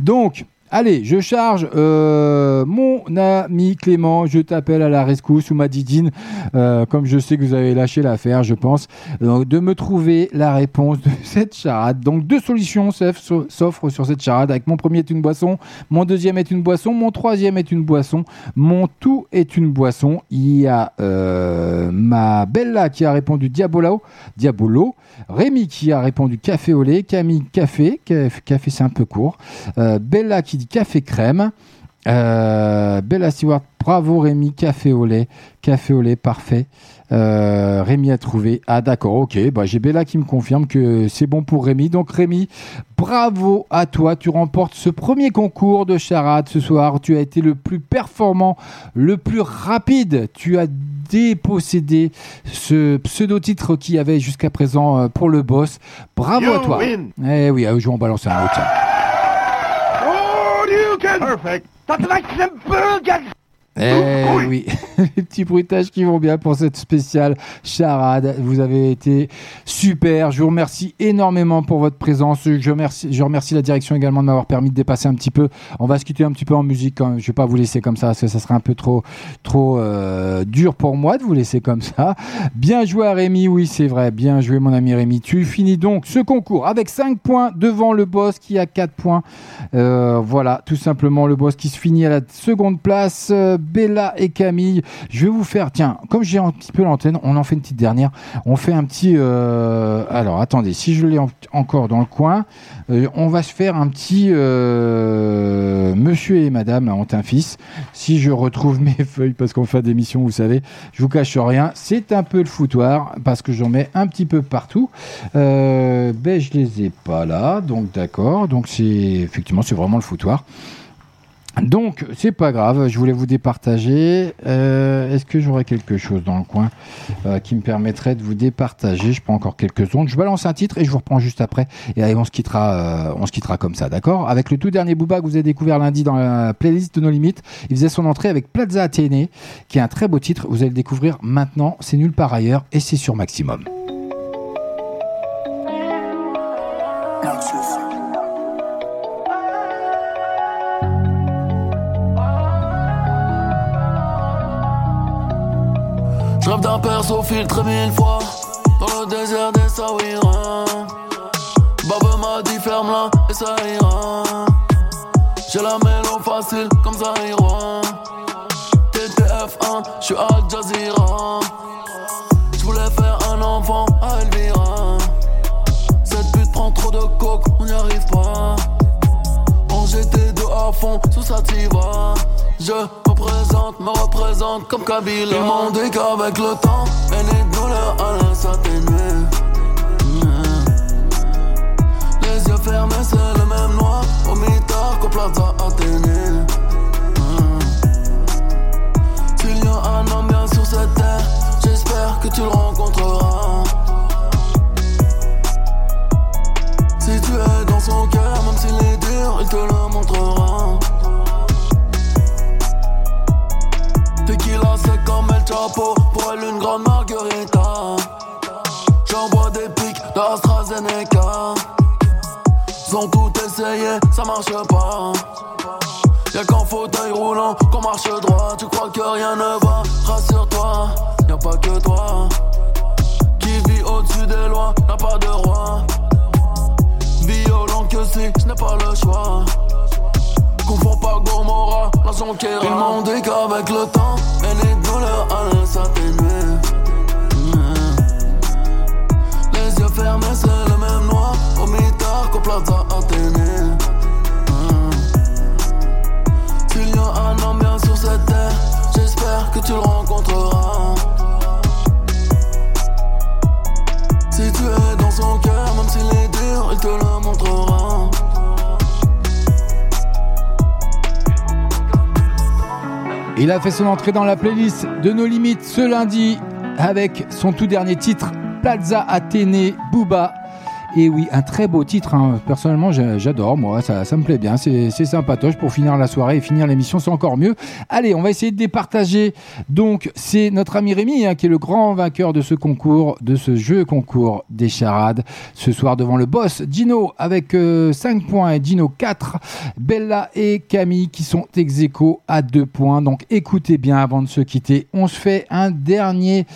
Donc allez, je charge euh, mon ami Clément, je t'appelle à la rescousse ou ma Didine, euh, comme je sais que vous avez lâché l'affaire, je pense, euh, de me trouver la réponse de cette charade. Donc deux solutions s'offrent sur cette charade, avec mon premier est une boisson, mon deuxième est une boisson, mon troisième est une boisson, mon tout est une boisson. Il y a euh, ma Bella qui a répondu Diabolo, Diabolo, Rémi qui a répondu café au lait, Camille café, café, café c'est un peu court, euh, Bella qui dit café crème, euh, Bella Stewart Bravo Rémi, café au lait, café au lait, parfait. Euh, Rémi a trouvé. Ah d'accord, ok. Bah, j'ai Bella qui me confirme que c'est bon pour Rémi. Donc Rémi, bravo à toi. Tu remportes ce premier concours de charade ce soir. Tu as été le plus performant, le plus rapide. Tu as dépossédé ce pseudo-titre qu'il y avait jusqu'à présent pour le boss. Bravo you à toi. Win. Eh oui, à eux, on balance un autre. Oh, you can... Perfect. That's like simple... Eh oui, les petits bruitages qui vont bien pour cette spéciale charade. Vous avez été super. Je vous remercie énormément pour votre présence. Je remercie, je remercie la direction également de m'avoir permis de dépasser un petit peu. On va se quitter un petit peu en musique quand même. Je vais pas vous laisser comme ça parce que ça serait un peu trop, trop euh, dur pour moi de vous laisser comme ça. Bien joué à Rémi, oui c'est vrai. Bien joué mon ami Rémi. Tu finis donc ce concours avec cinq points devant le boss qui a quatre points. Euh, voilà, tout simplement le boss qui se finit à la seconde place. Bella et Camille, je vais vous faire, tiens, comme j'ai un petit peu l'antenne, on en fait une petite dernière, on fait un petit euh, alors attendez, si je l'ai en, encore dans le coin, euh, on va se faire un petit euh, monsieur et madame ont un fils, si je retrouve mes feuilles, parce qu'on fait des missions, vous savez, je vous cache rien, c'est un peu le foutoir, parce que j'en mets un petit peu partout, euh, ben je les ai pas là, donc d'accord, donc c'est, effectivement c'est vraiment le foutoir. Donc, c'est pas grave, je voulais vous départager. Euh, est-ce que j'aurais quelque chose dans le coin euh, qui me permettrait de vous départager ? Je prends encore quelques secondes. Je balance un titre et je vous reprends juste après. Et allez, on se quittera, euh, on se quittera comme ça, d'accord ? Avec le tout dernier Booba que vous avez découvert lundi dans la playlist de nos limites. Il faisait son entrée avec Plaza Athénée, qui est un très beau titre. Vous allez le découvrir maintenant. C'est nulle part ailleurs et c'est sur Maximum. Je rêve d'un perso filtré mille fois dans le désert des Saouirins. Bab m'a dit ferme-la et ça ira. J'ai la mélo facile comme Zahira. T T F un, j'suis à Jazeera. J'voulais faire un enfant à Elvira. Cette pute prend trop de coke, on n'y arrive pas. On jetait deux à fond sous Sativa. Je me présente, me représente comme Kabila. Ils m'ont dit qu'avec le temps, et les douleurs allaient s'atténuer. Mmh. Les yeux fermés, c'est le même noir au mitard qu'au Plaza Athénée. Mmh. S'il y a un homme bien sur cette terre, j'espère que tu le rencontreras. Si tu es dans son cœur, même s'il est dur, il te le montrera. Tequila c'est comme El Chapo, pour elle une grande margarita. J'envoie des pics d'AstraZeneca. Ils ont tout essayé, ça marche pas. Y'a qu'en fauteuil roulant qu'on marche droit. Tu crois que rien ne va, rassure-toi, y'a pas que toi. Qui vit au-dessus des lois, n'a pas de roi. Violent que si, je n'ai pas le choix. Confonds pas Gomorrah, la Jonquera. Ils m'ont dit qu'avec le temps, et les douleurs allaient s'atténuer. Mmh. Les yeux fermés, c'est le même noir au mitard qu'au Plaza Athénée. Mmh. S'il y a un homme bien sur cette terre, j'espère que tu le rencontreras. Si tu es dans son cœur, même s'il est dur, il te le montrera. Il a fait son entrée dans la playlist de nos limites ce lundi avec son tout dernier titre, Plaza Athénée, Booba. Et oui, un très beau titre, hein. Personnellement j'adore, moi ça, ça me plaît bien, c'est, c'est sympatoche pour finir la soirée et finir l'émission, c'est encore mieux. Allez, on va essayer de départager, donc c'est notre ami Rémi hein, qui est le grand vainqueur de ce concours, de ce jeu concours des charades, ce soir devant le boss, Gino avec euh, cinq points et Gino quatre, Bella et Camille qui sont ex-aequo à deux points, donc écoutez bien avant de se quitter, on se fait un dernier,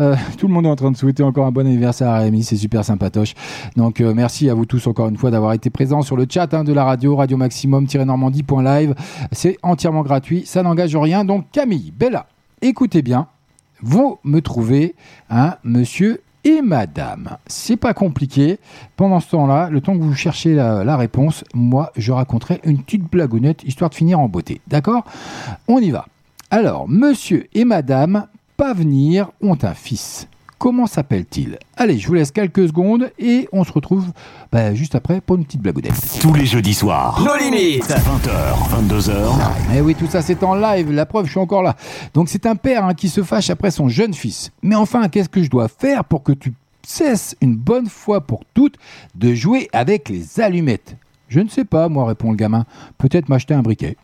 euh, tout le monde est en train de souhaiter encore un bon anniversaire à Rémi, c'est super sympatoche. Non, donc euh, merci à vous tous encore une fois d'avoir été présents sur le chat hein, de la radio, radio maximum tiret normandie point live. C'est entièrement gratuit, ça n'engage rien. Donc Camille, Bella, écoutez bien, vous me trouvez un monsieur et madame. C'est pas compliqué. Pendant ce temps-là, le temps que vous cherchez la, la réponse, moi je raconterai une petite blagounette histoire de finir en beauté. D'accord ? On y va. Alors, monsieur et madame Pavenir ont un fils. Comment s'appelle-t-il ? Allez, je vous laisse quelques secondes et on se retrouve bah, juste après pour une petite blagoudette. Tous les jeudis soirs, nos limites, vingt heures, vingt-deux heures. Eh oui, tout ça c'est en live, la preuve, je suis encore là. Donc c'est un père hein, qui se fâche après son jeune fils. Mais enfin, qu'est-ce que je dois faire pour que tu cesses une bonne fois pour toutes de jouer avec les allumettes ? Je ne sais pas, moi, répond le gamin. Peut-être m'acheter un briquet.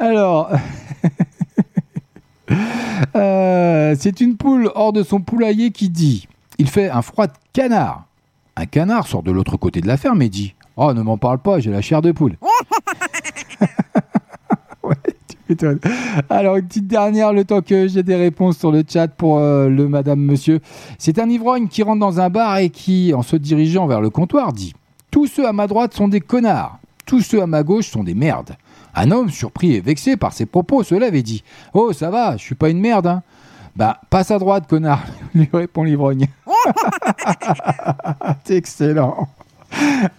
Alors... Euh, c'est une poule hors de son poulailler qui dit. Il fait un froid de canard. Un canard sort de l'autre côté de la ferme et dit : oh, ne m'en parle pas, j'ai la chair de poule. Ouais, tu m'étonnes. Alors, une petite dernière, le temps que j'ai des réponses sur le chat pour euh, le madame, monsieur. C'est un ivrogne qui rentre dans un bar et qui, en se dirigeant vers le comptoir, dit : tous ceux à ma droite sont des connards, tous ceux à ma gauche sont des merdes. Un homme, surpris et vexé par ses propos, se lève et dit « Oh, ça va, je suis pas une merde, hein !»« Bah, passe à droite, connard !» lui répond l'ivrogne. C'est excellent.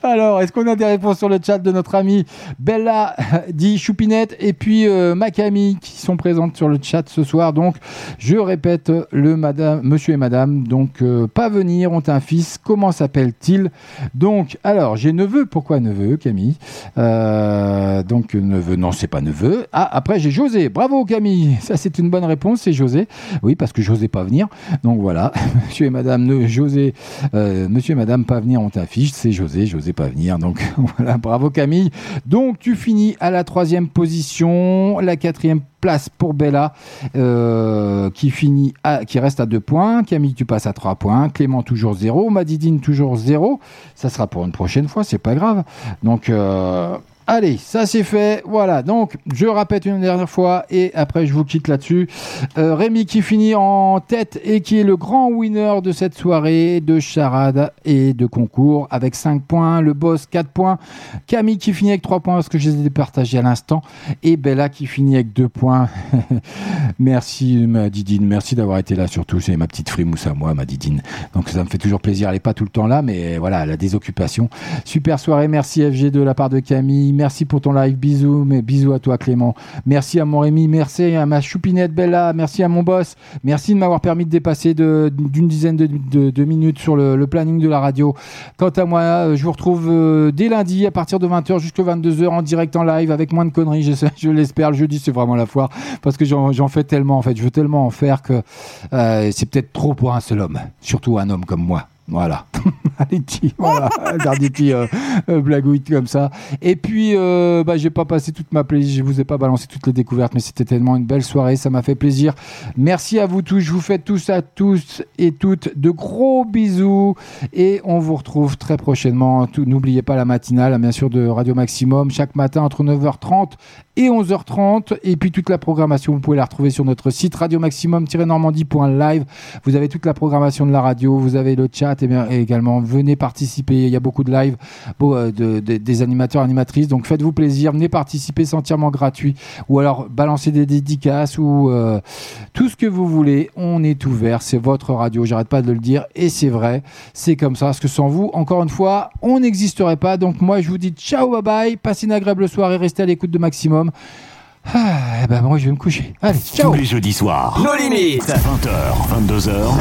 Alors, est-ce qu'on a des réponses sur le chat de notre ami Bella, dit Choupinette, et puis euh, Macami, qui sont présentes sur le chat ce soir. Donc, je répète, le madame, monsieur et madame, donc, euh, Pavenir ont un fils, comment s'appelle-t-il ? Donc, alors, j'ai neveu, pourquoi neveu, Camille ? euh, Donc, neveu, non, c'est pas neveu. Ah, après, j'ai José, bravo Camille, ça c'est une bonne réponse, c'est José. Oui, parce que José Pavenir, donc voilà, monsieur et madame, José, euh, monsieur et madame Pavenir ont un fils, c'est José. José, José Pavenir, donc voilà, bravo Camille. Donc tu finis à la troisième position, la quatrième place pour Bella, euh, qui finit, à, qui reste à deux points. Camille, tu passes à trois points. Clément toujours zéro, Madidine toujours zéro. Ça sera pour une prochaine fois, c'est pas grave. Donc euh, allez, ça c'est fait. Voilà. Donc je répète une dernière fois et après je vous quitte là-dessus. Euh, Rémi qui finit en tête et qui est le grand winner de cette soirée de charade et de concours avec cinq points. Le boss quatre points. Camille qui finit avec trois points parce que je les ai partagés à l'instant et Bella qui finit avec deux points. Merci ma Didine, merci d'avoir été là surtout, c'est ma petite frimousse à moi ma Didine, donc ça me fait toujours plaisir, elle n'est pas tout le temps là mais voilà, elle a des occupations. Super soirée, merci F G de la part de Camille, merci pour ton live, bisous, mais bisous à toi Clément, merci à mon Rémi, merci à ma choupinette Bella, merci à mon boss, merci de m'avoir permis de dépasser de, d'une dizaine de, de, de minutes sur le, le planning de la radio. Quant à moi, je vous retrouve dès lundi à partir de vingt heures jusqu'à vingt-deux heures en direct en live avec moins de conneries, je, je l'espère, le jeudi c'est vraiment la foire parce que j'en, j'en fais tellement en fait, je veux tellement en faire que euh, c'est peut-être trop pour un seul homme, surtout un homme comme moi. Voilà, allez petit, voilà, des petits euh, euh, blagouilles comme ça. Et puis, euh, bah, j'ai pas passé toute ma playlist, je vous ai pas balancé toutes les découvertes, mais c'était tellement une belle soirée, ça m'a fait plaisir. Merci à vous tous, je vous fais tous à tous et toutes de gros bisous et on vous retrouve très prochainement. Tout, n'oubliez pas la matinale, bien sûr, de Radio Maximum, chaque matin entre neuf heures trente et onze heures trente. Et puis toute la programmation, vous pouvez la retrouver sur notre site radio maximum tiret normandie point live. Vous avez toute la programmation de la radio, vous avez le chat. Et bien, et également, venez participer. Il y a beaucoup de lives de, de, de, des animateurs, animatrices. Donc, faites-vous plaisir. Venez participer, c'est entièrement gratuit. Ou alors, balancez des dédicaces ou euh, tout ce que vous voulez. On est ouvert. C'est votre radio. J'arrête pas de le dire. Et c'est vrai. C'est comme ça. Parce que sans vous, encore une fois, on n'existerait pas. Donc, moi, je vous dis ciao, bye bye. Passez une agréable soirée. Restez à l'écoute de Maximum. Ah, ben, moi, je vais me coucher. Allez, ciao. Tous les jeudis soirs, nos limites. vingt heures, vingt-deux heures.